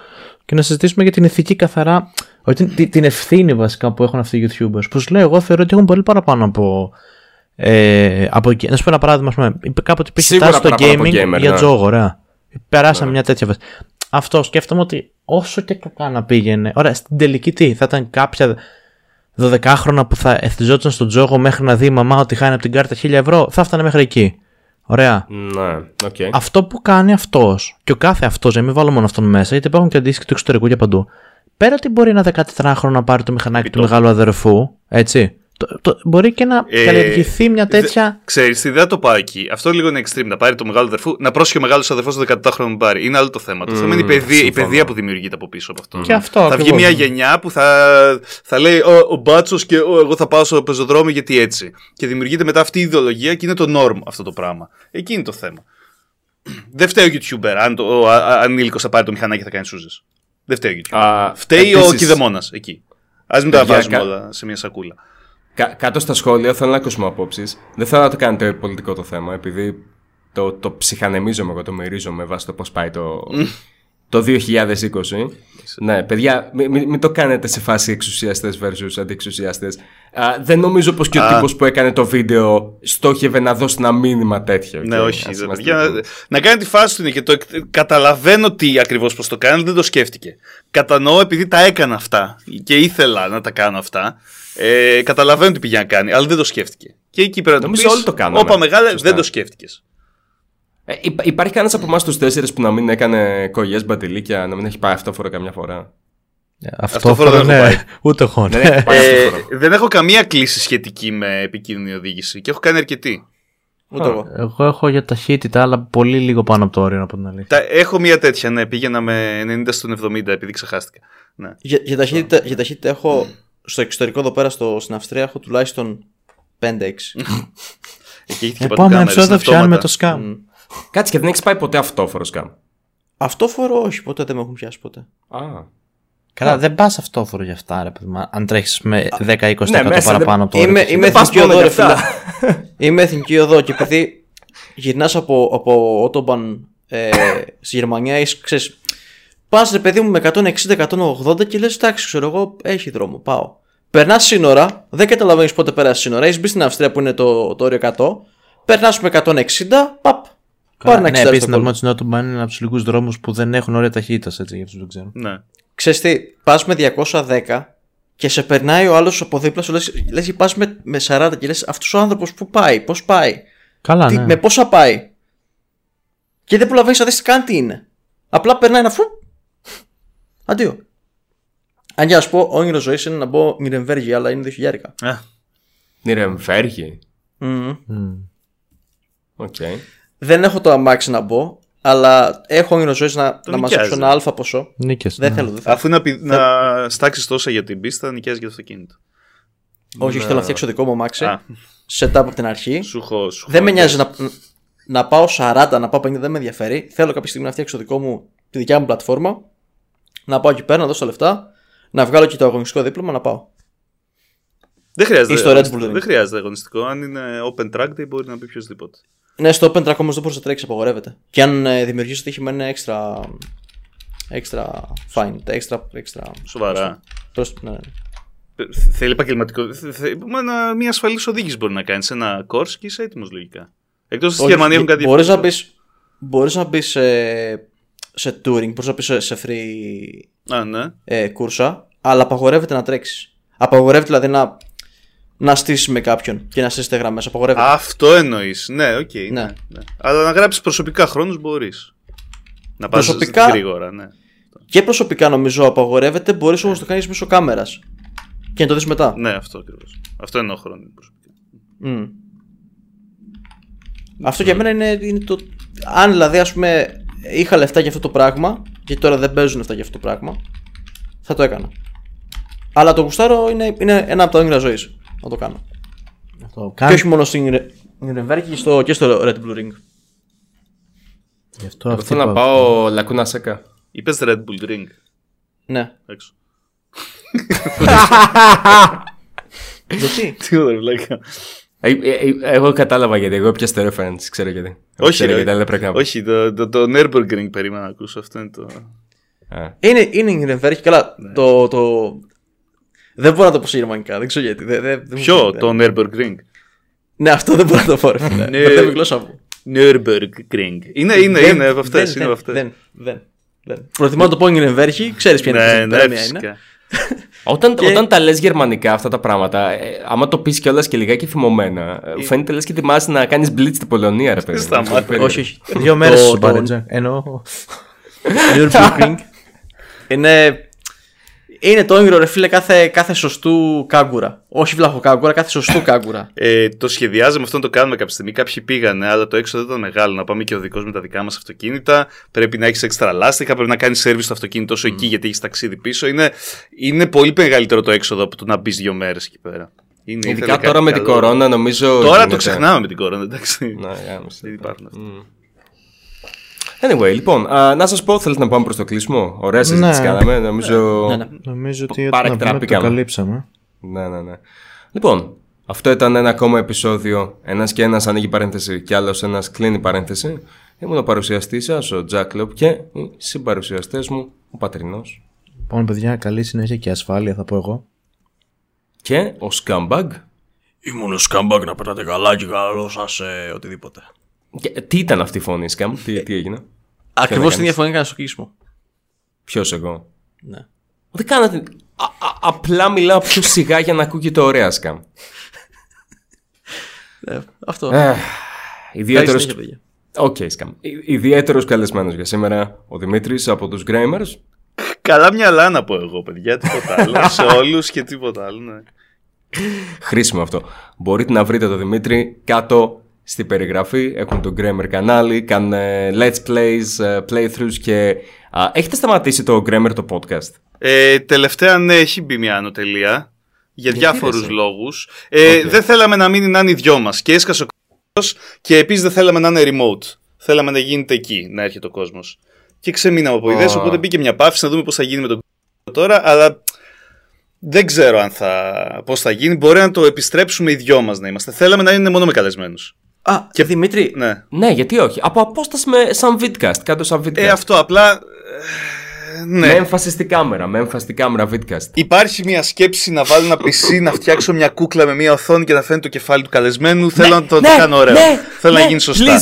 και να συζητήσουμε για την ηθική καθαρά. Την, την ευθύνη βασικά που έχουν αυτοί οι YouTubers. Που σου λέω, εγώ θεωρώ ότι έχουν πολύ παραπάνω από. Ε, από, να σου πω ένα παράδειγμα, πούμε, κάποτε πήγε τάση στο gaming gamer, για ναι. τζόγο, ωραία. Περάσαμε ναι. μια τέτοια φάση. Αυτό σκέφτομαι ότι όσο και κακά να πήγαινε, ωραία, στην τελική τι, θα ήταν κάποια δωδεκάχρονα που θα εθιζόταν στον τζόγο μέχρι να δει η μαμά ότι χάνει από την κάρτα χίλια ευρώ, θα φτάνε μέχρι εκεί. Ωραία. Ναι, okay. Αυτό που κάνει αυτός και ο κάθε αυτός, δεν μην βάλω μόνο αυτόν μέσα, γιατί υπάρχουν και αντίστοιχοι του εξωτερικού και παντού. Πέρα ότι μπορεί ένα δεκατετράχρονο να πάρει το μηχανάκι του μεγάλου αδερφού, έτσι. Το, το, μπορεί και να ε, καλλιεργηθεί μια τέτοια. Ξέρεις, η ιδέα το πάει εκεί. Αυτό λίγο είναι extreme. Να πάρει το μεγάλο αδερφό, να πρόσχει ο μεγάλο αδερφό το δεκατετράχρονο να πάρει. Είναι άλλο το θέμα. Mm, το θέμα είναι η παιδεία, η παιδεία που δημιουργείται από πίσω από αυτό. Και αυτό θα ακριβώς. Βγει μια γενιά που θα, θα λέει ο, ο μπάτσος και ο, εγώ θα πάω στο πεζοδρόμιο γιατί έτσι. Και δημιουργείται μετά αυτή η ιδεολογία και είναι το norm αυτό το πράγμα. Εκεί είναι το θέμα. Δεν φταίει ο YouTuber αν το, ο ανήλικος θα πάρει το μηχανάκι και θα κάνει σούζες. Δεν φταίει ο YouTuber. Uh, φταίει επίσης... ο κηδεμόνας εκεί. Ας μην τα βάζουμε όλα σε μια σακούλα. Κα- κάτω στα σχόλια θέλω να ακούσουμε απόψεις. Δεν θέλω να το κάνετε πολιτικό το θέμα, επειδή το, το ψυχανεμίζομαι εγώ, το μυρίζομαι με βάση το πώς πάει το, το δύο χιλιάδες είκοσι. Ναι, παιδιά, μην μη, μη το κάνετε σε φάση εξουσιαστές versus αντιεξουσιαστές. Δεν νομίζω πως και ο τύπος που έκανε το βίντεο στόχευε να δώσει ένα μήνυμα τέτοιο. Ναι, όχι. Δε, παιδιά, να, να κάνει τη φάση του είναι και το, καταλαβαίνω τι ακριβώς πως το κάνει, δεν το σκέφτηκε. Κατανοώ επειδή τα έκανα αυτά και ήθελα να τα κάνω αυτά. Ε, καταλαβαίνω τι πήγε να κάνει, αλλά δεν το σκέφτηκε. Και εκεί πέρα νομίζω το πεις, όλοι το κάναμε. Όπα μεγάλε, δεν το σκέφτηκες. Ε, υπάρχει κανένας από εμάς τους τέσσερις που να μην έκανε κολλιές, μπατιλίκια, να μην έχει πάει αυτόφορο καμιά φορά? Αυτόφορο δεν έχω πάει. Ούτε χώρο. Δεν έχω καμία κλίση σχετική με επικίνδυνη οδήγηση και έχω κάνει αρκετή. Εγώ. εγώ έχω για ταχύτητα, αλλά πολύ λίγο πάνω από το όριο, από την αλήθεια. Έχω μια τέτοια, ναι, πήγαινα με ενενήντα στον εβδομήντα επειδή ξεχάστηκα. Για ταχύτητα έχω. Στο εξωτερικό εδώ πέρα στο, στην Αυστρία έχω τουλάχιστον πέντε έξι. Επόμενο επεισόδιο φτιάχνουμε το σκάμ. Mm. Κάτσε, και δεν έχει πάει ποτέ αυτόφορο σκάμ? Αυτόφορο, όχι, ποτέ δεν με έχουν πιάσει ποτέ. Ah. Καλά, yeah. δεν πα αυτόφορο για αυτά, ρε παιδιά. Αν τρέχει με δέκα είκοσι τοις εκατό ναι, παραπάνω από το όριο. Είμαι εθνική οδό, ρε φίλε. Είμαι εθνική οδό και επειδή γυρνά από, από Ότομπαν ε, στη Γερμανία, είσαι, ξέρεις. Πας ρε παιδί μου με εκατόν εξήντα εκατόν ογδόντα και λες εντάξει, ξέρω εγώ, έχει δρόμο, πάω. Περνάς σύνορα, δεν καταλαβαίνεις πότε περάσεις σύνορα. Έχεις μπει στην Αυστρία που είναι το, το όριο εκατό, περνάς με εκατόν εξήντα, παπ. Πάρε να ξέρεις. Ναι, στην Αλμάνια της Νότομπαν είναι από τους λίγους δρόμους που δεν έχουν όρια ταχύτητας, έτσι, για αυτούς δεν ξέρουν. Ναι. Ξέρεις τι, πας με διακόσια δέκα και σε περνάει ο άλλος από δίπλα σου, λες, λες πας με, με σαράντα και λες αυτός ο άνθρωπος που πάει, πώς πάει. Καλά, τι, ναι. Με πόσα πάει. Και δεν προλαβαίνεις να δεις καν τι είναι. Απλά περνάει ένα φου. Αντίο. Αν για να σου πω, όνειρο ζωής είναι να πω Νιρεμβέργη, αλλά είναι δύο χιλιάρικα. Νιρεμβέργη. Mm. Mm. Okay. Δεν έχω το αμάξι να μπω, αλλά έχω όνειρο ζωής να, να μαζέψω ένα αλφα ποσό. Νίκες, δεν, ναι. θέλω, δεν θέλω. Αφού να, Θε... να στάξεις τόσα για την πίστα, νοικιάζεις για το αυτοκίνητο. Όχι, να... θέλω να φτιάξω δικό μου αμάξι. Setup από την αρχή. Σουχώ, σουχώ, δεν με νοιάζει να, να πάω σαράντα, να πάω πενήντα, δεν με ενδιαφέρει. Θέλω κάποια στιγμή να φτιάξω δικό μου, τη δικιά μου πλατφόρμα. Να πάω εκεί πέρα, να δώσω λεφτά, να βγάλω και το αγωνιστικό δίπλωμα, να πάω. Δεν χρειάζεται, αγωνιστικό, δεν χρειάζεται αγωνιστικό. Αν είναι open track, δεν μπορεί να πει οποιοδήποτε. Ναι, στο open track όμως δεν μπορεί να τρέξει, απαγορεύεται. Και αν ε, δημιουργήσει τύχημα είναι έξτρα. Έξτρα. Fine. Έξτρα. Σοβαρά. Πώς, ναι. Θέλει επαγγελματικό. Θε, μα, μια ασφαλή οδήγηση μπορεί να κάνει. Ένα course και είσαι έτοιμο λογικά. Εκτός στη Γερμανία έχουν κάτι. Μπορεί να μπει. Σε touring, μπορείς να πεις σε free Α, ναι. ε, κούρσα, αλλά απαγορεύεται να τρέξεις. Απαγορεύεται δηλαδή να, να στήσεις με κάποιον και να στήσετε γραμμές. Απαγορεύεται. Αυτό εννοείς. Ναι, οκ. Okay, ναι. ναι, ναι. Αλλά να γράψεις προσωπικά χρόνους μπορείς. Να πας προσωπικά, γρήγορα, ναι. Και προσωπικά νομίζω απαγορεύεται, μπορείς όμως να το κάνεις μέσω κάμερας και να το δεις μετά. Ναι, αυτό ακριβώς. Αυτό εννοώ χρόνο. Mm. Αυτό mm. για μένα είναι, είναι το. Αν δηλαδή, ας πούμε. Είχα λεφτά για αυτό το πράγμα, γιατί τώρα δεν παίζουν λεφτά για αυτό το πράγμα. Θα το έκανα. Αλλά το γουστάρω είναι, είναι ένα από τα όνειρα ζωής. Να το κάνω. Αυτό και όχι μόνο στην Νιρεμβέργη και, και στο Red Bull Ring. Γι' αυτό αυτή θέλω να πάω Λακούνα Σέκα. Είπες Red Bull Ring. Ναι. Έξω. Γιατί? Τι ωραία βλάκα. Εγώ κατάλαβα γιατί, εγώ πιάσα το reference, ξέρω γιατί. Όχι, ρε, γιατί, όχι το, το, το Nürburgring περίμενα να ακούσω, αυτό είναι το... Yeah. Είναι, είναι η Νιρεμβέργη, καλά, yeah. το, το... Δεν μπορώ να το πω σε γερμανικά, δεν ξέρω γιατί. Δε, δε, Ποιο, δε, το Nürburgring? Ναι, αυτό δεν μπορώ να το πω, ρε φίλε, δεν με γλώσσα μου. Nürburgring, είναι, είναι, δεν, είναι, από αυτές, δεν, είναι από αυτές. Δεν, δεν, δεν. Προτιμώ να το πω η Νιρεμβέργη, ξέρεις ποια είναι. Ναι, ναι, φυσικά. Όταν, και... όταν τα λες γερμανικά αυτά τα πράγματα, ε, άμα το πεις κιόλας και λιγάκι θυμωμένα, ε... φαίνεται λες και ετοιμάσαι να κάνεις blitz στην Πολωνία, ρε παιδί. Σταμάτα. Όχι, όχι. Δύο μέρες σου πάρε, Τζακ. Εννοώ. Είναι... είναι το όνειρο, ρε φίλε, κάθε, κάθε σωστού κάγκουρα. Όχι βλάχο κάγκουρα, κάθε σωστού κάγκουρα. Ε, το σχεδιάζαμε αυτό να το κάνουμε κάποια στιγμή. Κάποιοι πήγανε, αλλά το έξοδο δεν ήταν μεγάλο. Να πάμε και ο δικός με τα δικά μας αυτοκίνητα. Πρέπει να έχεις έξτρα λάστιχα, πρέπει να κάνεις σερβις στο αυτοκίνητο σου mm. εκεί, γιατί έχεις ταξίδι πίσω. Είναι, είναι πολύ μεγαλύτερο το έξοδο από το να μπεις δύο μέρες εκεί πέρα. Είναι, ειδικά τώρα με την κορώνα, νομίζω. Τώρα γίνεται... το ξεχνάμε με την κορώνα, εντάξει. Να, δεν υπάρχουν αυτά. Mm. Anyway, λοιπόν, α, να σας πω, θέλετε να πάμε προς το κλείσιμο. Ωραία συζήτηση κάναμε, νομίζω... Ναι, ναι. Νομίζω ότι το καλύψαμε. Ναι, ναι, ναι. Λοιπόν, αυτό ήταν ένα ακόμα επεισόδιο. Ένας και ένας ανοίγει παρένθεση και άλλος ένας κλείνει παρένθεση. Ήμουν ο παρουσιαστής σας, ο Τζακ Λεο, και οι συμπαρουσιαστές μου, ο Πατρινός. Λοιπόν, παιδιά, καλή συνέχεια και ασφάλεια, θα πω εγώ. Και ο Σκάμπαγκ. Ήμουν ο Σκάμπαγκ, να περνάτε καλά και καλό σας ε, οτιδήποτε. Τι ήταν αυτή η φωνή, Σκάμ, τι, τι έγινε. Ακριβώς την ίδια φωνή έκανα στο κλείσιμο. Ποιος εγώ? Ναι. Δεν κάνατε. Α, α, απλά μιλάω πιο σιγά για να ακούγεται ωραία, Σκάμ. Ναι, αυτό. Ιδιαίτερος. Οκ, Σκάμ. Ιδιαίτερος καλεσμένος για σήμερα, ο Δημήτρης από τους Γκρέμερος. Καλά μυαλά να πω εγώ, παιδιά. Τίποτα άλλο. Σε όλους και τίποτα άλλο. Ναι. Χρήσιμο αυτό. Μπορείτε να βρείτε τον Δημήτρη κάτω στην περιγραφή, έχουν το Grammar κανάλι, κάνουν let's plays, playthroughs και... Α, έχετε σταματήσει το Grammar το podcast? Ε, τελευταία ναι, έχει μπει μια ανωτελεία, για γιατί διάφορους λόγους. Ε, okay. Δεν θέλαμε να μείνει να είναι οι δυο μας και έσκασε ο κόσμος και επίσης δεν θέλαμε να είναι remote. Θέλαμε να γίνεται εκεί, να έρχεται ο κόσμος. Και ξεμείναμε από ιδέες, oh. οπότε μπήκε μια πάυση να δούμε πώς θα γίνει με τον κόσμο τώρα, αλλά... Δεν ξέρω αν θα... πώς θα γίνει. Μπορεί να το επιστρέψουμε οι δυο μας να είμαστε. Θέλαμε να είναι μόνο με καλεσμένους. Α, και Δημήτρη, ναι, ναι, γιατί όχι. Από απόσταση με σαν vidcast, κάτω σαν vidcast. Ε, αυτό απλά. Ναι. Με έμφαση στην κάμερα, με έμφαση στην κάμερα vidcast. Υπάρχει μια σκέψη να βάλω ένα πι σι, να φτιάξω μια κούκλα με μια οθόνη και να φαίνεται το κεφάλι του καλεσμένου. Θέλω να το κάνω ωραίο. Θέλω να γίνει σωστά.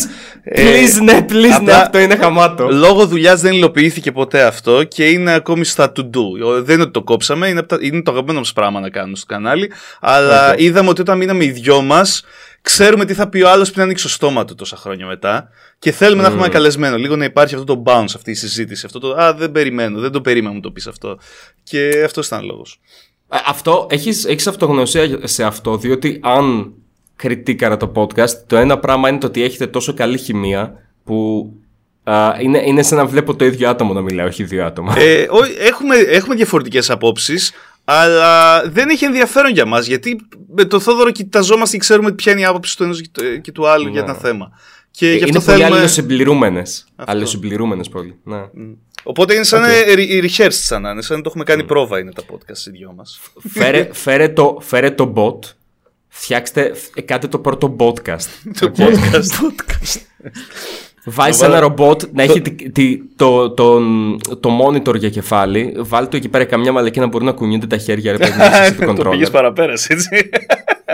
Please, ναι, please, ναι, αυτό είναι χαμάτο. Λόγω δουλειάς δεν υλοποιήθηκε ποτέ αυτό και είναι ακόμη στα to do. Δεν είναι ότι το κόψαμε, είναι το αγαπημένο μας πράγμα να κάνουμε στο κανάλι. Αλλά είδαμε ότι όταν μείναμε οι δυο μας. Ξέρουμε τι θα πει ο άλλος πριν ανοίξει το στόμα του τόσα χρόνια μετά και θέλουμε mm. να έχουμε ένα καλεσμένο. Λίγο να υπάρχει αυτό το bounce, αυτή η συζήτηση. Αυτό το «Α, δεν περιμένω, δεν το περίμενα μου το πεις αυτό». Και αυτός ήταν λόγος. Αυτό, έχεις, έχεις αυτογνωσία σε αυτό, διότι αν κριτήκαρα το podcast, το ένα πράγμα είναι το ότι έχετε τόσο καλή χημεία που... Uh, είναι, είναι σαν να βλέπω το ίδιο άτομο να μιλάω, όχι δύο άτομα. Ε, ό, έχουμε, έχουμε διαφορετικές απόψεις, αλλά δεν έχει ενδιαφέρον για μας, γιατί με τον Θόδωρο κοιταζόμαστε και ξέρουμε ποια είναι η άποψη του ενός και του άλλου yeah. για ένα θέμα. Και ε, γι' αυτό είναι θέλουμε... πολύ αλληλοσυμπληρούμενες. Αλληλοσυμπληρούμενες πολύ. Ναι. Mm. Οπότε είναι σαν rehearsed, okay. σαν να είναι, σαν να το έχουμε κάνει mm. πρόβα είναι τα podcast οι δυο μας. Φέρε, φέρε, το, φέρε το bot. Φτιάξτε, κάντε το πρώτο podcast. Το podcast. Βάζεις ένα ρομπότ να έχει το, το, το monitor για κεφάλι. Βάλτε το εκεί πέρα καμιά μαλακή να μπορούν να κουνιούνται τα χέρια. Ρε παιδί, να το πήγες παραπέρας, έτσι.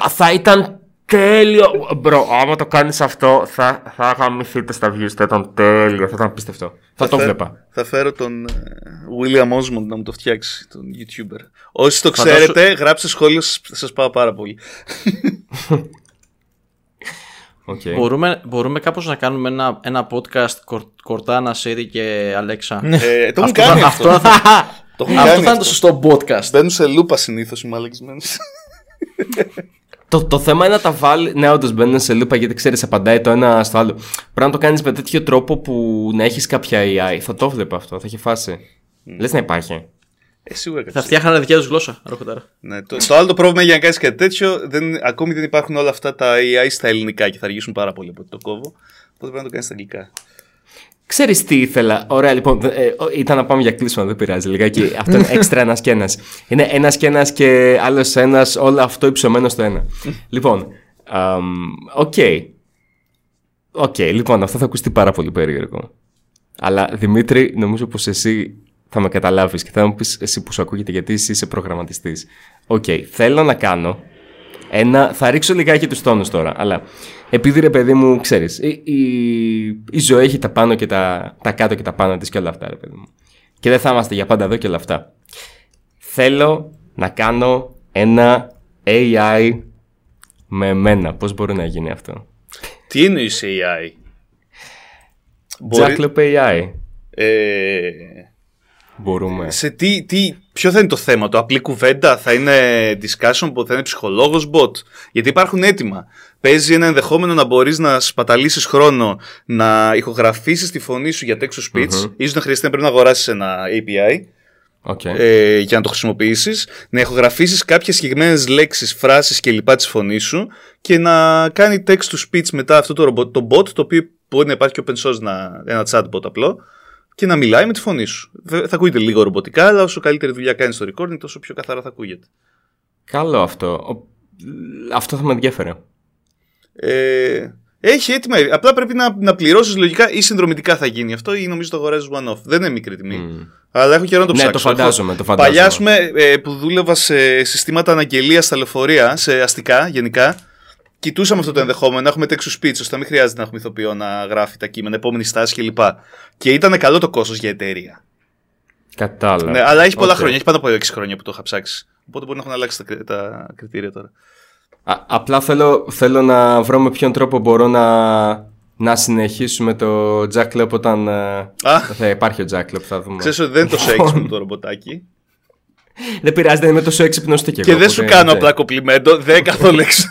Θα ήταν τέλειο. Μπρο, άμα το κάνεις αυτό θα, θα γαμηθείτε στα views. Θα ήταν τέλειο, θα ήταν πιστευτό. Θα το βλέπα. Θα φέρω τον William Osmond να μου το φτιάξει, τον YouTuber. Όσοι το ξέρετε, γράψτε σχόλιο, σας πάω πάρα πολύ. Okay. Μπορούμε, μπορούμε κάπως να κάνουμε ένα, ένα podcast κορ, Κορτάνα, Σίρι και Αλέξα. ε, το έχουν κάνει αυτό. Αυτό θα είναι το σωστό podcast. Μπαίνουν σε λούπα συνήθως οι μαλακισμένες. το, το θέμα είναι να τα βάλει. Ναι, όντως μπαίνουν σε λούπα γιατί ξέρεις, απαντάει το ένα στο άλλο. Πρέπει να το κάνεις με τέτοιο τρόπο που να έχεις κάποια έι άι. Θα το βλέπω αυτό, θα έχει φάση. Mm. Λες να υπάρχει. Ε, θα φτιάχνανε δικιά τους γλώσσα. Ναι, το, το άλλο το πρόβλημα για να κάνεις κάτι τέτοιο, δεν, ακόμη δεν υπάρχουν όλα αυτά τα έι άι στα ελληνικά και θα αργήσουν πάρα πολύ από το κόβω. Οπότε πρέπει να το κάνεις στα αγγλικά. Ξέρεις τι ήθελα. Ωραία, λοιπόν. Ε, ήταν να πάμε για κλείσμα, δεν πειράζει λιγάκι. Αυτό είναι έξτρα ένας και ένας. Είναι ένας και ένας και άλλος ένας, όλο αυτό υψωμένο στο ένα. Λοιπόν, οκ. Okay. Okay, λοιπόν, αυτό θα ακουστεί πάρα πολύ περίεργο. Αλλά Δημήτρη, νομίζω πως εσύ. Θα με καταλάβεις και θα μου πεις εσύ που σου ακούγεται, γιατί εσύ είσαι προγραμματιστής. Οκ, okay, θέλω να κάνω ένα. Θα ρίξω λιγάκι τους τόνους τώρα, αλλά επειδή ρε παιδί μου, ξέρεις, η, η, η ζωή έχει τα πάνω και τα, τα κάτω και τα πάνω της και όλα αυτά, ρε παιδί μου. Και δεν θα είμαστε για πάντα εδώ και όλα αυτά. Θέλω να κάνω ένα έι άι με εμένα. Πώς μπορεί να γίνει αυτό? Τι είναι έι άι? Τζακ Λεο έι άι. Ε... Μπορούμε. Σε τι, τι, ποιο θα είναι το θέμα, το απλή κουβέντα, θα είναι discussion bot, θα είναι ψυχολόγος bot? Γιατί υπάρχουν έτοιμα. Παίζει ένα ενδεχόμενο να μπορείς να σπαταλήσεις χρόνο, να ηχογραφήσεις τη φωνή σου για text-to-speech, mm-hmm. ίσως να χρειαστεί να πρέπει να αγοράσεις ένα έι πι άι okay. ε, για να το χρησιμοποιήσεις, να ηχογραφήσεις κάποιες συγκεκριμένες λέξεις, φράσεις κλπ. Της φωνής σου και να κάνει text-to-speech μετά αυτό το, ρομπο, το bot, το οποίο μπορεί να υπάρχει και open source, να, ένα chatbot απλό, και να μιλάει με τη φωνή σου. Θα ακούγεται λίγο ρομποτικά, αλλά όσο καλύτερη δουλειά κάνεις στο recording, τόσο πιο καθαρά θα ακούγεται. Καλό αυτό. Αυτό θα με ενδιαφέρε. Ε, έχει έτοιμα. Απλά πρέπει να, να πληρώσεις λογικά ή συνδρομητικά θα γίνει αυτό, ή νομίζω το αγοράζεις one-off. Δεν είναι μικρή τιμή. Mm. Αλλά έχω καιρό να το ψάξω. Ναι, το φαντάζομαι. Το φαντάζομαι. Παλιά, ας πούμε, ε, που δούλευα σε συστήματα αναγγελίας στα λεωφορεία, σε αστικά γενικά, κοιτούσαμε αυτό το ενδεχόμενο, να έχουμε text-to-speech, ώστε να μην χρειάζεται να έχουμε ηθοποιό να γράφει τα κείμενα, επόμενη στάση κλπ. Και, και ήταν καλό το κόστος για εταιρεία. Κατάλαβα. Ναι, αλλά έχει πολλά okay. χρόνια, έχει πάνω από έξι χρόνια που το είχα ψάξει. Οπότε μπορεί να έχουν αλλάξει τα, τα κριτήρια τώρα. Α, απλά θέλω, θέλω να βρω με ποιον τρόπο μπορώ να, να συνεχίσουμε το Jack Lab όταν θα υπάρχει ο Jack Lab, θα δούμε. Ξέρεις ότι δεν είναι τόσο έξυπνο το ρομποτάκι. Δεν πειράζει, δεν είμαι τόσο έξυπνος και εγώ. Και δεν σου κάνω απλά κοπλιμέντο, δεν καθόλεξω.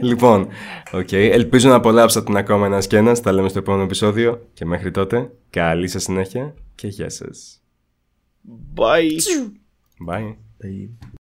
Λοιπόν, okay. ελπίζω να απολαύσατε την ακόμα ένας και ένας. Τα λέμε στο επόμενο επεισόδιο και μέχρι τότε, καλή σας συνέχεια και γεια σας. Bye. Bye. Bye.